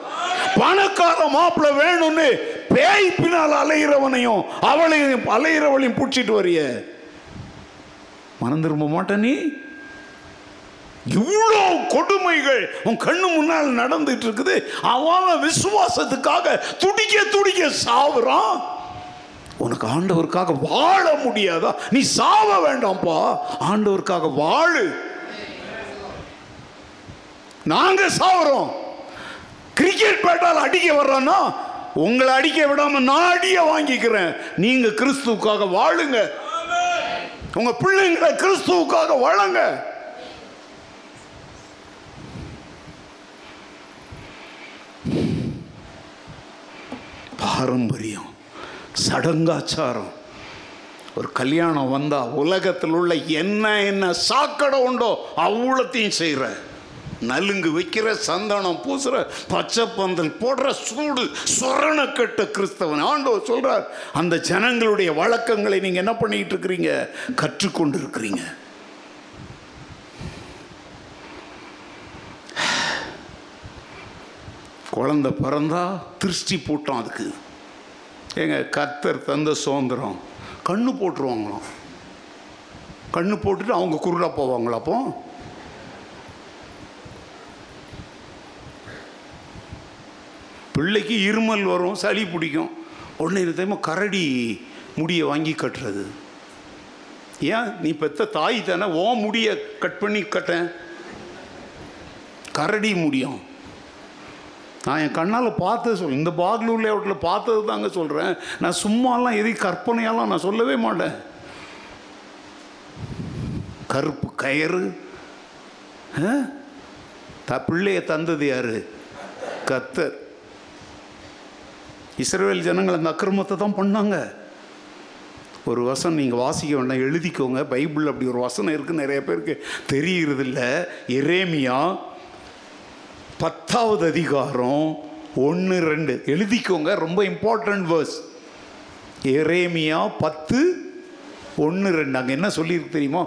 பணக்கார மாப்பிள்ள வேணும்னு பேய் பின்னால் அலைகிறவனையும் அவளையும் அலைகிறவளையும் பிடிச்சிட்டு வரிய மனம் திரும்ப மாட்ட நீ? இவ்வளோ கொடுமைகள் உன் கண்ணு முன்னால் நடந்துட்டு இருக்குது. அவன் விசுவாசத்துக்காக துடிக்க துடிக்க சாவுறான். உனக்கு ஆண்டவருக்காக வாழ முடியாதா? நீ சாவ வேண்டாம்ப்பா, ஆண்டவருக்காக வாழு. நாங்க சாவறோம். கிரிக்கெட் பேட்டால் அடிக்க வர்றோன்னா உங்களை அடிக்க விடாம நான் அடிய வாங்கிக்கிறேன். நீங்க கிறிஸ்துவுக்காக வாழுங்க, உங்க பிள்ளைங்களை கிறிஸ்துவுக்காக வாழுங்க. பாரம்பரியம், சடங்காச்சாரம், ஒரு கல்யாணம் வந்தால் உலகத்தில் உள்ள என்ன என்ன சாக்கடை உண்டோ அவ்வளோத்தையும் செய்கிற, நலுங்கு வைக்கிற, சந்தானம் பூசுகிற, பச்சை பந்தல் போடுற, சூடு சொரண கட்ட கிறிஸ்தவன். ஆண்டவர் சொல்கிறார், அந்த ஜனங்களுடைய வழக்கங்களை நீங்கள் என்ன பண்ணிக்கிட்டு இருக்கிறீங்க? கற்றுக்கொண்டு இருக்கிறீங்க. குழந்தை பிறந்தா திருஷ்டி போட்டோம். அதுக்கு எங்கள் கர்த்தர் தந்த சுதந்திரம். கண்ணு போட்டுருவாங்களாம். கண்ணு போட்டுட்டு அவங்க குருடாக போவாங்களா? அப்போ பிள்ளைக்கு இருமல் வரும், சளி பிடிக்கும். உடனே இந்த டைமோ கரடி முடியை வாங்கி கட்டுறது. ஏன்? நீ பெற்ற தாய் தானே. ஓ முடியை கட் பண்ணி கட்டேன். கரடி முடியும். நான் என் கண்ணால் பார்த்தது சொல், இந்த பாகலூர் லேஅவுட்டில் பார்த்தது தாங்க சொல்கிறேன். நான் சும்மாலாம் எதையும் கற்பனையாலாம் நான் சொல்லவே மாட்டேன். கருப்பு கயிறு. த பிள்ளைய தந்தது யார்? கர்த்தர். இஸ்ரவேல் ஜனங்கள் அந்த அக்கிரமத்தை தான் பண்ணாங்க. ஒரு வசனம் நீங்கள் வாசிக்க வேண்டாம், எழுதிக்கோங்க. பைபிளில் அப்படி ஒரு வசனம் இருக்குது, நிறைய பேருக்கு தெரிகிறதில்ல. எரேமியா பத்தாவது அதிகாரம் ஒன்று ரெண்டு எழுதிக்கோங்க, ரொம்ப இம்பார்ட்டன்ட் வேர்ஸ். எரேமியா பத்து ஒன்று ரெண்டு. அங்கே என்ன சொல்லியிருக்கு தெரியுமா?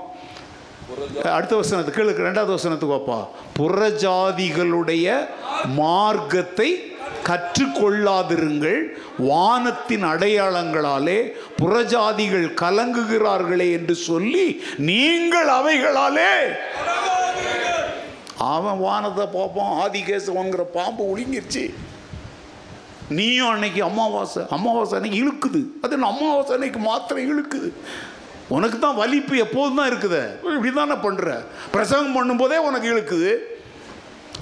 அடுத்த வசனத்துக்கு கேளுக்கு, ரெண்டாவது வசனத்துக்கு வாப்பா. புறஜாதிகளுடைய மார்க்கத்தை கற்றுக்கொள்ளாதிருங்கள், வானத்தின் அடையாளங்களாலே புறஜாதிகள் கலங்குகிறார்களே என்று சொல்லி நீங்கள் அவைகளாலே. அவன் வானத்தை பார்ப்பான், ஆதிகேசவங்கிற பாம்பு ஒழுங்கிருச்சு. நீயும் அன்னைக்கு அமாவாசை அமாவாசை அன்னைக்கு இழுக்குது. அது அமாவாசை அன்னைக்கு மாத்திரம் இழுக்குது. உனக்கு தான் வலிப்பு எப்போதும் தான் இருக்குது. இப்படி தானே பண்ணுற, பிரசங்கம் பண்ணும்போதே உனக்கு இழுக்குது.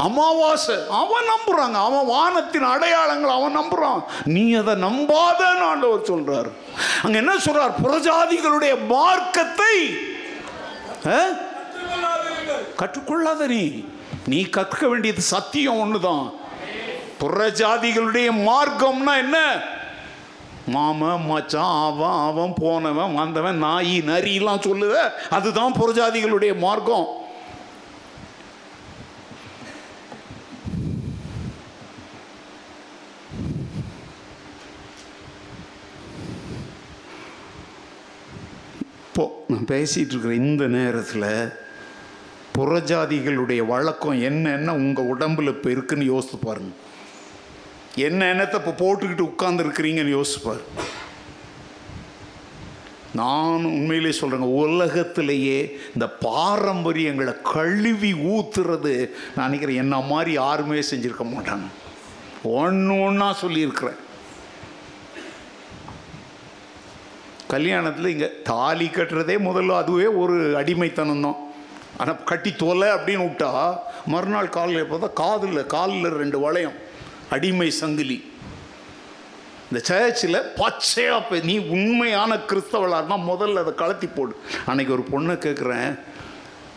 அமாவாசை அவன் நம்புறாங்க, அவன் வானத்தின் அடையாளங்கள் அவன் நம்புறான். நீ அதை நம்பாதன்னு ஆண்டவர் சொல்றார். அங்க என்ன சொல்றார்? புறஜாதிகளுடைய மார்க்கத்தை கற்றுக்கொள்ளாத. நீ நீ கற்க வேண்டியது சத்தியம் ஒண்ணுதான். புறஜாதிகளுடைய மார்க்கம்னா என்ன? மாம மச்சான் அவன் அவன் போனவன் வந்தவன் நாயி நரியெல்லாம் சொல்லுத, அதுதான் புறஜாதிகளுடைய மார்க்கம். இப்போ நான் பேசிகிட்டு இருக்கிற இந்த நேரத்தில் புறஜாதிகளுடைய வழக்கம் என்னென்ன உங்கள் உடம்பில் இப்போ இருக்குதுன்னு யோசித்து பாருங்கள். என்ன என்னத்தை இப்போ போட்டுக்கிட்டு உட்கார்ந்துருக்கிறீங்கன்னு யோசிப்பார். நான் உண்மையிலே சொல்கிறேங்க, உலகத்திலேயே இந்த பாரம்பரியங்களை கழுவி ஊற்றுறது நான் நினைக்கிறேன் என்ன மாதிரி யாருமே செஞ்சுருக்க மாட்டாங்க. ஒன்று ஒன்றா சொல்லியிருக்கிறேன். கல்யாணத்தில் இங்கே தாலி கட்டுறதே முதல்ல அதுவே ஒரு அடிமைத்தனம்தான். ஆனால் கட்டி தொலை அப்படின்னு விட்டா மறுநாள் காலில் பார்த்தா காதில் காலில் ரெண்டு வளையம், அடிமை சங்கிலி. இந்த சர்ச்சில் பச்சையாக நீ உண்மையான கிறிஸ்தவளாக இருந்தால் முதல்ல அதை கலத்தி போடு. அன்றைக்கி ஒரு பொண்ணை கேட்குறேன்,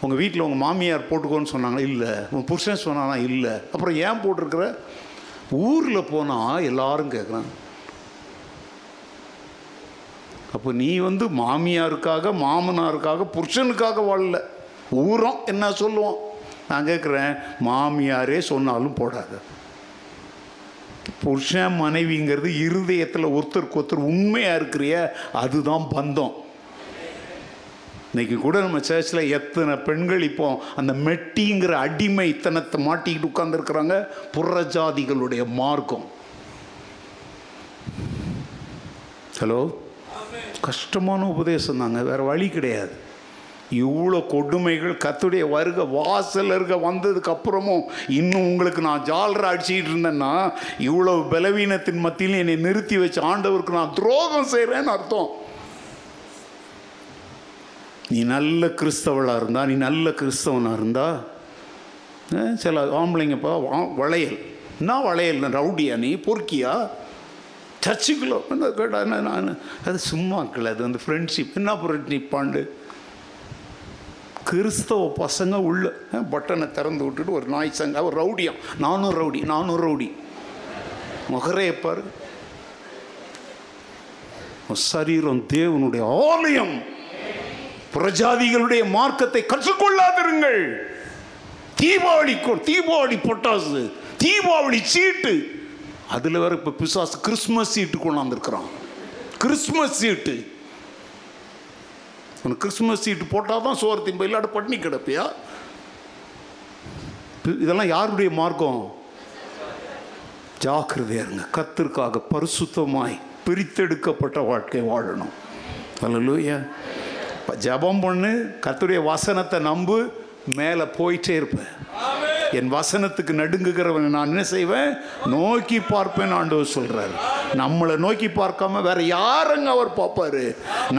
உங்கள் வீட்டில் உங்கள் மாமியார் போட்டுக்கோன்னு சொன்னாங்களா? இல்லை. உன் புருஷன் சொன்னானா? இல்லை. அப்புறம் ஏன் போட்டிருக்கிற? ஊரில் போனால் எல்லாரும் கேட்குறாங்க. அப்போ நீ வந்து மாமியாருக்காக மாமனாருக்காக புருஷனுக்காக வாழல, ஊரம் என்ன சொல்லுவோம். நான் கேட்குறேன், மாமியாரே சொன்னாலும் போடாது. புருஷன் மனைவிங்கிறது இருதயத்தில் ஒருத்தருக்கு ஒருத்தர் உண்மையாக இருக்கிறிய, அதுதான் பந்தம். இன்றைக்கி கூட நம்ம சர்ச்சில் எத்தனை பெண்கள் இப்போ அந்த மெட்டிங்கிற அடிமைத்தனத்தை மாட்டிக்கிட்டு உட்கார்ந்துருக்குறாங்க. புறஜாதிகளுடைய மார்க்கம். ஹலோ, கஷ்டமான உபதேசம் தாங்க, வேறு வழி கிடையாது. இவ்வளோ கொடுமைகள் கர்த்தருடைய வருகை வாசல் இருக்க வந்ததுக்கு அப்புறமும் இன்னும் உங்களுக்கு நான் ஜால்ரா அடிச்சுக்கிட்டு இருந்தேன்னா இவ்வளோ பலவீனத்தின் மத்தியிலும் என்னை நிறுத்தி வச்சு ஆண்டவருக்கு நான் துரோகம் செய்கிறேன்னு அர்த்தம். நீ நல்ல கிறிஸ்தவளாக இருந்தா, நீ நல்ல கிறிஸ்தவனாக இருந்தா, சில ஆம்பளைங்கப்பா வளையல் என்ன வளையல், ரவுடியா நீ, பொறுக்கியா, சர்ச்சுக்குள்ளோ கேட்டா என்ன? நான் அது சும்மா கிடையாது. அந்த ஃப்ரெண்ட்ஷிப் என்ன ஃப்ரெண்ட்ஷிப் பாண்டு கிறிஸ்தவ பசங்க உள்ள பட்டனை திறந்து விட்டுட்டு ஒரு நாய் சங்க ஒரு ரவுடியாம், நானும் ரவுடி நானும் ரவுடி முகரே பாரு. உன் சரீரம் தேவனுடைய ஆலயம். பிரஜாதிகளுடைய மார்க்கத்தை கற்றுக்கொள்ளாதிருங்கள். தீபாவளி தீபாவளி பொட்டாசு, தீபாவளி சீட்டு, அதில் வேற இப்போ பிசாசு கிறிஸ்மஸ் சீட்டு கொண்டாந்துருக்கிறான். கிறிஸ்மஸ் சீட்டு, உனக்கு கிறிஸ்மஸ் சீட்டு போட்டால் தான் சோறு திம்ப, இல்லாட்ட பட்னி கிடப்பியா? இதெல்லாம் யாருடைய மார்க்கம்? ஜாக்கிரதையா இருங்க. கர்த்தருக்காக பரிசுத்தமாய் பிரித்தெடுக்கப்பட்ட வாழ்க்கை வாழணும். அல்லேலூயா. ஜெபம் பண்ணு, கர்த்தருடைய வசனத்தை நம்பு, மேலே போயிட்டே இருப்பேன். என் வசனத்துக்கு நடுங்குகிறவன் நான் என்ன செய்வேன்? நோக்கி பார்ப்பேன். ஆண்டவர் சொல்கிறார், நம்மளை நோக்கி பார்க்காம வேற யாருங்க அவர் பார்ப்பாரு?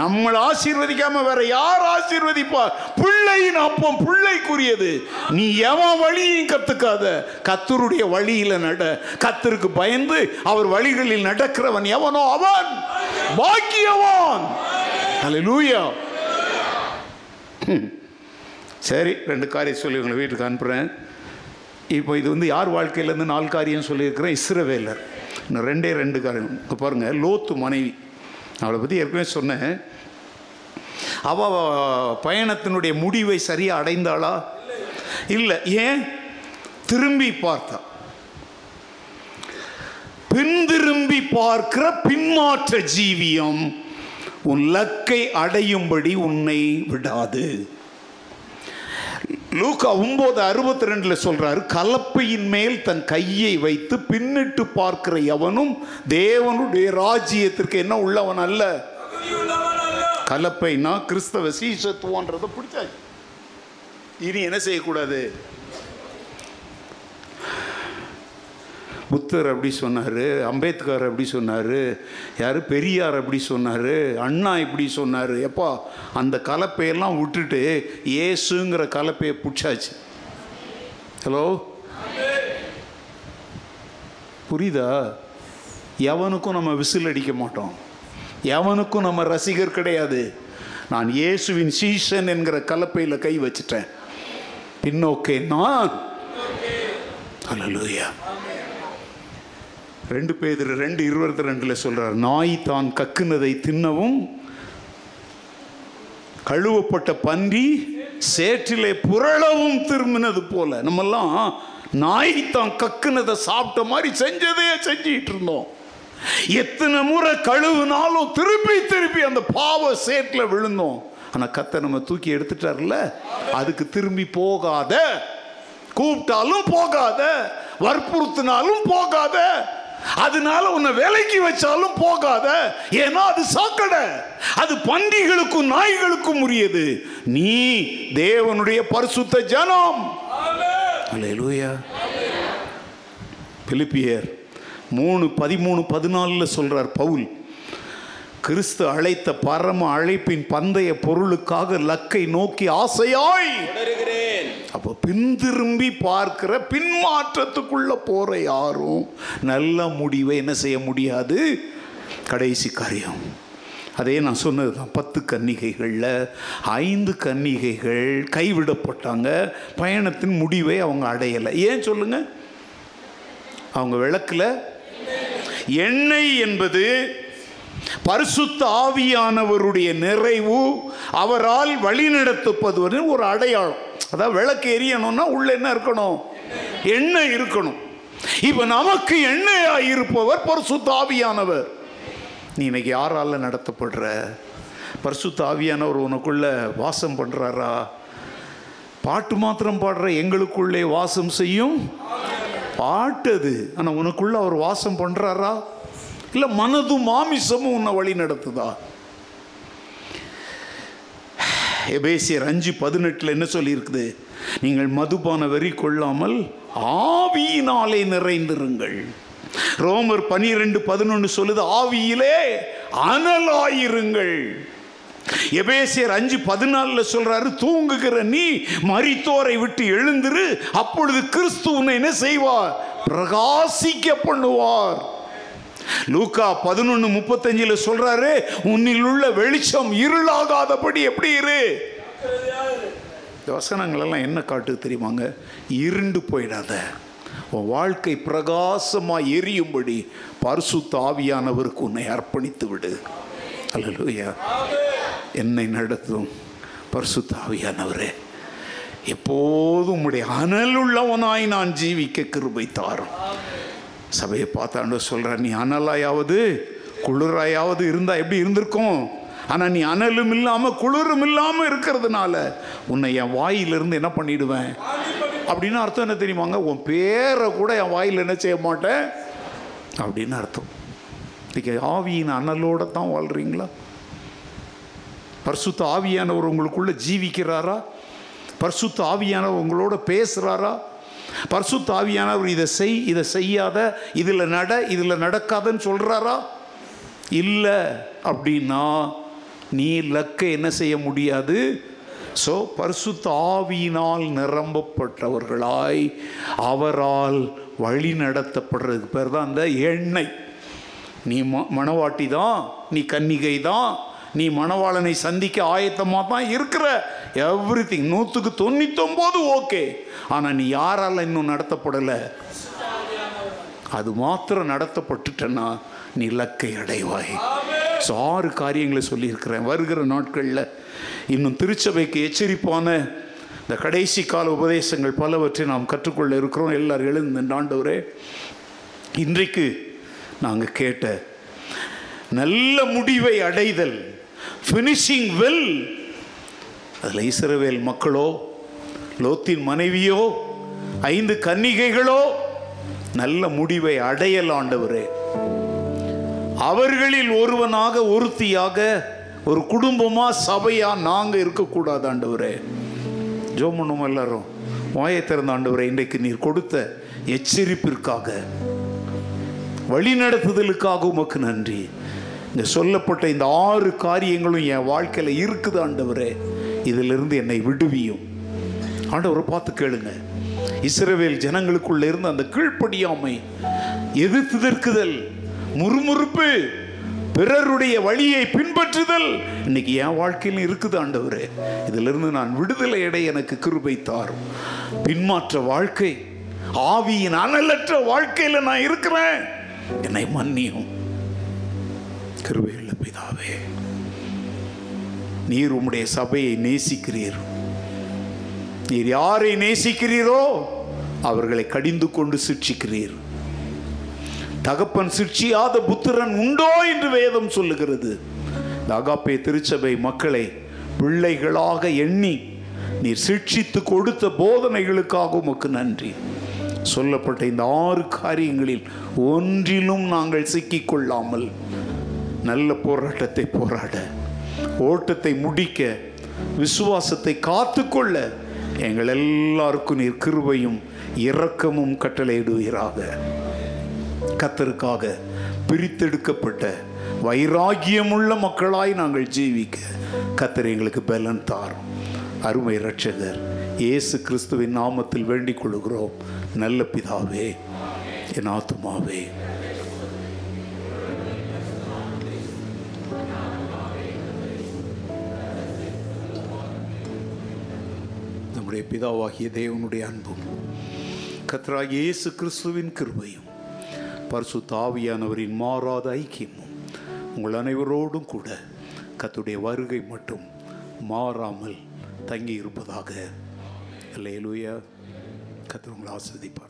நம்மளை ஆசீர்வதிக்காம வேற யார் ஆசீர்வதிப்பார்? பிள்ளையின் அப்பம் பிள்ளைக்குரியது. நீ எவன் வழியும் கற்றுக்காத, கர்த்தருடைய வழியில் நட. கர்த்தருக்கு பயந்து அவர் வழிகளில் நடக்கிறவன் எவனோ அவன் பாக்கியவான். அல்லேலூயா. சரி, ரெண்டு காரியம் சொல்லி உங்களை வீட்டுக்கு அனுப்புகிறேன். இப்போ இது வந்து யார் வாழ்க்கையிலேருந்து நாலு காரியம் சொல்லியிருக்கிறேன்? இஸ்ரவேலர். இன்னும் ரெண்டே ரெண்டு காரியம். இப்போ பாருங்கள், லோத்து மனைவி, அவளை பற்றி ஏற்கனவே சொன்னேன். அவள் பயணத்தினுடைய முடிவை சரியாக அடைந்தாளா? இல்லை. ஏன்? திரும்பி பார்த்தா. பின் திரும்பி பார்க்கிற பின்மாற்ற ஜீவியம் உன் லக்கை அடையும்படி உன்னை விடாது. லூக்கா ஒன்பது அறுபத்தி ரெண்டுல சொல்றாரு, கலப்பையின் மேல் தன் கையை வைத்து பின்னிட்டு பார்க்கிற எவனும் தேவனுடைய ராஜ்யத்திற்கு என்ன உள்ளவன் அல்ல. கலப்பைனா கிறிஸ்தவ சீசத்துவன்றத பிடிச்சாச்சு. இனி என்ன செய்யக்கூடாது? புத்தர் அப்படி சொன்னார், அம்பேத்கர் அப்படி சொன்னார், யார் பெரியார் அப்படி சொன்னார், அண்ணா இப்படி சொன்னார். எப்பா அந்த கலப்பையெல்லாம் விட்டுட்டு ஏசுங்கிற கலப்பையை பிடிச்சாச்சு. ஹலோ, புரியுதா? எவனுக்கும் நம்ம விசில் அடிக்க மாட்டோம், எவனுக்கும் நம்ம ரசிகர் கிடையாது. நான் இயேசுவின் சீசன் என்கிற கலப்பையில் கை வச்சுட்டேன். பின்னோக்கே நான். அல்லேலூயா. ரெண்டு பேர் ரெண்டு இருபத்தி ரெண்டுல சொல்றார், நாய் தான் கக்குனதை தின்னவும் கழுவப்பட்ட பன்றி சேற்றிலே புரளவும் திரும்பினது போல, நம்மெல்லாம் நாய் தான் கக்குனதை சாப்பிட்ட மாதிரி செஞ்சதே செஞ்சிட்டு இருந்தோம். எத்தனை முறை கழுவுனாலும் திருப்பி திருப்பி அந்த பாவ சேற்றில விழுந்தோம். ஆனா கத்த நம்ம தூக்கி எடுத்துட்டார்ல, அதுக்கு திரும்பி போகாத, கூப்பிட்டாலும் போகாத, வற்புறுத்தினாலும் போகாத, அதனால உன்னை வேலைக்கு வச்சாலும் போகாத. ஏன்னா அது சாக்கடை, அது பன்றிகளுக்கும் நாய்களுக்கும் உரியது. நீ தேவனுடைய பரிசுத்த ஜனம். அல்லேலூயா. பிலிப்பியர் மூணு பதிமூணு பதினாலுல சொல்றார் பவுல், கிறிஸ்து அழைத்த பரம அழைப்பின் பந்தய பொருளுக்காக லக்கை நோக்கி ஆசையாய். அப்போ பின்திரும்பி பார்க்கிற பின்மாற்றத்துக்குள்ள போற யாரும் நல்ல முடிவை என்ன செய்ய முடியாது. கடைசி காரியம் அதே நான் சொன்னது தான். பத்து கன்னிகைகளில் ஐந்து கன்னிகைகள் கைவிடப்பட்டாங்க, பயணத்தின் முடிவை அவங்க அடையலை. ஏன் சொல்லுங்க? அவங்க விளக்கில் எண்ணெய் என்பது பரிசுத்த ஆவியானவருடைய நிறைவு, அவரால் வழிநடத்துப்பது ஒரு அடையாளம். அதாவது விளக்கு எரியணும்னா உள்ள என்ன இருக்கணும்? எண்ணெய் இருக்கணும். இப்ப நமக்கு எண்ணெயாய் இருப்பவர் பரிசுத்த ஆவியானவர். நீ இன்னைக்கு யாரால நடத்தப்படுற? பரிசுத்த ஆவியானவர் உனக்குள்ள வாசம் பண்றாரா? பாட்டு மாத்திரம் பாடுற எங்களுக்குள்ளே வாசம் செய்யும் பாட்டது, ஆனா உனக்குள்ள அவர் வாசம் பண்றாரா? இல்லை மனதும் மாமிசமும் உன்னை வழி நடத்துதா? எபேசியர் அஞ்சு பதினெட்டில் என்ன சொல்லியிருக்குது? நீங்கள் மதுபான வெறி கொள்ளாமல் ஆவியினாலே நிறைந்திருங்கள். ரோமர் பனிரெண்டு பதினொன்று சொல்லுது, ஆவியிலே அனலாயிருங்கள். எபேசியர் அஞ்சு பதினாலுல சொல்றாரு, தூங்குகிற நீ மரித்தோரை விட்டு எழுந்திரு, அப்பொழுது கிறிஸ்து உன்னை என்ன செய்வார்? பிரகாசிக்க பண்ணுவார். லூக்கா பதினொன்று முப்பத்தஞ்சுல சொல்றாரு, உன்னில் உள்ள வெளிச்சம் இருளாகாதபடி எப்படி இரு. வசனங்கள் எல்லாம் என்ன காட்டு தெரியுமாங்க? இருண்டு போயிடாத, உன் வாழ்க்கை பிரகாசமா எரியும்படி பரிசுத்த ஆவியானவருக்கு உன்னை அர்ப்பணித்து விடு. அல்லேலூயா. என்னை நடத்தும் பரிசுத்த ஆவியானவரே, எப்போதும் உம்முடைய அனல் உள்ளவனாய் நான் ஜீவிக்க கிருபை தாரும். சபையை பார்த்தாண்டு சொல்கிற, நீ அனலாயாவது குளிராயாவது இருந்தால் எப்படி இருந்திருக்கும், ஆனால் நீ அனலும் இல்லாமல் குளிரும் இல்லாமல் இருக்கிறதுனால உன்னை என் வாயிலிருந்து என்ன பண்ணிடுவேன் அப்படின்னு அர்த்தம். என்ன தெரியுமாங்க, உன் பேரை கூட என் வாயில் என்ன செய்ய மாட்டேன் அப்படின்னு அர்த்தம். இன்றைக்கி ஆவியின் அனலோடு தான் வாழ்கிறீங்களா? பரிசுத்த ஆவியானவர் உங்களுக்குள்ளே ஜீவிக்கிறாரா? பரிசுத்த ஆவியானவர் உங்களோட பேசுகிறாரா? பரிசுத்த ஆவியானவர் இதை செய், இதை செய்யாத, இதில் நட, இதில் நடக்காதன்னு சொல்கிறாரா? இல்லை அப்படின்னா நீ லக்க என்ன செய்ய முடியாது. ஸோ பரிசுத்த ஆவியினால் நிரம்பப்பட்டவர்களாய் அவரால் வழி நடத்தப்படுறதுக்கு பேர் தான் அந்த எண்ணெய். நீ ம மணவாட்டி தான், நீ கன்னிகை தான், நீ மணவாளனை சந்திக்க ஆயத்தமாக தான் இருக்கிற. எவ்ரி திங் நூற்றுக்கு தொண்ணூத்தொம்போது ஓகே, ஆனால் நீ யாரால் இன்னும் நடத்தப்படலை. அது மாத்திரம் நடத்தப்பட்டுட்டன்னா நீ இலக்கை அடைவாய். ஸோ ஆறு காரியங்களை சொல்லியிருக்கிறேன். வருகிற நாட்களில் இன்னும் திருச்சபைக்கு எச்சரிப்பான இந்த கடைசி கால உபதேசங்கள் பலவற்றை நாம் கற்றுக்கொள்ள இருக்கிறோம். எல்லாரும் எழுந்து ஆண்டவரே, இன்றைக்கு நாங்கள் கேட்ட நல்ல முடிவை அடைதல், ஃபினிஷிங் வெல், அதில் இஸ்ரவேல் மக்களோ, லோத்தின் மனைவியோ, ஐந்து கன்னிகைகளோ நல்ல முடிவை அடையல் ஆண்டவரே. அவர்களில் ஒருவனாக, ஒருத்தியாக, ஒரு குடும்பமாக, சபையாக நாங்கள் இருக்கக்கூடாது ஆண்டவரே. ஜோம் பண்ணுவோம். எல்லாரும் வாயை திறந்த, ஆண்டவரே இன்றைக்கு நீர் கொடுத்த எச்சரிப்பிற்காக, வழிநடத்துதலுக்காக உமக்கு நன்றி. இந்த சொல்லப்பட்ட இந்த ஆறு காரியங்களும் என் வாழ்க்கையில் இருக்குது ஆண்டவரே, இதிலிருந்து என்னை விடுவியும் ஆண்டவரை. பார்த்து கேளுங்க, இஸ்ரவேல் ஜனங்களுக்குள்ளே இருந்து அந்த கீழ்ப்படியாமை, எதிர்த்துதற்குதல், முறுமுறுப்பு, பிறருடைய வழியை பின்பற்றுதல் இன்னைக்கு என் வாழ்க்கையில் இருக்குது ஆண்டவரே. இதிலிருந்து நான் விடுதலை அடைய எனக்கு கிருபை தாரும். பின்மாற்ற வாழ்க்கை, ஆவியின் அனலற்ற வாழ்க்கையில் நான் இருக்கிறேன், என்னை மன்னியும் கிருபையுள்ள பிதாவே. நீர் உம்முடைய சபையை நேசிக்கிறீர். நீர் யாரை நேசிக்கிறீரோ அவர்களை கடிந்து கொண்டு சிட்சிக்கிறீர். தகப்பன் சிட்சியாத புத்திரன் உண்டோ என்று வேதம் சொல்லுகிறது. அகாப்பே திருச்சபை மக்களை பிள்ளைகளாக எண்ணி நீர் சிட்சித்து கொடுத்த போதனைகளுக்காக உமக்கு நன்றி. சொல்லப்பட்ட இந்த ஆறு காரியங்களில் ஒன்றிலும் நாங்கள் சிக்கிக்கொள்ளாமல் நல்ல போராட்டத்தை போராட, ஓட்டத்தை முடிக்க, விசுவாசத்தை காத்துக்கொள்ள எங்கள் எல்லாருக்கும் நீர் கிருபையும் இரக்கமும் கட்டளையிடுவீராக. கர்த்தருக்காக பிரித்தெடுக்கப்பட்ட வைராகியமுள்ள மக்களாய் நாங்கள் ஜீவிக்க கர்த்தர் எங்களுக்கு பலன் தாரும். அருமை இரட்சகர் இயேசு கிறிஸ்துவின் நாமத்தில் வேண்டிக் கொள்கிறோம் நல்ல பிதாவே. என் ஆத்துமாவே நம்முடைய பிதாவாகிய தேவனுடைய அன்பும் கர்த்தராகிய இயேசு கிறிஸ்துவின் கிருபையும் பரிசுத்த ஆவியானவரின் மாறாத ஐக்கியமும் உங்கள் அனைவரோடும் கூட கர்த்தருடைய வருகை மட்டும் மாறாமல் தங்கி இருப்பதாக. அல்லேலூயா. கர்த்தர் உங்களை ஆசீர்வதிப்பார்.